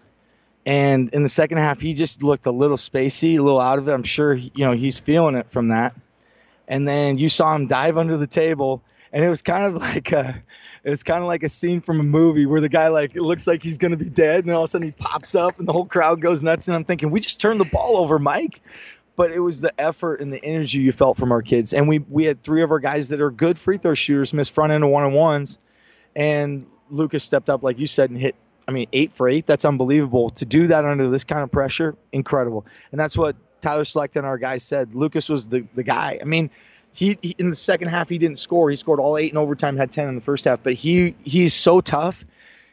And in the second half, he just looked a little spacey, a little out of it. I'm sure he's feeling it from that. And then you saw him dive under the table, and it was kind of like a scene from a movie where the guy it looks like he's going to be dead, and all of a sudden he pops up, and the whole crowd goes nuts. And I'm thinking, we just turned the ball over, Mike. But it was the effort and the energy you felt from our kids. And we had 3 of our guys that are good free throw shooters miss front end of one-on-ones, and Lucas stepped up, like you said, and hit. 8 for 8, that's unbelievable. To do that under this kind of pressure, incredible. And that's what Tyler Schlechter and our guys said. Lucas was the guy. He in the second half, he didn't score. He scored all 8 in overtime, had 10 in the first half. But he's so tough.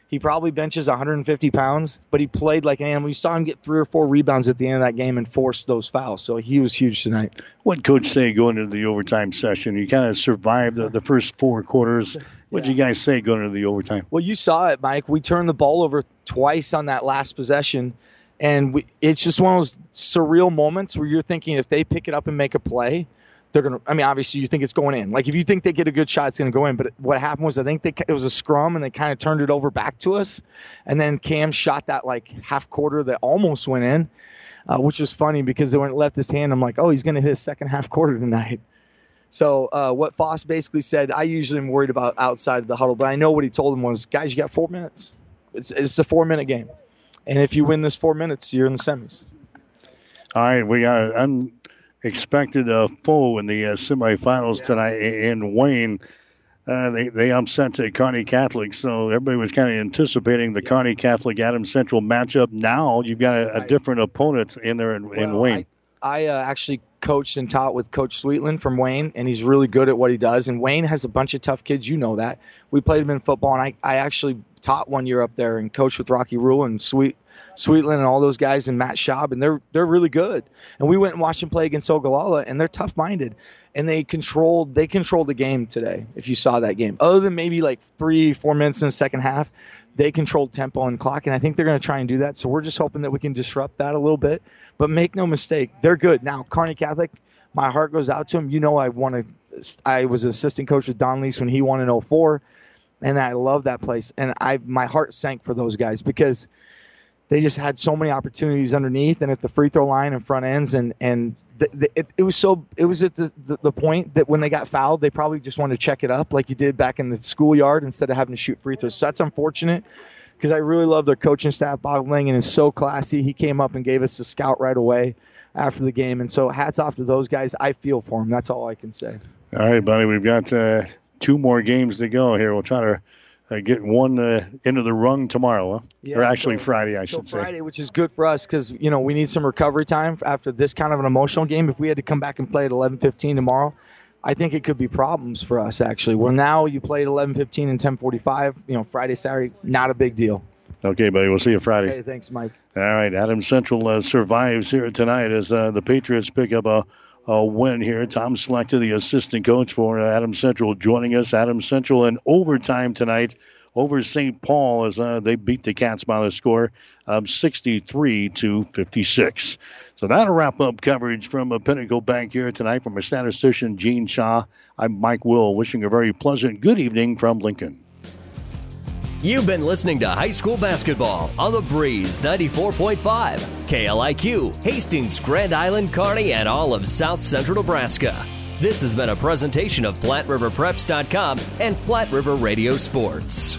He probably benches 150 pounds, but he played like an animal. You saw him get 3 or 4 rebounds at the end of that game and force those fouls. So he was huge tonight. What did Coach say going into the overtime session? You kind of survived the first 4 quarters. What did you guys say going into the overtime? Well, you saw it, Mike. We turned the ball over twice on that last possession. And it's just one of those surreal moments where you're thinking if they pick it up and make a play, they're going to – I mean, obviously, you think it's going in. Like, if you think they get a good shot, it's going to go in. But what happened was it was a scrum, and they kind of turned it over back to us. And then Cam shot that, like, half quarter that almost went in, which was funny because when it left his hand, I'm like, oh, he's going to hit his second half quarter tonight. So what Foss basically said, I usually am worried about outside of the huddle, but I know what he told him was, guys, you got 4 minutes. It's a 4-minute game. And if you win this 4 minutes, you're in the semis. All right, we got an unexpected foe in the semifinals tonight in Wayne. They upset Kearney Catholic, so everybody was kind of anticipating the Kearney Catholic-Adams Central matchup. Now you've got a different opponent in there in Wayne. I actually coached and taught with Coach Sweetland from Wayne, and he's really good at what he does. And Wayne has a bunch of tough kids. You know that. We played him in football, and I actually taught one year up there and coached with Rocky Rule and Sweetland and all those guys and Matt Schaub, and they're really good. And we went and watched them play against Ogallala, and they're tough-minded. And they controlled the game today, if you saw that game. Other than maybe like 3-4 minutes in the second half, they controlled tempo and clock, and I think they're going to try and do that. So we're just hoping that we can disrupt that a little bit. But make no mistake, they're good. Now, Kearney Catholic, my heart goes out to them. You know I was an assistant coach with Don Leese when he won in 2004, and I love that place. And my heart sank for those guys because they just had so many opportunities underneath and at the free throw line and front ends. And it was at the point that when they got fouled, they probably just wanted to check it up like you did back in the schoolyard instead of having to shoot free throws. So that's unfortunate because I really love their coaching staff. Bob Langan is so classy. He came up and gave us a scout right away after the game. And so hats off to those guys. I feel for them. That's all I can say. All right, buddy. We've got 2 more games to go here. We'll try to get one into the rung tomorrow, huh? Yeah, or actually Friday, I should say. Friday, which is good for us because, you know, we need some recovery time after this kind of an emotional game. If we had to come back and play at 11:15 tomorrow, I think it could be problems for us, actually. Well, now you play at 11:15 and 10:45, you know, Friday, Saturday, not a big deal. Okay, buddy, we'll see you Friday. Okay, thanks, Mike. All right, Adams Central survives here tonight as the Patriots pick up a win here. Tom Selecta, the assistant coach for Adams Central, joining us. Adams Central in overtime tonight over St. Paul as they beat the Cats by the score of 63-56. So that'll wrap up coverage from Pinnacle Bank here tonight. From our statistician, Gene Shaw, I'm Mike Will, wishing a very pleasant good evening from Lincoln. You've been listening to High School Basketball on The Breeze 94.5, KLIQ, Hastings, Grand Island, Kearney, and all of South Central Nebraska. This has been a presentation of PlatteRiverPreps.com and Platte River Radio Sports.